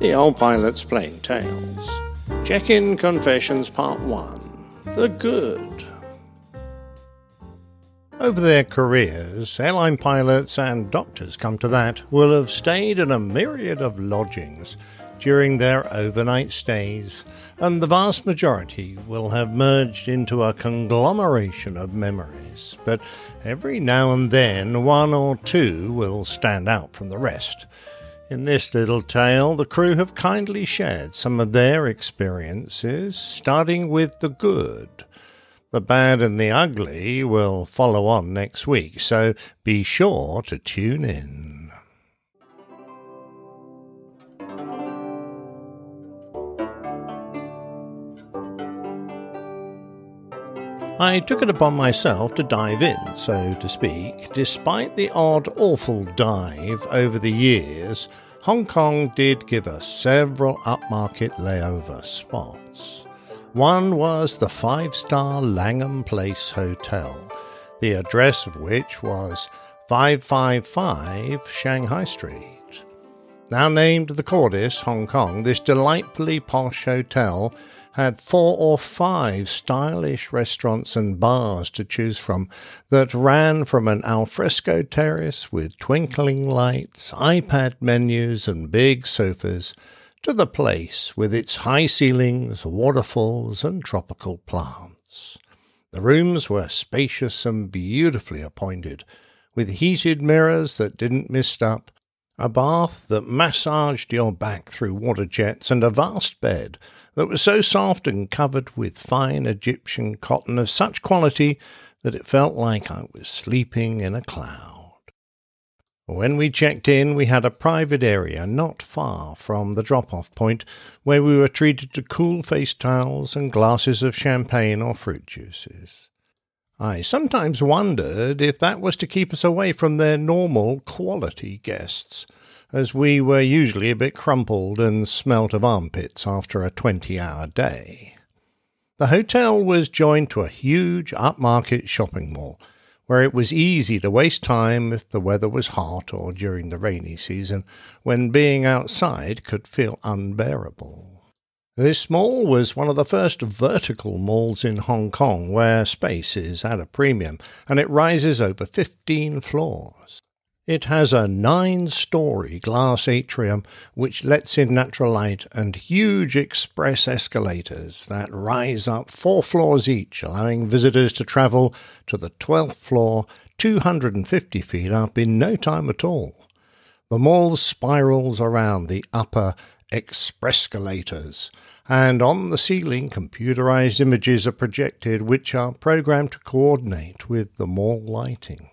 The Old Pilot's Plane Tales, Check-In Confessions, Part one. The Good. Over their careers, airline pilots and doctors, come to that, will have stayed in a myriad of lodgings during their overnight stays, and the vast majority will have merged into a conglomeration of memories. But every now and then, one or two will stand out from the rest. In this little tale, the crew have kindly shared some of their experiences, starting with the good. The bad and the ugly will follow on next week, so be sure to tune in. I took it upon myself to dive in, so to speak. Despite the odd, awful dive over the years, Hong Kong did give us several upmarket layover spots. One was the five-star Langham Place Hotel, the address of which was five five five Shanghai Street. Now named the Cordis, Hong Kong, this delightfully posh hotel had four or five stylish restaurants and bars to choose from that ran from an alfresco terrace with twinkling lights, iPad menus and big sofas, to the place with its high ceilings, waterfalls and tropical plants. The rooms were spacious and beautifully appointed, with heated mirrors that didn't mist up, a bath that massaged your back through water jets, and a vast bed that was so soft and covered with fine Egyptian cotton of such quality that it felt like I was sleeping in a cloud. When we checked in, we had a private area not far from the drop-off point where we were treated to cool face towels and glasses of champagne or fruit juices. I sometimes wondered if that was to keep us away from their normal quality guests, as we were usually a bit crumpled and smelt of armpits after a twenty-hour day. The hotel was joined to a huge upmarket shopping mall, where it was easy to waste time if the weather was hot or during the rainy season, when being outside could feel unbearable. This mall was one of the first vertical malls in Hong Kong where space is at a premium, and it rises over fifteen floors. It has a nine-storey glass atrium which lets in natural light and huge express escalators that rise up four floors each, allowing visitors to travel to the twelfth floor, two hundred fifty feet up, in no time at all. The mall spirals around the upper expresscalators, and on the ceiling computerized images are projected which are programmed to coordinate with the mall lighting.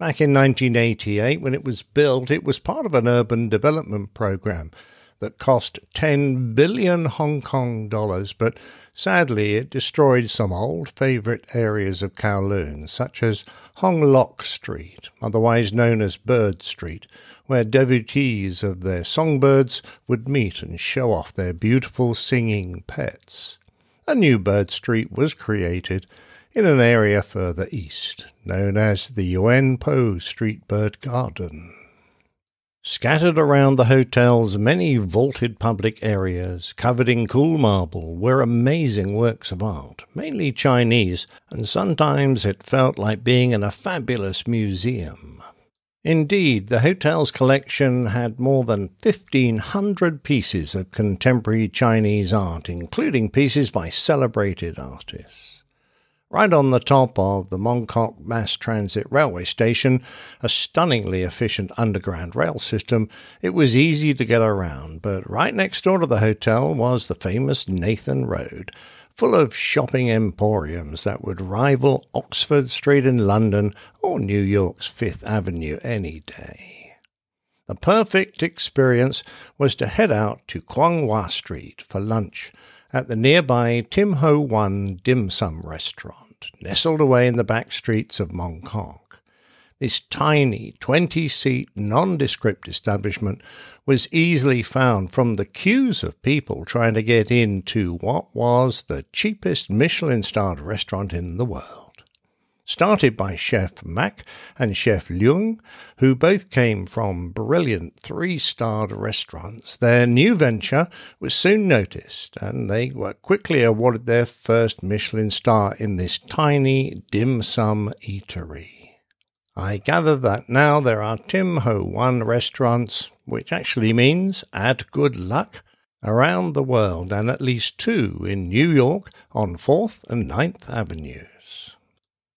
Back in nineteen eighty-eight, when it was built, it was part of an urban development program that cost ten billion Hong Kong dollars, but sadly it destroyed some old favourite areas of Kowloon, such as Hong Lok Street, otherwise known as Bird Street, where devotees of their songbirds would meet and show off their beautiful singing pets. A new Bird Street was created in an area further east, known as the Yuen Po Street Bird Garden. Scattered around the hotel's many vaulted public areas, covered in cool marble, were amazing works of art, mainly Chinese, and sometimes it felt like being in a fabulous museum. Indeed, the hotel's collection had more than fifteen hundred pieces of contemporary Chinese art, including pieces by celebrated artists. Right on the top of the Mong Kok Mass Transit Railway Station, a stunningly efficient underground rail system, it was easy to get around, but right next door to the hotel was the famous Nathan Road, full of shopping emporiums that would rival Oxford Street in London or New York's Fifth Avenue any day. The perfect experience was to head out to Kwang Wah Street for lunch at the nearby Tim Ho Wan dim sum restaurant, nestled away in the back streets of Mong Kok. This tiny twenty-seat nondescript establishment was easily found from the queues of people trying to get into what was the cheapest Michelin-starred restaurant in the world. Started by Chef Mac and Chef Leung, who both came from brilliant three-starred restaurants, their new venture was soon noticed, and they were quickly awarded their first Michelin star in this tiny dim sum eatery. I gather that now there are Tim Ho Wan restaurants, which actually means add good luck, around the world, and at least two in New York on fourth and ninth Avenues.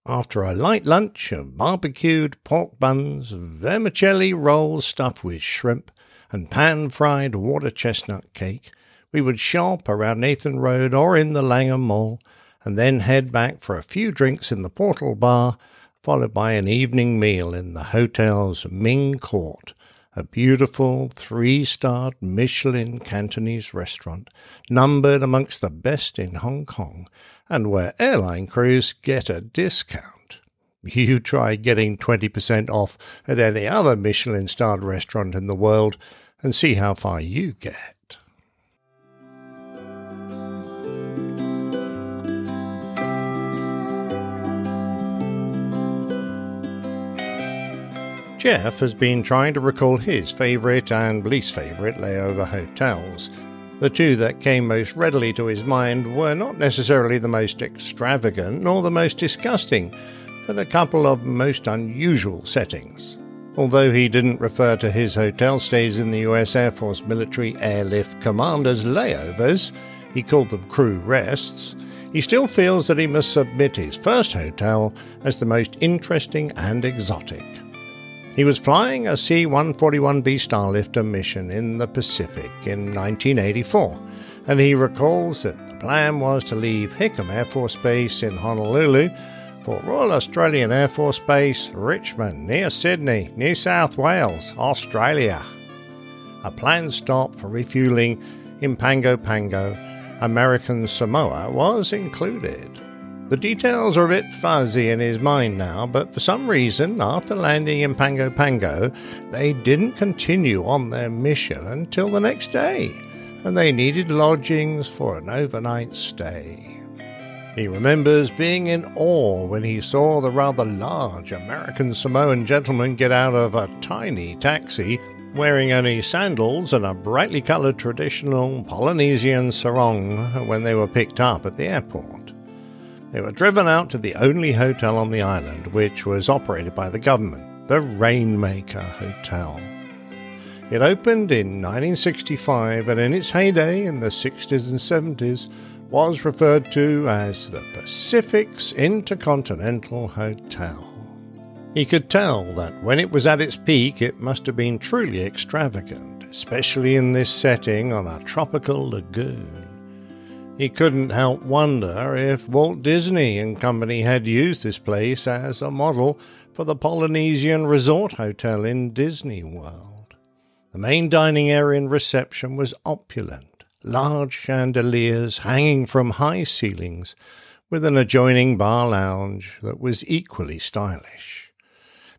After a light lunch of barbecued pork buns, vermicelli rolls stuffed with shrimp, and pan-fried water chestnut cake, we would shop around Nathan Road or in the Langham Mall, and then head back for a few drinks in the Portal Bar, followed by an evening meal in the hotel's Ming Court, a beautiful three-starred Michelin Cantonese restaurant, numbered amongst the best in Hong Kong, and where airline crews get a discount. You try getting twenty percent off at any other Michelin-starred restaurant in the world and see how far you get. Jeff has been trying to recall his favourite and least favourite layover hotels. The two that came most readily to his mind were not necessarily the most extravagant nor the most disgusting, but a couple of most unusual settings. Although he didn't refer to his hotel stays in the U S Air Force military airlift command as layovers, he called them crew rests, he still feels that he must submit his first hotel as the most interesting and exotic. He was flying a C one forty-one B Starlifter mission in the Pacific in nineteen eighty-four, and he recalls that the plan was to leave Hickam Air Force Base in Honolulu for Royal Australian Air Force Base, Richmond, near Sydney, New South Wales, Australia. A planned stop for refuelling in Pago Pago, American Samoa, was included. The details are a bit fuzzy in his mind now, but for some reason, after landing in Pago Pago, they didn't continue on their mission until the next day, and they needed lodgings for an overnight stay. He remembers being in awe when he saw the rather large American Samoan gentleman get out of a tiny taxi, wearing only sandals and a brightly coloured traditional Polynesian sarong when they were picked up at the airport. They were driven out to the only hotel on the island which was operated by the government, the Rainmaker Hotel. It opened in nineteen sixty-five and in its heyday in the sixties and seventies was referred to as the Pacific's Intercontinental Hotel. He could tell that when it was at its peak it must have been truly extravagant, especially in this setting on a tropical lagoon. He couldn't help wonder if Walt Disney and company had used this place as a model for the Polynesian Resort Hotel in Disney World. The main dining area and reception was opulent, large chandeliers hanging from high ceilings, with an adjoining bar lounge that was equally stylish.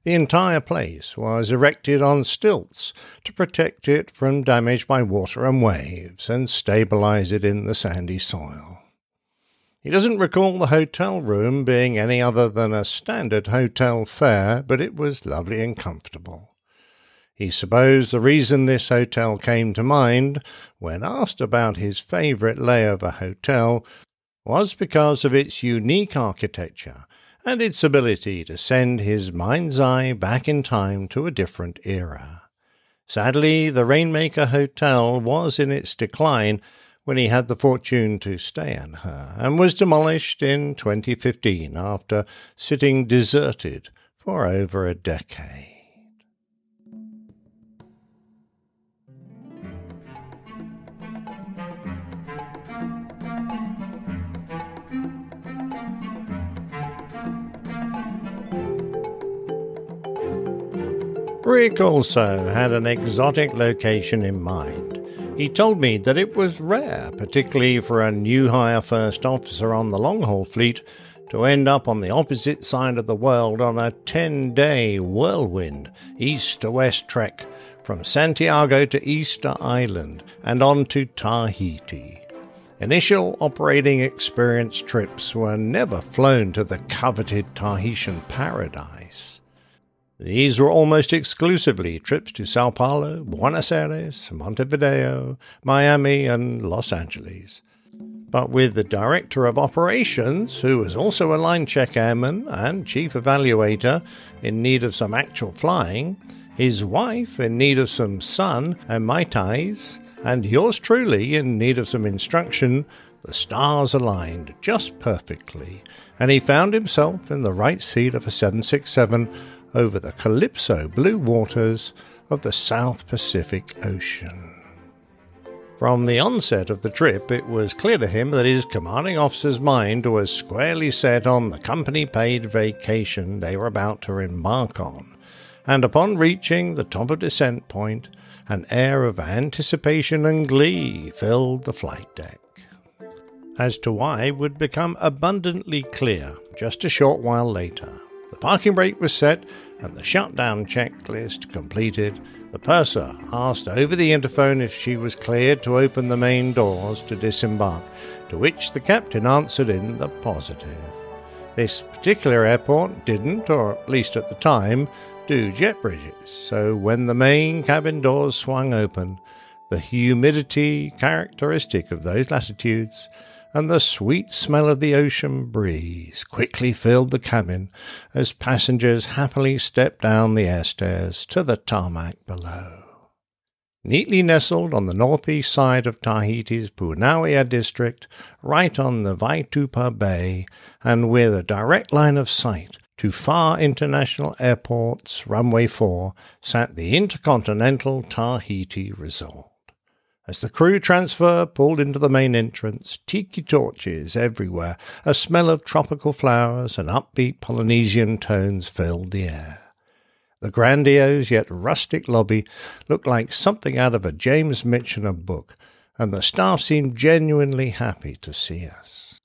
The entire place was erected on stilts to protect it from damage by water and waves and stabilise it in the sandy soil. He doesn't recall the hotel room being any other than a standard hotel fare, but it was lovely and comfortable. He supposed the reason this hotel came to mind, when asked about his favourite layover hotel, was because of its unique architecture and its ability to send his mind's eye back in time to a different era. Sadly, the Rainmaker Hotel was in its decline when he had the fortune to stay at her, and was demolished in twenty fifteen after sitting deserted for over a decade. Rick also had an exotic location in mind. He told me that it was rare, particularly for a new hire first officer on the long-haul fleet, to end up on the opposite side of the world on a ten-day whirlwind, east-to-west trek, from Santiago to Easter Island and on to Tahiti. Initial operating experience trips were never flown to the coveted Tahitian paradise. These were almost exclusively trips to Sao Paulo, Buenos Aires, Montevideo, Miami and Los Angeles. But with the Director of Operations, who was also a line check airman and Chief Evaluator, in need of some actual flying, his wife in need of some sun and mai tais, and yours truly in need of some instruction, the stars aligned just perfectly, and he found himself in the right seat of a seven sixty-seven over the Calypso blue waters of the South Pacific Ocean. From the onset of the trip, it was clear to him that his commanding officer's mind was squarely set on the company-paid vacation they were about to embark on, and upon reaching the top of descent point, an air of anticipation and glee filled the flight deck. As to why would become abundantly clear just a short while later. The parking brake was set and the shutdown checklist completed. The purser asked over the interphone if she was cleared to open the main doors to disembark, to which the captain answered in the positive. This particular airport didn't, or at least at the time, do jet bridges, so when the main cabin doors swung open, the humidity characteristic of those latitudes and the sweet smell of the ocean breeze quickly filled the cabin as passengers happily stepped down the air stairs to the tarmac below. Neatly nestled on the northeast side of Tahiti's Punauia district, right on the Vaitupa Bay, and with a direct line of sight to Far International Airport's runway four, sat the Intercontinental Tahiti Resort. As the crew transfer pulled into the main entrance, tiki torches everywhere, a smell of tropical flowers and upbeat Polynesian tones filled the air. The grandiose yet rustic lobby looked like something out of a James Michener book, and the staff seemed genuinely happy to see us.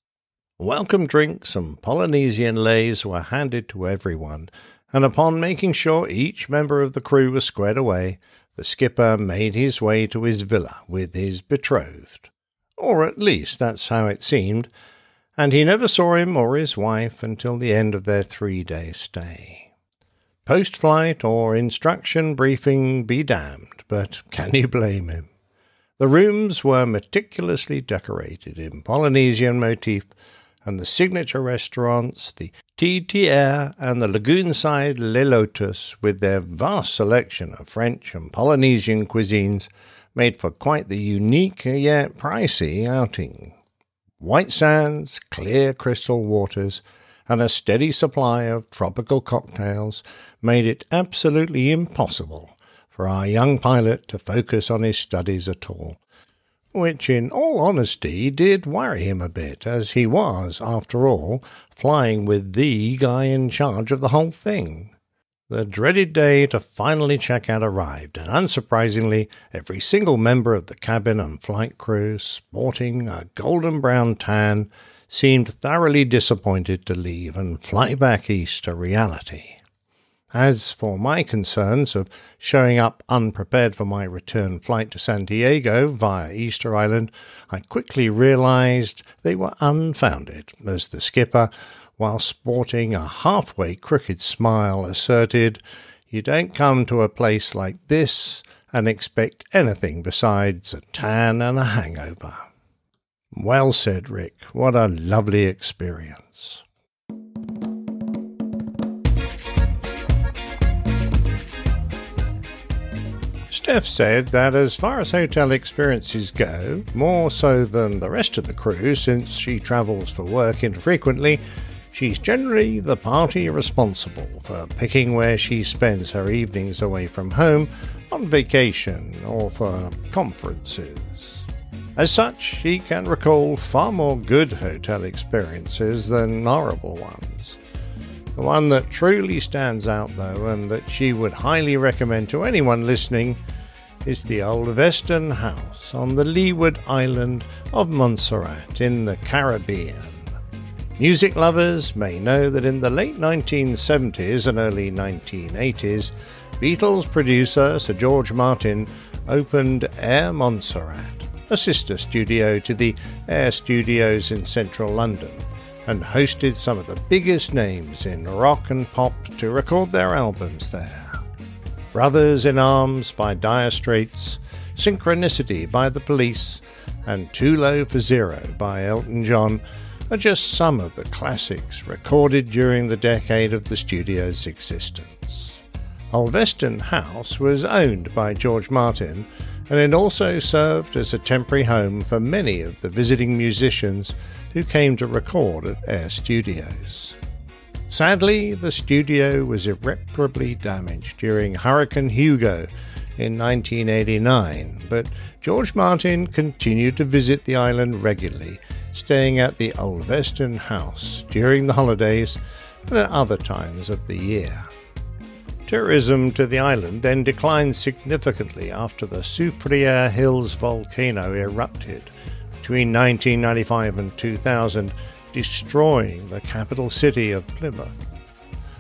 Welcome drinks and Polynesian leis were handed to everyone, and upon making sure each member of the crew was squared away, the skipper made his way to his villa with his betrothed, or at least that's how it seemed, and he never saw him or his wife until the end of their three-day stay. Post-flight or instruction briefing be damned, but can you blame him? The rooms were meticulously decorated in Polynesian motif, and the signature restaurants, the T T R and the Lagoonside Le Lotus, with their vast selection of French and Polynesian cuisines, made for quite the unique yet pricey outing. White sands, clear crystal waters, and a steady supply of tropical cocktails made it absolutely impossible for our young pilot to focus on his studies at all, which in all honesty did worry him a bit, as he was, after all, flying with the guy in charge of the whole thing. The dreaded day to finally check out arrived, and unsurprisingly, every single member of the cabin and flight crew, sporting a golden brown tan, seemed thoroughly disappointed to leave and fly back east to reality. As for my concerns of showing up unprepared for my return flight to San Diego via Easter Island, I quickly realized they were unfounded, as the skipper, while sporting a halfway crooked smile, asserted, "You don't come to a place like this and expect anything besides a tan and a hangover." Well said, Rick. What a lovely experience. Steph said that as far as hotel experiences go, more so than the rest of the crew since she travels for work infrequently, she's generally the party responsible for picking where she spends her evenings away from home, on vacation or for conferences. As such, she can recall far more good hotel experiences than horrible ones. The one that truly stands out, though, and that she would highly recommend to anyone listening, is the old Western House on the leeward island of Montserrat in the Caribbean. Music lovers may know that in the late nineteen seventies and early nineteen eighties, Beatles producer Sir George Martin opened Air Montserrat, a sister studio to the Air Studios in central London, and hosted some of the biggest names in rock and pop to record their albums there. Brothers in Arms by Dire Straits, Synchronicity by The Police, and Too Low for Zero by Elton John are just some of the classics recorded during the decade of the studio's existence. Ulveston House was owned by George Martin, and it also served as a temporary home for many of the visiting musicians who came to record at Air Studios. Sadly, the studio was irreparably damaged during Hurricane Hugo in nineteen eighty-nine, but George Martin continued to visit the island regularly, staying at the Ulveston House during the holidays and at other times of the year. Tourism to the island then declined significantly after the Soufriere Hills volcano erupted between nineteen ninety-five and two thousand, destroying the capital city of Plymouth.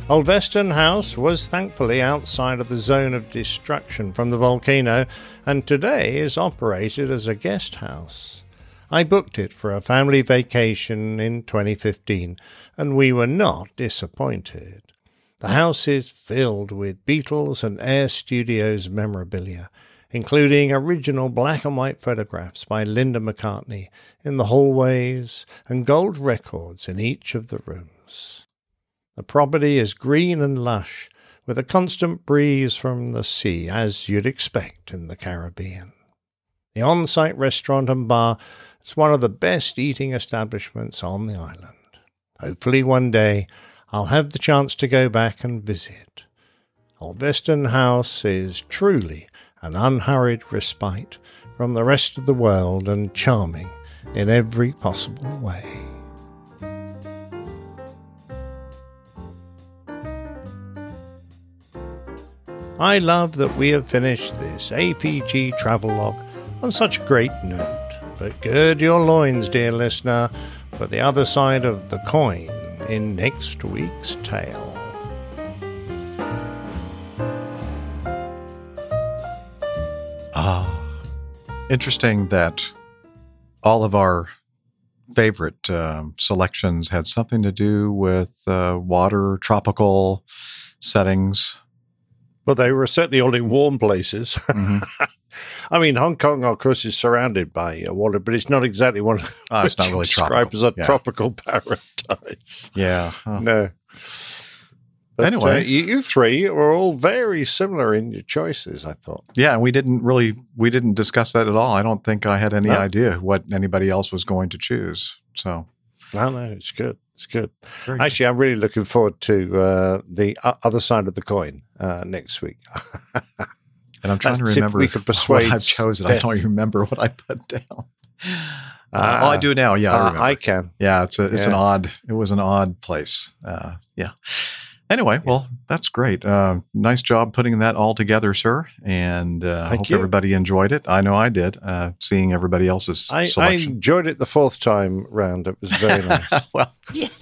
Ulveston House was thankfully outside of the zone of destruction from the volcano and today is operated as a guest house. I booked it for a family vacation in twenty fifteen and we were not disappointed. The house is filled with Beatles and Air Studios memorabilia, including original black and white photographs by Linda McCartney in the hallways and gold records in each of the rooms. The property is green and lush, with a constant breeze from the sea, as you'd expect in the Caribbean. The on-site restaurant and bar is one of the best eating establishments on the island. Hopefully one day I'll have the chance to go back and visit. Ulveston House is truly an unhurried respite from the rest of the world and charming in every possible way. I love that we have finished this A P G travelogue on such great note, but gird your loins, dear listener, for the other side of the coin in next week's tale. Ah, interesting that all of our favorite uh, selections had something to do with uh, water, tropical settings. Well, they were certainly all in warm places. Mm-hmm. I mean, Hong Kong, of course, is surrounded by water, but it's not exactly one oh, it's not really described as a yeah. tropical paradise. Yeah. Oh. No. But anyway. Uh, you, you three were all very similar in your choices, I thought. Yeah, we didn't really, we didn't discuss that at all. I don't think I had any no. idea what anybody else was going to choose. So. No, no, it's good. It's good. Very Actually, good. I'm really looking forward to uh, the uh, other side of the coin uh, next week. And I'm trying That's to remember what I've chosen. Steph. I don't remember what I put down. Uh, uh, oh, I do now. Yeah, uh, I, I can. Yeah, it's a, it's yeah. an odd. It was an odd place. Uh, yeah. Anyway, yeah. Well, that's great. Uh, nice job putting that all together, sir. And I uh, hope you. everybody enjoyed it. I know I did. Uh, seeing everybody else's I, selection, I enjoyed it the fourth time round. It was very nice. Well, yes.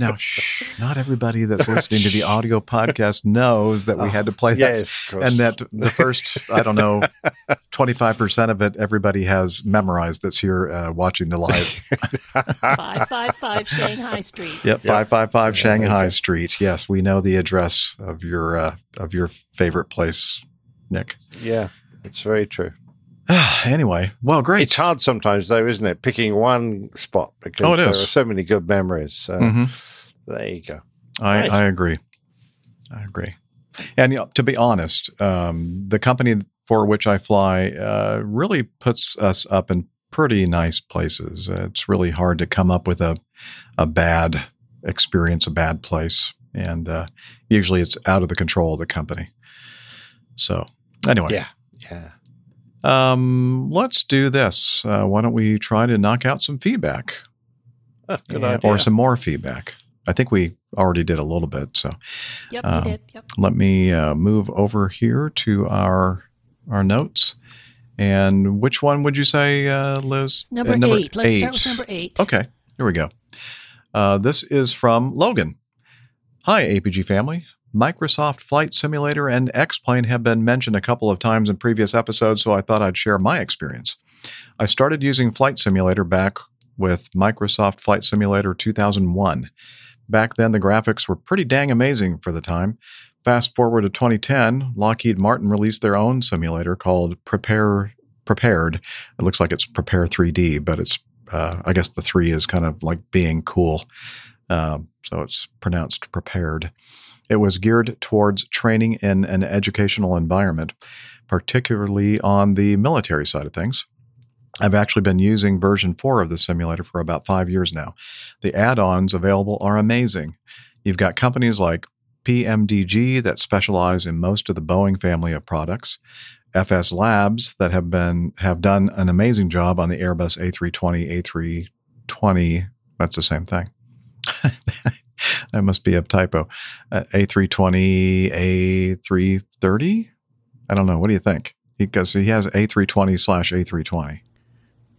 Now, shh, not everybody that's listening to the audio podcast knows that we oh, had to play that, yes, and that the first, I don't know, twenty-five percent of it everybody has memorized. That's here uh, watching the live. five five five Shanghai Street. Yep, yep. five five five yeah, Shanghai Street. Yes, we know the address of your uh, of your favorite place, Nick. Yeah, it's very true. Anyway, well, great. It's hard sometimes, though, isn't it? Picking one spot because oh, there is. are so many good memories. So mm-hmm. There you go. I, right. I agree. I agree. And you know, to be honest, um, the company for which I fly uh, really puts us up in pretty nice places. Uh, it's really hard to come up with a a bad. experience a bad place, and uh, usually it's out of the control of the company. So anyway, yeah, yeah. Um, let's do this. Uh, why don't we try to knock out some feedback, oh, good idea. or some more feedback? I think we already did a little bit. So yep, um, we did. Yep. Let me uh, move over here to our our notes. And which one would you say, uh, Liz? Number, uh, number eight. eight. Let's start with number eight. Okay, here we go. Uh, this is from Logan. Hi, A P G family. Microsoft Flight Simulator and X-Plane have been mentioned a couple of times in previous episodes, so I thought I'd share my experience. I started using Flight Simulator back with Microsoft Flight Simulator two thousand one. Back then, the graphics were pretty dang amazing for the time. Fast forward to twenty ten, Lockheed Martin released their own simulator called Prepare Prepared. It looks like it's Prepare three D, but it's uh, I guess the three is kind of like being cool. Uh, so it's pronounced Prepared. It was geared towards training in an educational environment, particularly on the military side of things. I've actually been using version four of the simulator for about five years now. The add-ons available are amazing. You've got companies like P M D G that specialize in most of the Boeing family of products, F S Labs that have been have done an amazing job on the Airbus A three twenty, A three twenty. That's the same thing. That must be a typo. Uh, A three twenty, A three thirty? I don't know. What do you think? Because he has A three twenty slash A three twenty.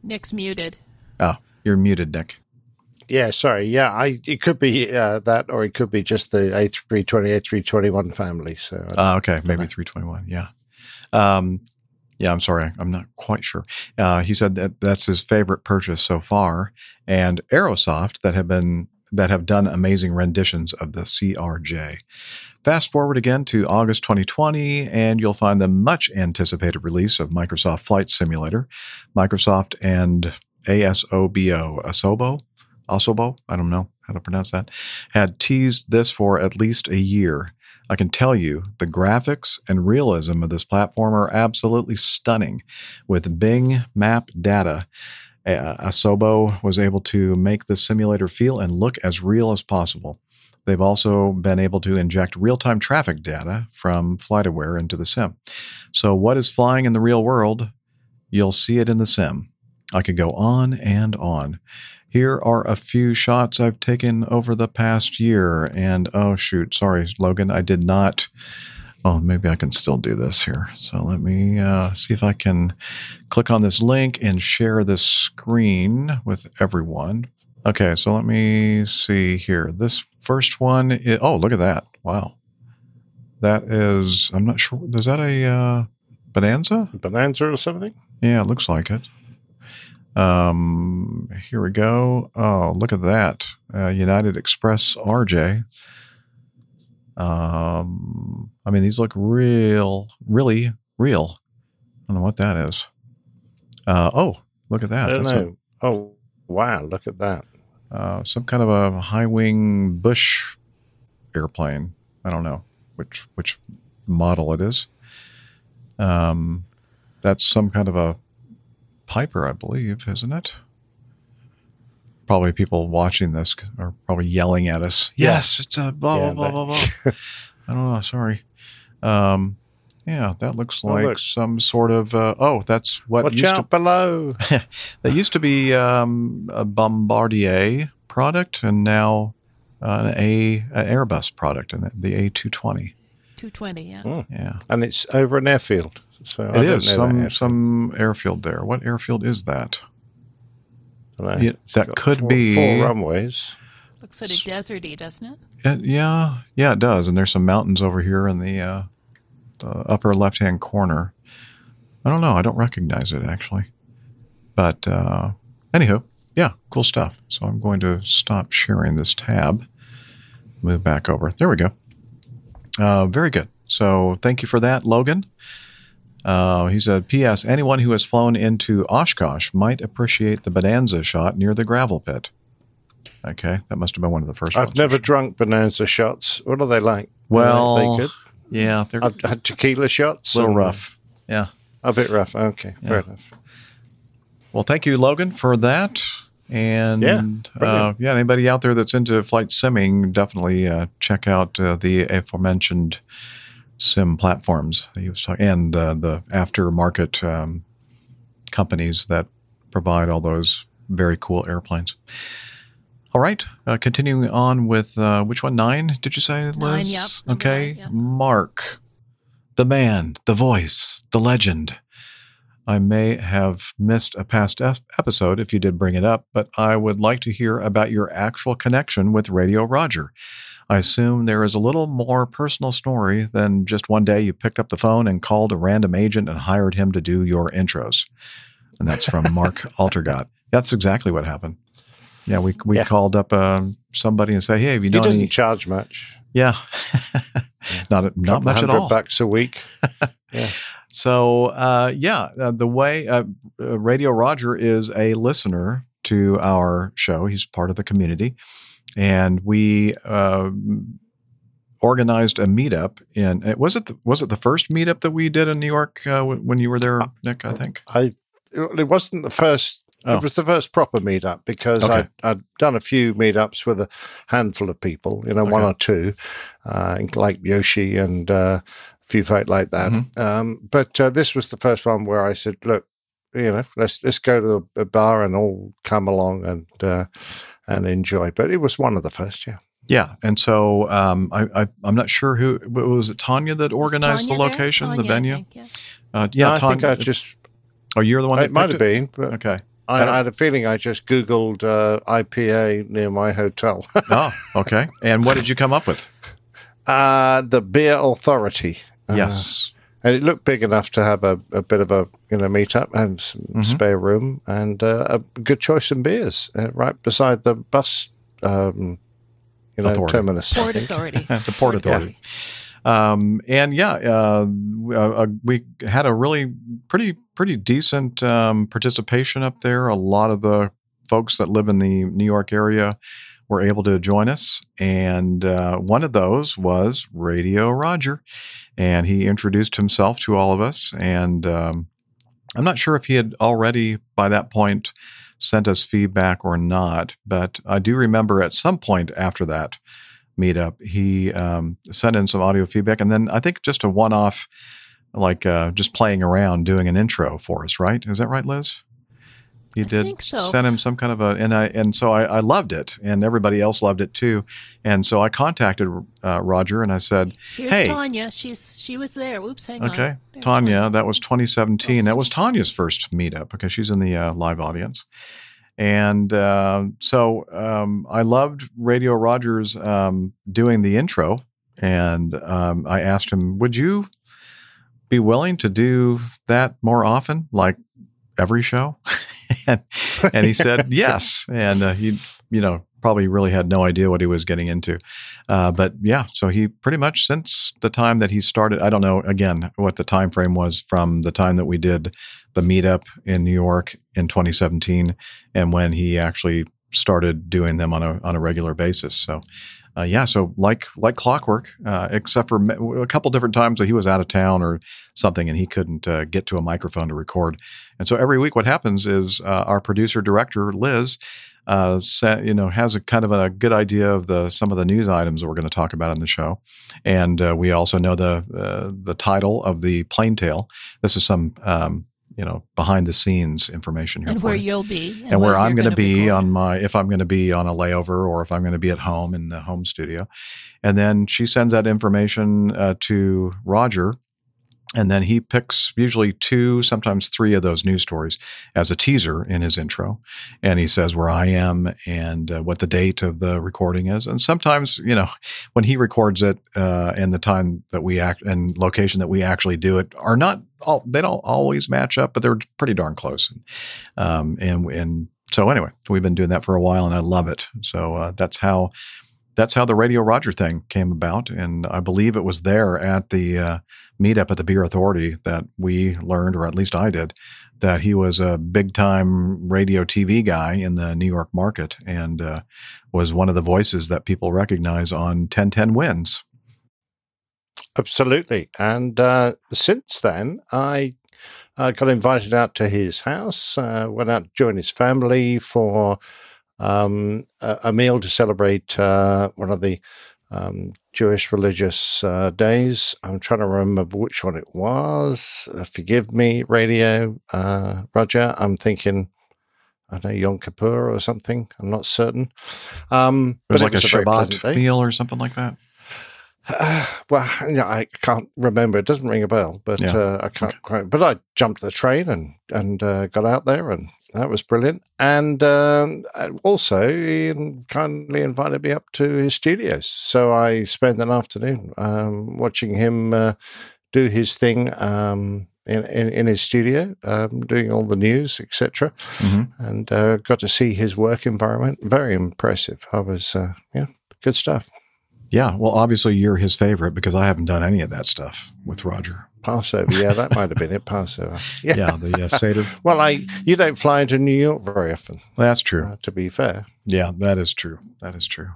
Nick's muted. Oh, you're muted, Nick. Yeah, sorry. Yeah, I it could be uh, that, or it could be just the A three twenty, A three twenty-one family. So, uh, okay, maybe three twenty-one. Yeah, um, yeah. I'm sorry, I'm not quite sure. Uh, he said that that's his favorite purchase so far, and Aerosoft that have been that have done amazing renditions of the C R J. Fast forward again to August twenty twenty, and you'll find the much anticipated release of Microsoft Flight Simulator. Microsoft and ASOBO, Asobo. Asobo, I don't know how to pronounce that, had teased this for at least a year. I can tell you the graphics and realism of this platform are absolutely stunning. With Bing map data, Asobo was able to make the simulator feel and look as real as possible. They've also been able to inject real-time traffic data from FlightAware into the sim. So what is flying in the real world? You'll see it in the sim. I could go on and on. Here are a few shots I've taken over the past year. And, oh, shoot, sorry, Logan, I did not. Oh, maybe I can still do this here. So let me uh, see if I can click on this link and share this screen with everyone. Okay, so let me see here. This first one is, oh, look at that. Wow. That is, I'm not sure, is that a uh, Bonanza? Bonanza or something? Yeah, it looks like it. Um, here we go. Oh, look at that. Uh, United Express R J. Um, I mean, these look real, really real. I don't know what that is. Uh, oh, look at that. I don't That's know. A, oh, wow. Look at that. Uh, some kind of a high wing bush airplane. I don't know which, which model it is. Um, that's some kind of a Piper, I believe, isn't it? Probably people watching this are probably yelling at us. Yes, it's a blah, yeah, blah, blah, blah, blah. I don't know. Sorry. Um, yeah, that looks like oh, look. some sort of, uh, oh, that's what Watch used out to, below. That used to be um, a Bombardier product and now uh, an, a, an Airbus product, and the A two twenty. two twenty, yeah. Mm. Yeah. And it's over an airfield. So it I is some airfield. some airfield there. What airfield is that? Yeah, that could four, be four runways. Looks sort of deserty, doesn't it? it? Yeah, yeah, it does. And there's some mountains over here in the, uh, the upper left-hand corner. I don't know. I don't recognize it actually. But uh, anywho, yeah, cool stuff. So I'm going to stop sharing this tab. Move back over. There we go. Uh, very good. So thank you for that, Logan. Uh, he said, P S Anyone who has flown into Oshkosh might appreciate the Bonanza shot near the gravel pit. Okay, that must have been one of the first I've ones. I've never drunk Bonanza shots. What are they like? Well, are they good? Yeah. They're I've had tequila shots. A little rough. Yeah. A bit rough. Okay, yeah. Fair enough. Well, thank you, Logan, for that. And yeah, uh, yeah anybody out there that's into flight simming, definitely uh, check out uh, the aforementioned sim platforms that he was talking, and uh, the aftermarket um, companies that provide all those very cool airplanes. All right, uh, continuing on with uh, which one? Nine? Did you say, Liz? Nine. Yep. Okay, nine, yep. Mark. the man, the voice, the legend. I may have missed a past episode if you did bring it up, but I would like to hear about your actual connection with Radio Roger. I assume there is a little more personal story than just one day you picked up the phone and called a random agent and hired him to do your intros. And that's from Mark Altergott. That's exactly what happened. Yeah, we we yeah. called up uh, somebody and said, "Hey, have you done?" He doesn't any- charge much. Yeah, not not much at all. one hundred bucks a week. yeah. So uh, yeah, uh, the way uh, Radio Roger is a listener to our show. He's part of the community, and we uh, organized a meetup. In was it the, was it the first meetup that we did in New York uh, when you were there, uh, Nick? I think I. It wasn't the first. Oh. It was the first proper meetup because okay. I'd, I'd done a few meetups with a handful of people, you know, okay. one or two, uh, like Yoshi and uh, a few folk like that. Mm-hmm. Um, but uh, this was the first one where I said, "Look, you know, let's let's go to the bar and all come along and uh, and enjoy." But it was one of the first, yeah. Yeah, and so um, I, I, I'm not sure who was it. Tanya that organized Tanya the location, Tanya, the venue. I think, yeah, uh, yeah no, I Tanya, think I just. Oh, you're the one. That it might have been, but okay. I, I had a feeling I just Googled uh, I P A near my hotel. Oh, okay. And what did you come up with? Uh, the Beer Authority. Yes. Uh, and it looked big enough to have a, a bit of a you know meetup and some mm-hmm. spare room and uh, a good choice in beers uh, right beside the bus um, you know, authority. terminus. Port Authority. the Port Authority. Yeah. Um, and yeah, uh, uh, we had a really pretty... pretty decent um, participation up there. A lot of the folks that live in the New York area were able to join us. And uh, one of those was Radio Roger. And he introduced himself to all of us. And um, I'm not sure if he had already, by that point, sent us feedback or not. But I do remember at some point after that meetup, he um, sent in some audio feedback. And then I think just a one-off like uh, just playing around, doing an intro for us, right? Is that right, Liz? You did I think so. Send him some kind of a, and I and so I, I loved it, and everybody else loved it too, and so I contacted uh, Roger and I said, "Here's hey, Tanya, she's she was there. Oops, hang okay. on." Okay, Tanya, Tanya, that was twenty seventeen. Oh, that was Tanya's first meetup because she's in the uh, live audience, and uh, so um, I loved Radio Roger's um, doing the intro, and um, I asked him, "Would you be willing to do that more often, like every show?" and, and he said yes, and uh, he, you know, probably really had no idea what he was getting into. Uh, but yeah, so he pretty much since the time that he started, I don't know again what the time frame was from the time that we did the meetup in New York in twenty seventeen, and when he actually started doing them on a on a regular basis. So. Uh, yeah, so like like clockwork, uh, except for a couple different times that he was out of town or something and he couldn't uh, get to a microphone to record. And so every week what happens is uh, our producer-director, Liz, uh, sa- you know, has a kind of a good idea of the some of the news items that we're going to talk about in the show. And uh, we also know the uh, the title of the plane tale. This is some... Um, you know, behind the scenes information here. And for where you. you'll be. And, and where I'm going to be on my, if I'm going to be on a layover or if I'm going to be at home in the home studio. And then she sends that information uh, to Roger. And then he picks usually two, sometimes three of those news stories as a teaser in his intro. And he says where I am and uh, what the date of the recording is. And sometimes, you know, when he records it uh, and the time that we act and location that we actually do it are not all, they don't always match up, but they're pretty darn close. Um, and, and so anyway, we've been doing that for a while and I love it. So uh, that's how, that's how the Radio Roger thing came about. And I believe it was there at the, uh, meetup at the Beer Authority that we learned, or at least I did, that he was a big-time radio T V guy in the New York market and uh, was one of the voices that people recognize on ten ten wins. Absolutely. And uh, since then, I uh, got invited out to his house, uh, went out to join his family for um, a, a meal to celebrate uh, one of the Um, Jewish religious uh, days. I'm trying to remember which one it was. Uh, forgive me, Radio uh, Roger. I'm thinking, I don't know, Yom Kippur or something. I'm not certain. Um, it was like it was a, a Shabbat meal or something like that. Uh, well, you know, I can't remember. It doesn't ring a bell, but yeah. uh, I can't okay. quite. But I jumped the train and and uh, got out there, and that was brilliant. And um, also, he kindly invited me up to his studios, so I spent an afternoon um, watching him uh, do his thing um, in, in in his studio, um, doing all the news, et cetera. Mm-hmm. And uh, got to see his work environment. Very impressive. I was, uh, yeah, good stuff. Yeah, well, obviously you're his favorite because I haven't done any of that stuff with Roger. Passover, yeah, that might have been it, Passover. Yeah, yeah the uh, Seder. Well, I you don't fly into New York very often. That's true. Uh, to be fair. Yeah, that is true. That is true.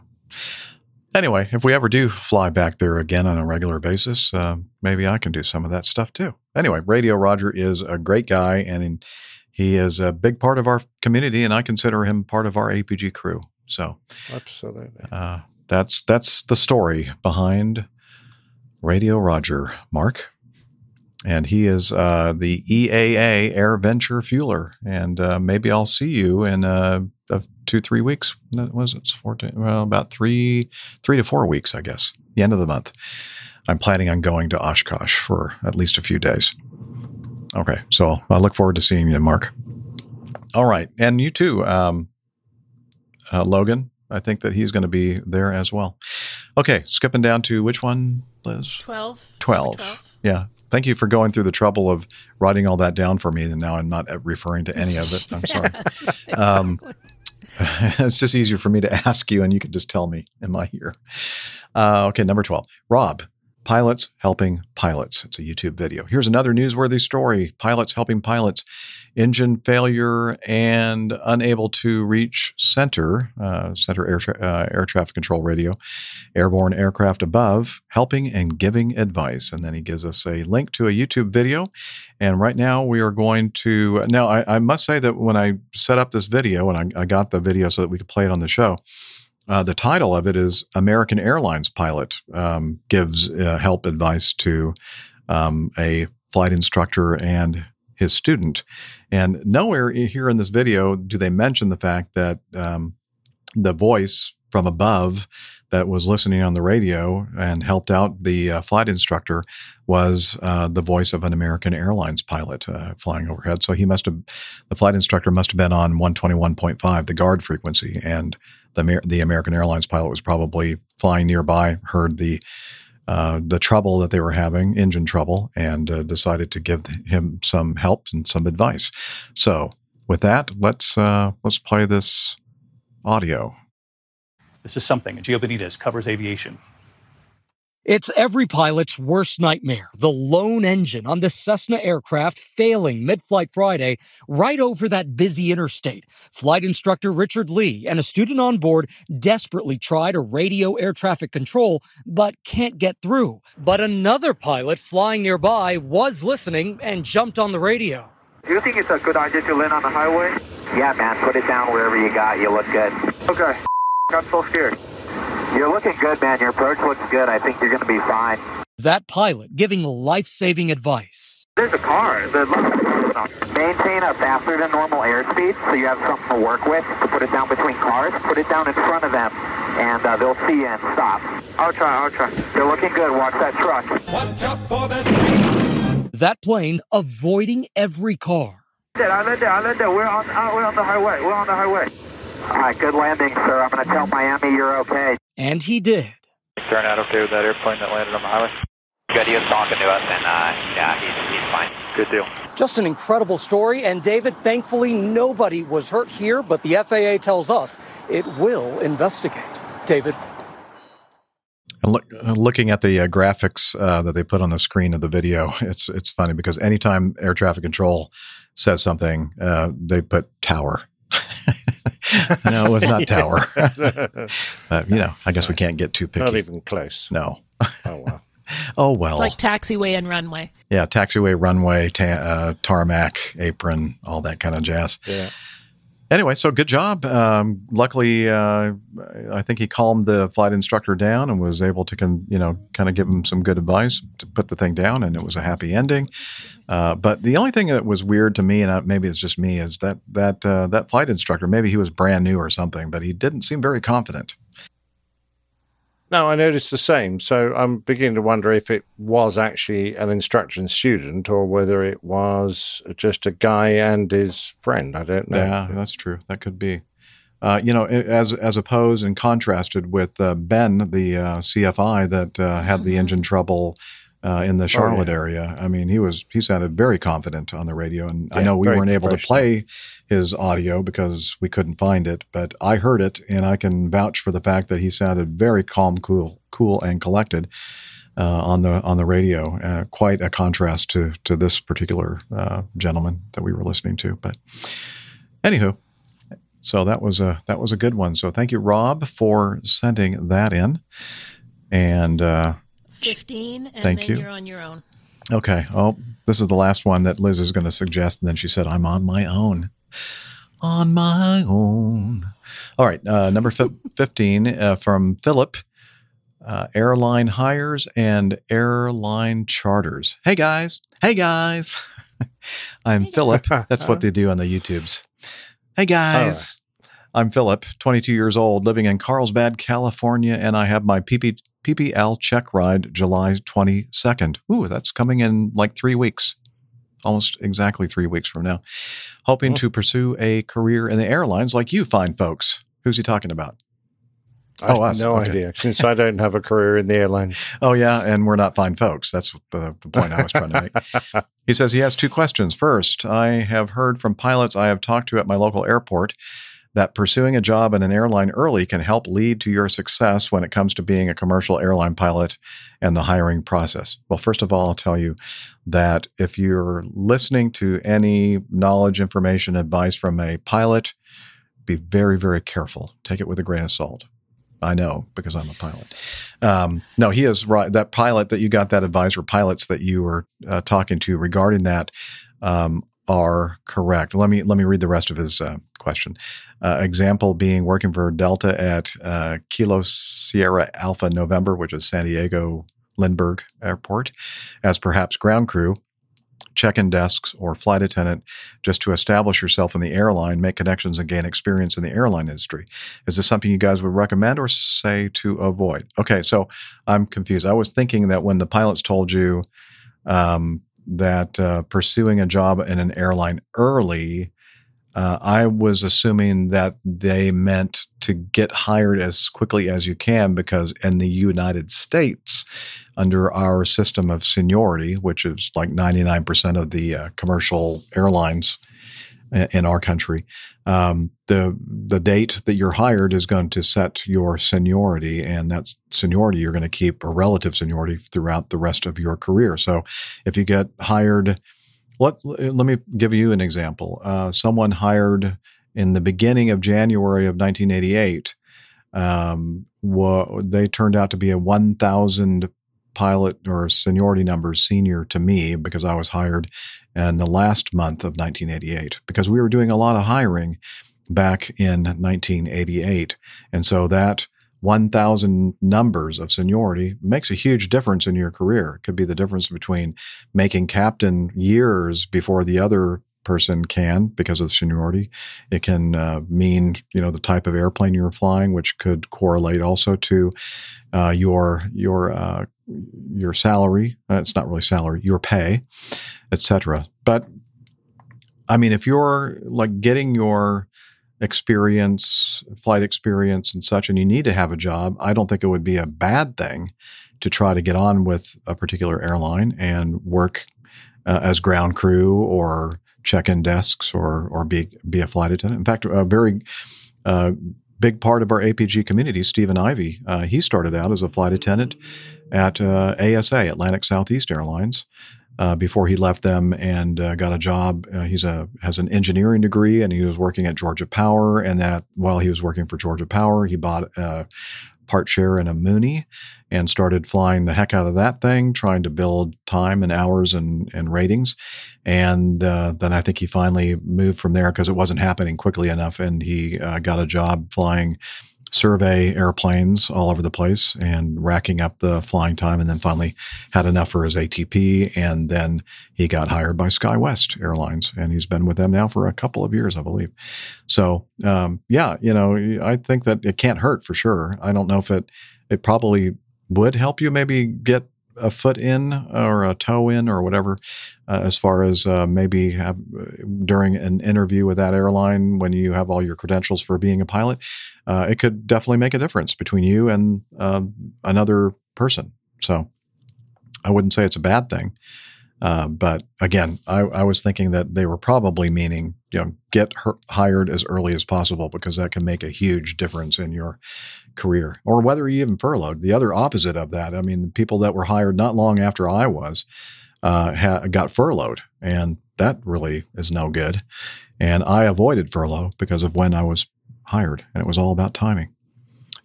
Anyway, if we ever do fly back there again on a regular basis, uh, maybe I can do some of that stuff too. Anyway, Radio Roger is a great guy, and he is a big part of our community, and I consider him part of our A P G crew. So, absolutely. Uh, That's that's the story behind Radio Roger, Mark. And he is uh, the E A A Air Venture Fueler. And uh, maybe I'll see you in uh, two, three weeks. What was it? fourteen, well, about three, three to four weeks, I guess, the end of the month. I'm planning on going to Oshkosh for at least a few days. Okay, so I look forward to seeing you, Mark. All right, and you too, um, uh, Logan. I think that he's going to be there as well. Okay, skipping down to which one, Liz? twelve. twelve. twelve. Yeah. Thank you for going through the trouble of writing all that down for me, and now I'm not referring to any of it. I'm sorry. Yes, exactly. um, it's just easier for me to ask you, and you can just tell me in my ear. Uh, okay, number twelve. Rob, Pilots Helping Pilots. It's a YouTube video. Here's another newsworthy story, Pilots Helping Pilots. Engine failure and unable to reach center, uh, center air, tra- uh, air traffic control radio, airborne aircraft above, helping and giving advice. And then he gives us a link to a YouTube video. And right now we are going to, now I, I must say that when I set up this video and I, I got the video so that we could play it on the show, uh, the title of it is American Airlines Pilot um, Gives uh, Help Advice to um, a Flight Instructor and his student. And nowhere here in this video do they mention the fact that um, the voice from above that was listening on the radio and helped out the uh, flight instructor was uh, the voice of an American Airlines pilot uh, flying overhead. So he must have, the flight instructor must have been on one twenty-one point five, the guard frequency, and the the American Airlines pilot was probably flying nearby, heard the Uh, the trouble that they were having, engine trouble, and uh, decided to give him some help and some advice. So with that, let's uh, let's play this audio. This is something Giovannita's covers aviation. It's every pilot's worst nightmare, the lone engine on the Cessna aircraft failing mid-flight Friday right over that busy interstate. Flight instructor Richard Lee and a student on board desperately try to radio air traffic control, but can't get through. But another pilot flying nearby was listening and jumped on the radio. Do you think it's a good idea to land on the highway? Yeah, man, put it down wherever you got. You look good. Okay, I'm so scared. You're looking good, man. Your approach looks good. I think you're going to be fine. That pilot giving life-saving advice. There's a car. The Maintain a faster than normal airspeed so you have something to work with. To put it down between cars, put it down in front of them, and uh, they'll see you and stop. I'll try, I'll try. You're looking good. Watch that truck. Watch out for that plane. That plane avoiding every car. I landed, I landed. We're on, we're on the highway. We're on the highway. All right, good landing, sir. I'm going to tell Miami you're okay. And he did. Turn out okay with that airplane that landed on the highway. Good, he was talking to us, and uh, yeah, he's, he's fine. Good deal. Just an incredible story, and David, thankfully nobody was hurt here, but the F A A tells us it will investigate. David. And look, looking at the uh, graphics uh, that they put on the screen of the video, it's it's funny because anytime air traffic control says something, uh, they put tower. No, it was not tower. uh, you know, I guess we can't get too picky. Not even close. No. Oh, well. Oh, well. It's like taxiway and runway. Yeah, taxiway, runway, ta- uh, tarmac, apron, all that kind of jazz. Yeah. Anyway, so good job. Um, luckily, uh, I think he calmed the flight instructor down and was able to, con- you know, kind of give him some good advice to put the thing down, and it was a happy ending. Uh, but the only thing that was weird to me, and I, maybe it's just me, is that that uh, that flight instructor, maybe he was brand new or something, but he didn't seem very confident. No, I noticed the same. So I'm beginning to wonder if it was actually an instruction student or whether it was just a guy and his friend. I don't know. Yeah, that's true. That could be. Uh, you know, as as opposed and contrasted with uh, Ben, the uh, C F I that uh, had the engine trouble uh, in the Charlotte oh, yeah. area. I mean, he was he sounded very confident on the radio, and yeah, I know we weren't able to play his audio because we couldn't find it, but I heard it, and I can vouch for the fact that he sounded very calm, cool, cool, and collected uh, on the on the radio. Uh, quite a contrast to to this particular uh, gentleman that we were listening to. But anywho. So that was a that was a good one. So thank you, Rob, for sending that in. And uh, fifteen, and thank then you. You're on your own. Okay. Oh, this is the last one that Liz is going to suggest, and then she said, "I'm on my own." On my own. All right. Uh, number f- fifteen uh, from Philip. Uh, airline hires and airline charters. Hey guys. Hey guys. I'm hey, Philip. Guys. That's what they do on the YouTubes. Hey guys, right. I'm Philip, twenty-two years old, living in Carlsbad, California, and I have my P P L check ride July twenty-second. Ooh, that's coming in like three weeks, almost exactly three weeks from now. Hoping oh. to pursue a career in the airlines like you fine folks. Who's he talking about? I oh, have us. no okay. idea, since I don't have a career in the airlines. Oh, yeah, and we're not fine folks. That's the, the point I was trying to make. He says he has two questions. First, I have heard from pilots I have talked to at my local airport that pursuing a job in an airline early can help lead to your success when it comes to being a commercial airline pilot and the hiring process. Well, first of all, I'll tell you that if you're listening to any knowledge, information, advice from a pilot, be very, very careful. Take it with a grain of salt. I know because I'm a pilot. Um, no, he is right. That pilot that you got that advice, or pilots that you were uh, talking to regarding that, um, are correct. Let me let me read the rest of his uh, question. Uh, example being working for Delta at uh, Kilo Sierra Alpha November, which is San Diego Lindbergh Airport, as perhaps ground crew, check-in desks, or flight attendant, just to establish yourself in the airline, make connections, and gain experience in the airline industry. Is this something you guys would recommend or say to avoid? Okay, so I'm confused. I was thinking that when the pilots told you um, that uh, pursuing a job in an airline early, uh, I was assuming that they meant to get hired as quickly as you can, because in the United States, under our system of seniority, which is like ninety-nine percent of the uh, commercial airlines in our country, um, the the date that you're hired is going to set your seniority, and that seniority you're going to keep, a relative seniority, throughout the rest of your career. So if you get hired, let, let me give you an example. Uh, someone hired in the beginning of January of nineteen eighty-eight, um, wa- they turned out to be a one thousand pilot or seniority numbers senior to me, because I was hired in the last month of nineteen eighty-eight, because we were doing a lot of hiring back in nineteen eighty-eight. And so that one thousand numbers of seniority makes a huge difference in your career. It could be the difference between making captain years before the other person can, because of the seniority. It can uh, mean, you know, the type of airplane you're flying, which could correlate also to uh, your your uh, your salary. Uh, it's not really salary, your pay, et cetera. But I mean, if you're like getting your experience, flight experience, and such, and you need to have a job, I don't think it would be a bad thing to try to get on with a particular airline and work uh, as ground crew or check-in desks, or or be be a flight attendant. In fact, a very uh, big part of our A P G community, Stephen Ivey, uh, he started out as a flight attendant at uh, A S A, Atlantic Southeast Airlines, uh, before he left them and uh, got a job. Uh, he's a has an engineering degree, and he was working at Georgia Power. And that while he was working for Georgia Power, he bought a part share in a Mooney and started flying the heck out of that thing, trying to build time and hours and, and ratings. And uh, then I think he finally moved from there because it wasn't happening quickly enough, and he uh, got a job flying survey airplanes all over the place and racking up the flying time, and then finally had enough for his A T P. And then he got hired by SkyWest Airlines, and he's been with them now for a couple of years, I believe. So, um, yeah, you know, I think that it can't hurt for sure. I don't know if it, it probably would help you maybe get a foot in or a toe in or whatever, uh, as far as uh, maybe have, during an interview with that airline, when you have all your credentials for being a pilot, uh, it could definitely make a difference between you and uh, another person. So I wouldn't say it's a bad thing. Uh, but again, I, I was thinking that they were probably meaning, you know, get her hired as early as possible, because that can make a huge difference in your career, or whether you even furloughed. The other opposite of that, I mean, people that were hired not long after I was uh, ha- got furloughed, and that really is no good. And I avoided furlough because of when I was hired, and it was all about timing.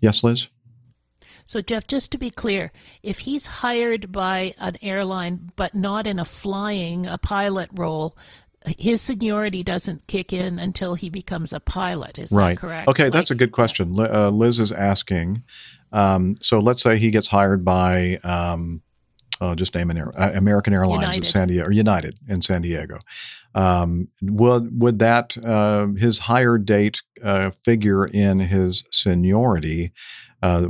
Yes, Liz? So, Jeff, just to be clear, if he's hired by an airline but not in a flying, a pilot role, his seniority doesn't kick in until he becomes a pilot. Is right. that correct? Okay, like, that's a good question. Uh, Liz is asking, um, so let's say he gets hired by, um, oh, just name an air, uh, American Airlines United. in San Diego, or United in San Diego. Um, would would that, uh, his hire date uh, figure in his seniority Uh,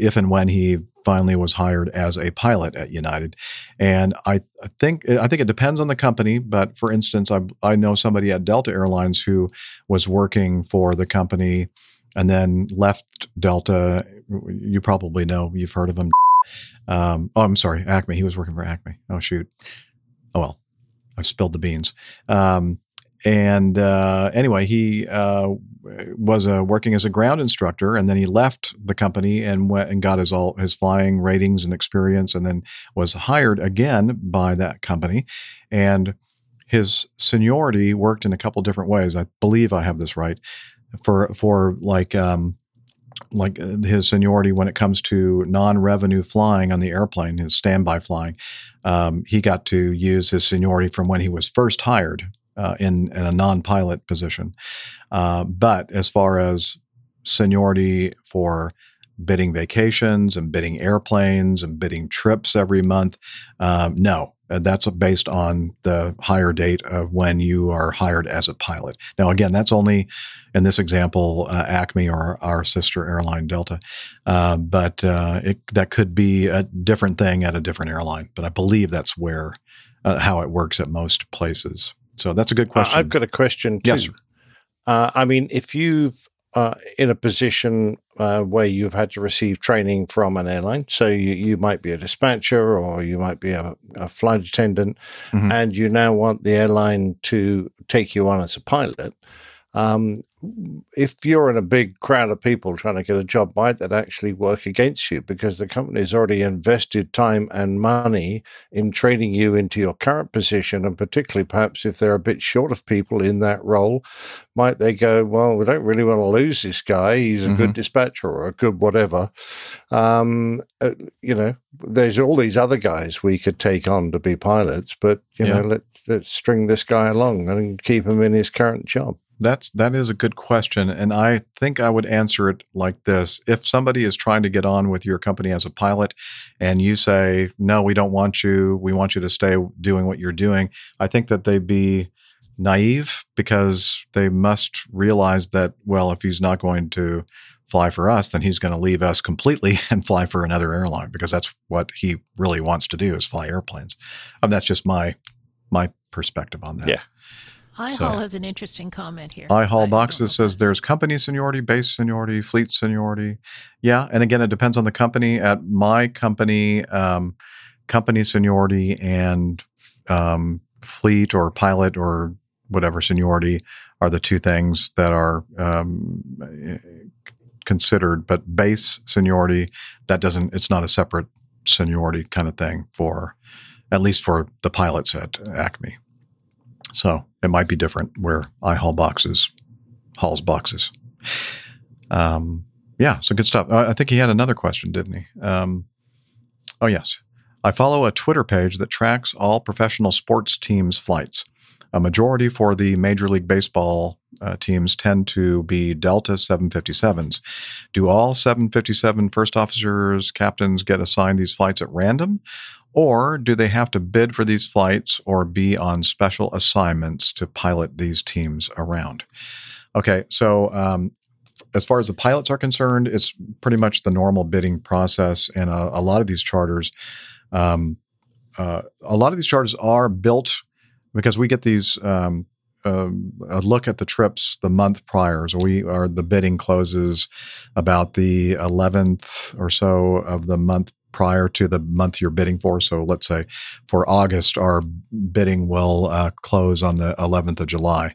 if and when he finally was hired as a pilot at United? And I think I think it depends on the company. But for instance, I I know somebody at Delta Airlines who was working for the company and then left Delta. You probably know, you've heard of him. Um, oh, I'm sorry, Acme. He was working for Acme. Oh, shoot. Oh, well, I've spilled the beans. Um, and uh, anyway, he... Uh, was uh, working as a ground instructor, and then he left the company and went and got his all his flying ratings and experience, and then was hired again by that company. And his seniority worked in a couple different ways. I believe I have this right for for like um, like his seniority when it comes to non-revenue flying on the airplane, his standby flying. Um, he got to use his seniority from when he was first hired. Uh, in, in a non-pilot position. Uh, but as far as seniority for bidding vacations and bidding airplanes and bidding trips every month, uh, no, that's based on the hire date of when you are hired as a pilot. Now, again, that's only, in this example, uh, Acme or our sister airline, Delta. Uh, but uh, it, that could be a different thing at a different airline. But I believe that's where, uh, how it works at most places. So that's a good question. Uh, I've got a question too. Yes, sir. Uh, I mean, if you've uh, in a position uh, where you've had to receive training from an airline, so you, you might be a dispatcher or you might be a, a flight attendant, mm-hmm. and you now want the airline to take you on as a pilot. Um, if you're in a big crowd of people trying to get a job, might that actually work against you? Because the company's already invested time and money in training you into your current position, and particularly perhaps if they're a bit short of people in that role, might they go, well, we don't really want to lose this guy. He's a mm-hmm. good dispatcher or a good whatever. Um, uh, you know, there's all these other guys we could take on to be pilots, but, you yeah. know, let, let's string this guy along and keep him in his current job. That's that is a good question, and I think I would answer it like this. If somebody is trying to get on with your company as a pilot and you say, no, we don't want you, we want you to stay doing what you're doing, I think that they'd be naive, because they must realize that, well, if he's not going to fly for us, then he's going to leave us completely and fly for another airline, because that's what he really wants to do, is fly airplanes. Um, that's just my my perspective on that. Yeah. I HAL so, has an interesting comment here. I HAL Boxes says there's company seniority, base seniority, fleet seniority. Yeah, and again, it depends on the company. At my company, um, company seniority and um, fleet or pilot or whatever seniority are the two things that are um, considered. But base seniority, that doesn't, it's not a separate seniority kind of thing for, at least for the pilots at Acme. So it might be different where I haul boxes, hauls boxes. Um, yeah, so good stuff. I think he had another question, didn't he? Um, oh, yes. I follow a Twitter page that tracks all professional sports teams' flights. a majority for the Major League Baseball uh, teams tend to be Delta seven fifty-sevens. Do all seven fifty-seven first officers, captains get assigned these flights at random? Or do they have to bid for these flights or be on special assignments to pilot these teams around? Okay, so um, as far as the pilots are concerned, it's pretty much the normal bidding process. And a, a lot of these charters, um, uh, a lot of these charters are built because we get these um, uh, a look at the trips the month prior. So we are the bidding closes about the eleventh or so of the month prior to the month you're bidding for. So let's say for August, our bidding will uh, close on the eleventh of July.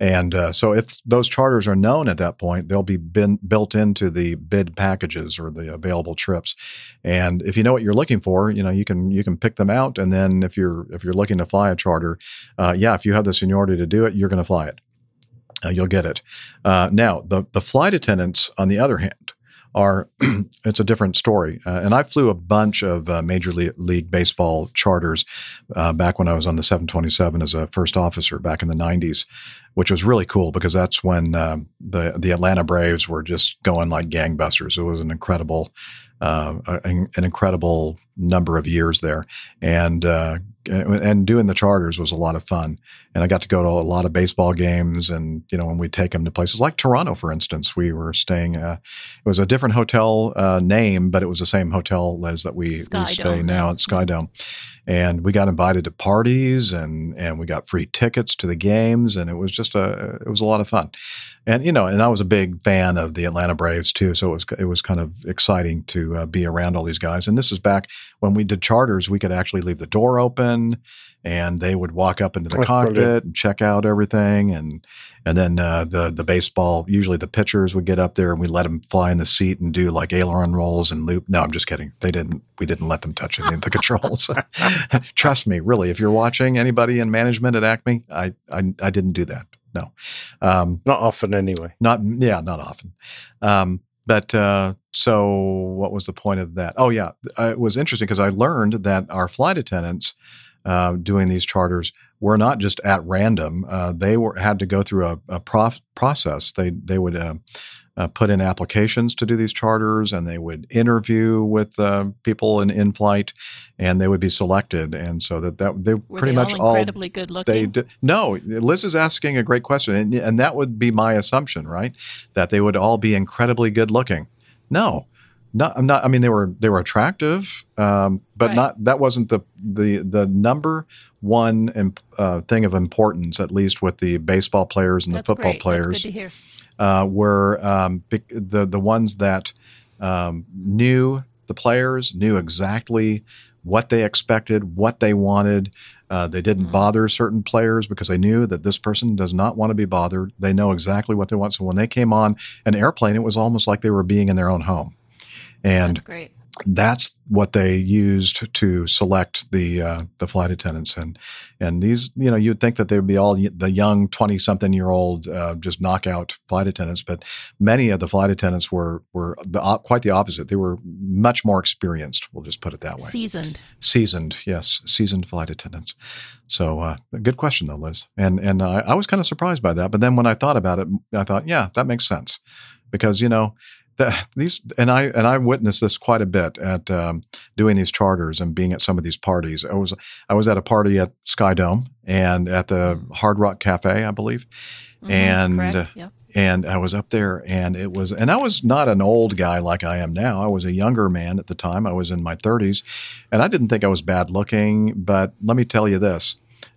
And uh, so if those charters are known at that point, they'll be bin- built into the bid packages or the available trips. And if you know what you're looking for, you know, you can you can pick them out. And then if you're if you're looking to fly a charter, uh, yeah, if you have the seniority to do it, you're going to fly it. Uh, you'll get it. Uh, now, the the flight attendants, on the other hand, are it's a different story. Uh, and I flew a bunch of uh, Major League Baseball charters uh, back when I was on the seven twenty-seven as a first officer back in the nineties, which was really cool because that's when um, the, the Atlanta Braves were just going like gangbusters. It was an incredible uh, an, an incredible number of years there. And uh, and doing the charters was a lot of fun. And I got to go to a lot of baseball games. And, you know, when we take them to places like Toronto, for instance, we were staying, uh, it was a different hotel uh, name, but it was the same hotel as that we, we stay now at Skydome. And we got invited to parties and, and we got free tickets to the games. And it was just a, it was a lot of fun. And, you know, and I was a big fan of the Atlanta Braves too. So it was, it was kind of exciting to uh, be around all these guys. And this is back when we did charters, we could actually leave the door open and they would walk up into the That's cockpit brilliant. And check out everything. And, and then uh, the, the baseball, usually the pitchers would get up there and we let them fly in the seat and do like aileron rolls and loop. No, I'm just kidding. They didn't, we didn't let them touch any of the controls. Trust me, really, if you're watching anybody in management at Acme, I, I, I didn't do that. No. Um, not often anyway. Not, yeah, not often. Um, But uh, so what was the point of that? Oh, yeah. It was interesting because I learned that our flight attendants uh, doing these charters were not just at random. Uh, they were had to go through a, a prof- process. They, they would uh, uh, put in applications to do these charters, and they would interview with uh, people in, in flight, and they would be selected. And so that, that they were pretty they much all incredibly good looking. They d- no, Liz is asking a great question, and, and that would be my assumption, right? That they would all be incredibly good looking. No, not. I'm not. I mean, they were they were attractive, um, but right. not. That wasn't the the the number one imp, uh, thing of importance, at least with the baseball players and That's the football great. players. That's good to hear. Uh, were um, the the ones that um, knew the players, knew exactly what they expected, what they wanted. Uh, they didn't mm-hmm. bother certain players because they knew that this person does not want to be bothered. They know exactly what they want. So when they came on an airplane, it was almost like they were being in their own home. And that's great. That's what they used to select the uh, the flight attendants, and and these, you know, you'd think that they would be all the young twenty something year old uh, just knockout flight attendants, but many of the flight attendants were were the, uh, quite the opposite. They were much more experienced. We'll just put it that way. Seasoned, seasoned, yes, seasoned flight attendants. So, uh, good question though, Liz, and and I, I was kind of surprised by that, but then when I thought about it, I thought, yeah, that makes sense, because you know. The, these and I and I witnessed this quite a bit at um, doing these charters and being at some of these parties. I was I was at a party at Skydome and at the Hard Rock Cafe, I believe, mm-hmm, and yeah. and I was up there and it was and I was not an old guy like I am now. I was a younger man at the time. I was in my thirties, and I didn't think I was bad looking. But let me tell you this: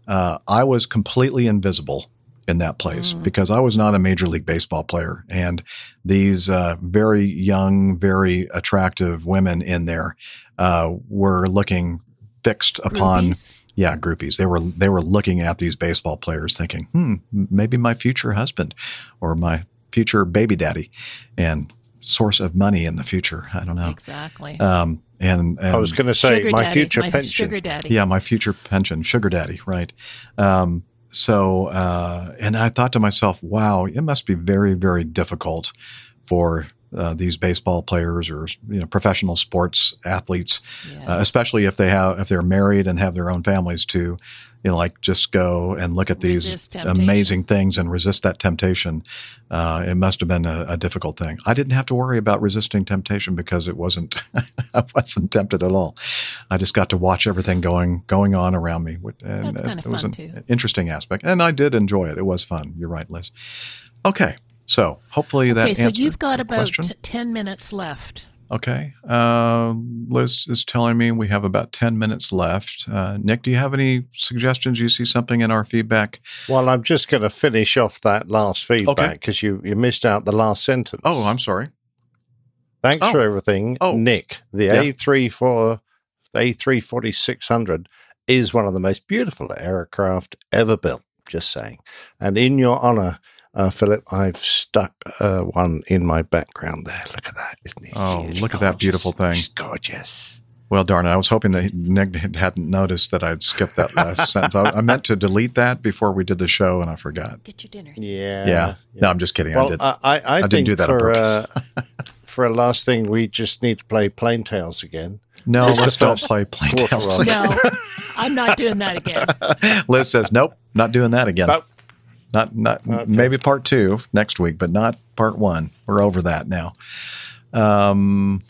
uh, I was completely invisible in that place mm. because I was not a Major League Baseball player. And these uh, very young, very attractive women in there uh, were looking fixed upon. Groupies. Yeah, groupies. They were they were looking at these baseball players thinking, hmm, maybe my future husband or my future baby daddy and source of money in the future. I don't know. Exactly. Um, and, and I was going to say my daddy, future my pension. Sugar daddy. Yeah, my future pension. Sugar daddy, right. Um So, uh, and I thought to myself, wow, it must be very, very difficult for uh, these baseball players or you know professional sports athletes, yeah. uh, especially if they have if they're married and have their own families, to you know like just go and look at resist these temptation. amazing things and resist that temptation. Uh, it must have been a, a difficult thing. I didn't have to worry about resisting temptation because it wasn't I wasn't tempted at all. I just got to watch everything going going on around me. And That's kind of it, it was fun an too. Interesting aspect, and I did enjoy it. It was fun. You're right, Liz. Okay. So hopefully that answers the question. Okay, so you've got about ten minutes left. Okay. Uh, Liz is telling me we have about ten minutes left. Uh, Nick, do you have any suggestions? You see something in our feedback? Well, I'm just going to finish off that last feedback because okay. you, you missed out the last sentence. Oh, I'm sorry. Thanks oh. for everything, oh. Nick. The yeah. A three forty-six hundred is one of the most beautiful aircraft ever built, just saying. And in your honor, Uh, Philip, I've stuck uh, one in my background there. Look at that, isn't it? Oh, She's look gorgeous. At that beautiful thing. She's gorgeous. Well, darn it. I was hoping that Nick hadn't noticed that I'd skipped that last sentence. I, I meant to delete that before we did the show, and I forgot. Get your dinner. Yeah. Yeah. yeah. No, I'm just kidding. Well, I, did, I, I, I, I didn't do that for, on purpose. Uh, for a last thing, we just need to play Plain Tales again. No, it's let's don't play Plain Tales again. No, I'm not doing that again. Liz says, nope, not doing that again. But, Not, not okay. maybe part two next week, but not part one. We're over that now. Um,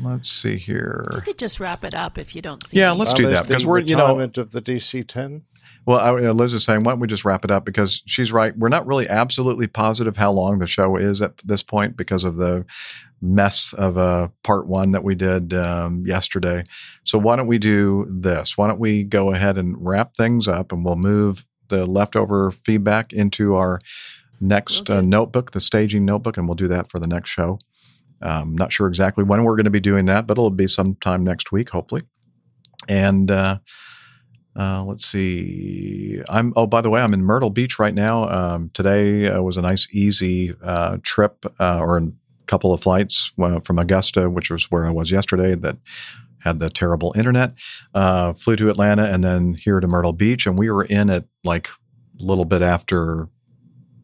let's see here. We could just wrap it up if you don't see. Yeah, anything. let's do that because we're you know of the D C ten. Well, I, Liz is saying, why don't we just wrap it up? Because she's right. We're not really absolutely positive how long the show is at this point because of the mess of a uh, part one that we did um, yesterday. So why don't we do this? Why don't we go ahead and wrap things up, and we'll move the leftover feedback into our next okay. uh, notebook, the staging notebook, and we'll do that for the next show. Um, not sure exactly when we're going to be doing that, but it'll be sometime next week, hopefully. And uh, uh, let's see. I'm. Oh, by the way, I'm in Myrtle Beach right now. Um, today uh, was a nice, easy uh, trip uh, or a couple of flights from Augusta, which was where I was yesterday, that had the terrible internet, uh, flew to Atlanta and then here to Myrtle Beach. And we were in at like a little bit after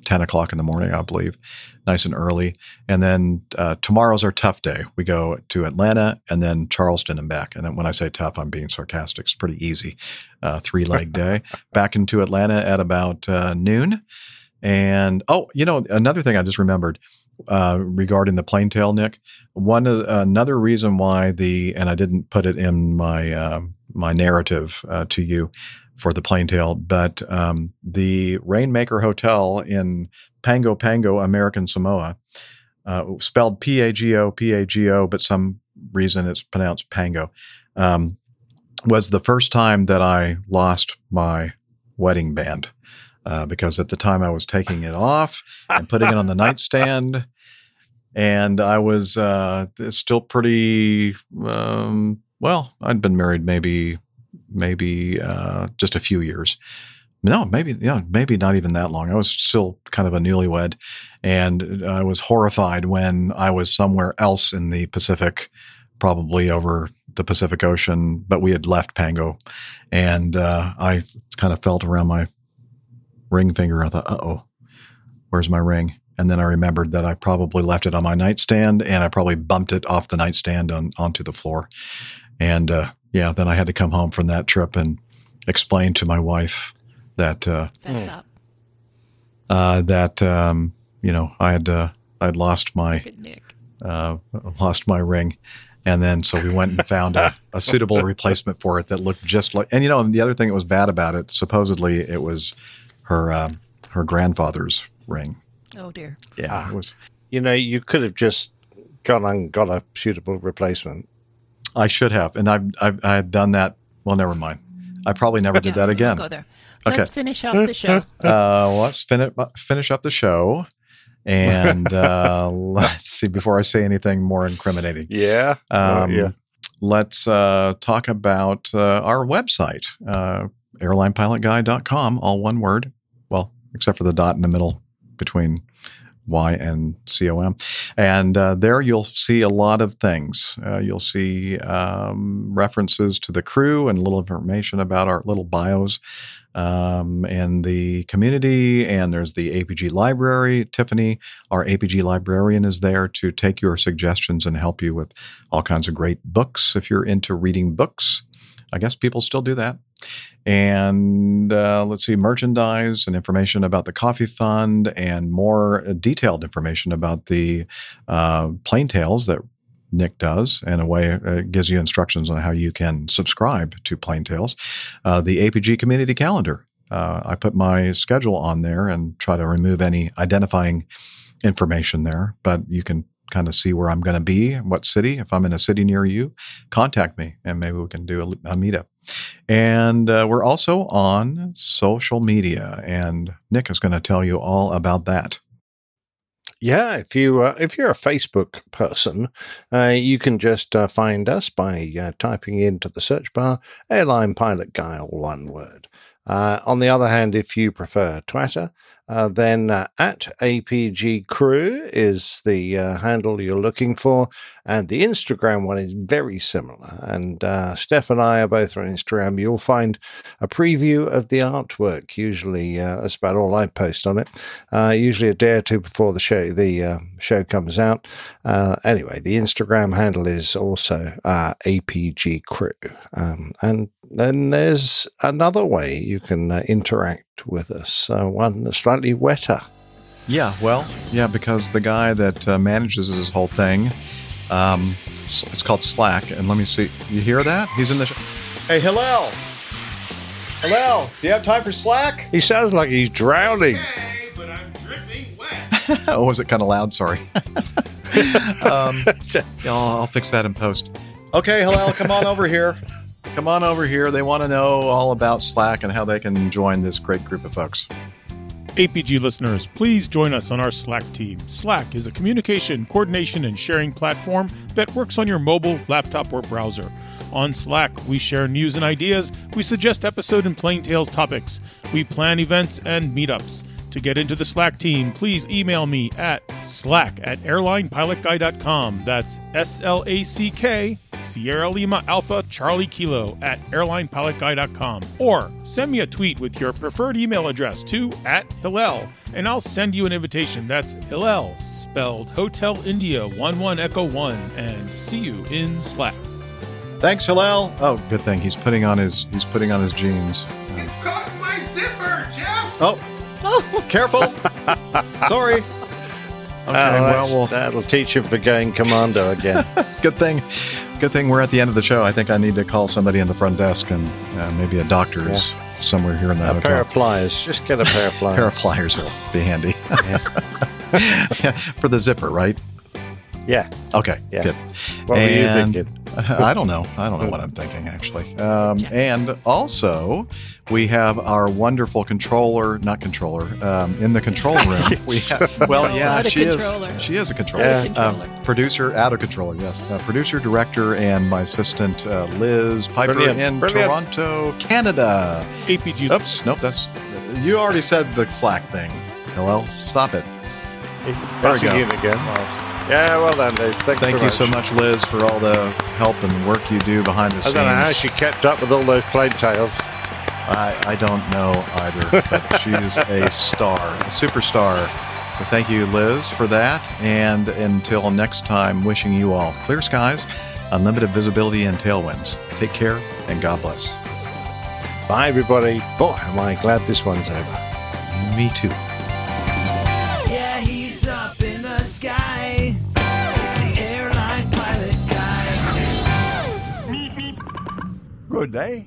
ten o'clock in the morning, I believe, nice and early. And then uh, tomorrow's our tough day. We go to Atlanta and then Charleston and back. And then when I say tough, I'm being sarcastic. It's pretty easy. Uh, three leg day. Back into Atlanta at about uh, noon. And, oh, you know, another thing I just remembered. Uh, regarding the plain tale, Nick, one uh, another reason why the and I didn't put it in my uh, my narrative uh, to you for the plain tale, but um, the Rainmaker Hotel in Pago Pago, American Samoa, uh, spelled P A G O P A G O, but some reason it's pronounced Pango, um, was the first time that I lost my wedding band. Uh, because at the time I was taking it off and putting it on the nightstand, and I was uh, still pretty um, well. I'd been married maybe, maybe uh, just a few years. No, maybe yeah, maybe not even that long. I was still kind of a newlywed, and I was horrified when I was somewhere else in the Pacific, probably over the Pacific Ocean. But we had left Pango, and uh, I kind of felt around my ring finger. I thought, uh-oh, where's my ring? And then I remembered that I probably left it on my nightstand, and I probably bumped it off the nightstand on, onto the floor. And uh, yeah, then I had to come home from that trip and explain to my wife that uh, That's up. Uh, that um, you know I had uh, I'd lost my uh, lost my ring. And then so we went and found a, a suitable replacement for it that looked just like. And you know, and the other thing that was bad about it, supposedly it was her uh, her grandfather's ring. Oh, dear. Yeah, ah, it was. You know, you could have just gone and got a suitable replacement. I should have. And I I, I had done that. Well, never mind. I probably never did yeah, that again. Go there. Okay. Let's finish up the show. Uh, let's fin- finish up the show. And uh, let's see, before I say anything more incriminating. Yeah. Um, oh, yeah. Let's uh, talk about uh, our website, uh, airline pilot guy dot com, all one word. Well, except for the dot in the middle between Y N C O M. And uh, there you'll see a lot of things. Uh, you'll see um, references to the crew and a little information about our little bios um, and the community. And there's the A P G library. Tiffany, our A P G librarian, is there to take your suggestions and help you with all kinds of great books if you're into reading books. I guess people still do that. And uh, let's see, merchandise and information about the coffee fund and more detailed information about the uh, plane tales that Nick does. In a way, it gives you instructions on how you can subscribe to plane tales. Uh, the A P G community calendar. Uh, I put my schedule on there and try to remove any identifying information there, but you can kind of see where I'm going to be, what city. If I'm in a city near you, contact me and maybe we can do a, a meetup. And uh, we're also on social media, and Nick is going to tell you all about that. Yeah, if you uh, if you're a Facebook person, uh, you can just uh, find us by uh, typing into the search bar Airline Pilot Guy, all one word. Uh, on the other hand, if you prefer Twitter, uh, then uh, at A P G Crew is the uh, handle you're looking for. And the Instagram one is very similar. And uh, Steph and I are both on Instagram. You'll find a preview of the artwork. Usually, uh, that's about all I post on it. Uh, usually a day or two before the show, the uh, show comes out. Uh, anyway, the Instagram handle is also uh, A P G Crew. Um, and then there's another way you can uh, interact with us, uh, one that's slightly wetter. Yeah, well, yeah, because the guy that uh, manages this whole thing, um, it's called Slack, and let me see, you hear that? He's in the... Sh- hey, Hillel! Hillel, do you have time for Slack? He sounds like he's drowning. Hey, but I'm dripping wet. Oh, was it kind of loud? Sorry. um, I'll, I'll fix that in post. Okay, Hillel, come on over here. Come on over here. They want to know all about Slack and how they can join this great group of folks. A P G listeners, please join us on our Slack team. Slack is a communication, coordination, and sharing platform that works on your mobile, laptop, or browser. On Slack, we share news and ideas. We suggest episode and plain tales topics. We plan events and meetups. To get into the Slack team, please email me at slack at airlinepilotguy.com. That's S L A C K, Sierra Lima Alpha Charlie Kilo at airlinepilotguy dot com. Or send me a tweet with your preferred email address to at Hillel, and I'll send you an invitation. That's Hillel, spelled Hotel India one one Echo one, and see you in Slack. Thanks, Hillel. Oh, good thing he's putting on his, he's putting on his jeans. It's caught my zipper, Jeff! Oh. Oh, careful. Sorry. Okay, uh, well, we'll... That'll teach him for going commando again. Good thing. Good thing we're at the end of the show. I think I need to call somebody in the front desk, and uh, maybe a doctor yeah. is somewhere here in the a hotel. A pair of pliers. Just get a pair of pliers. A pair of pliers will be handy. Yeah. Yeah, for the zipper, right? Yeah. Okay, yeah. Good. What and... were you thinking? I don't know. I don't know what I'm thinking, actually. Um, and also, we have our wonderful controller, not controller, um, in the control room. Yes. We have, well, yeah, she controller. is. She is a controller. Yeah. controller. Uh, producer, out of controller, yes. Uh, producer, director, and my assistant, uh, Liz Piper Brilliant. in Brilliant. Toronto, Canada. A P G. Oops, nope, that's, you already said the Slack thing. Hello, stop it. There we go. Again. Awesome. Yeah, well done, Liz. Thanks Thank you much. so much, Liz, for all the help and work you do behind the I scenes. I don't know how she kept up with all those plane tales. I, I don't know either, but she's a star, a superstar. So thank you, Liz, for that. And until next time, wishing you all clear skies, unlimited visibility, and tailwinds. Take care, and God bless. Bye, everybody. Boy, am I glad this one's over. Me too. Yeah, he's up in the sky. Good day.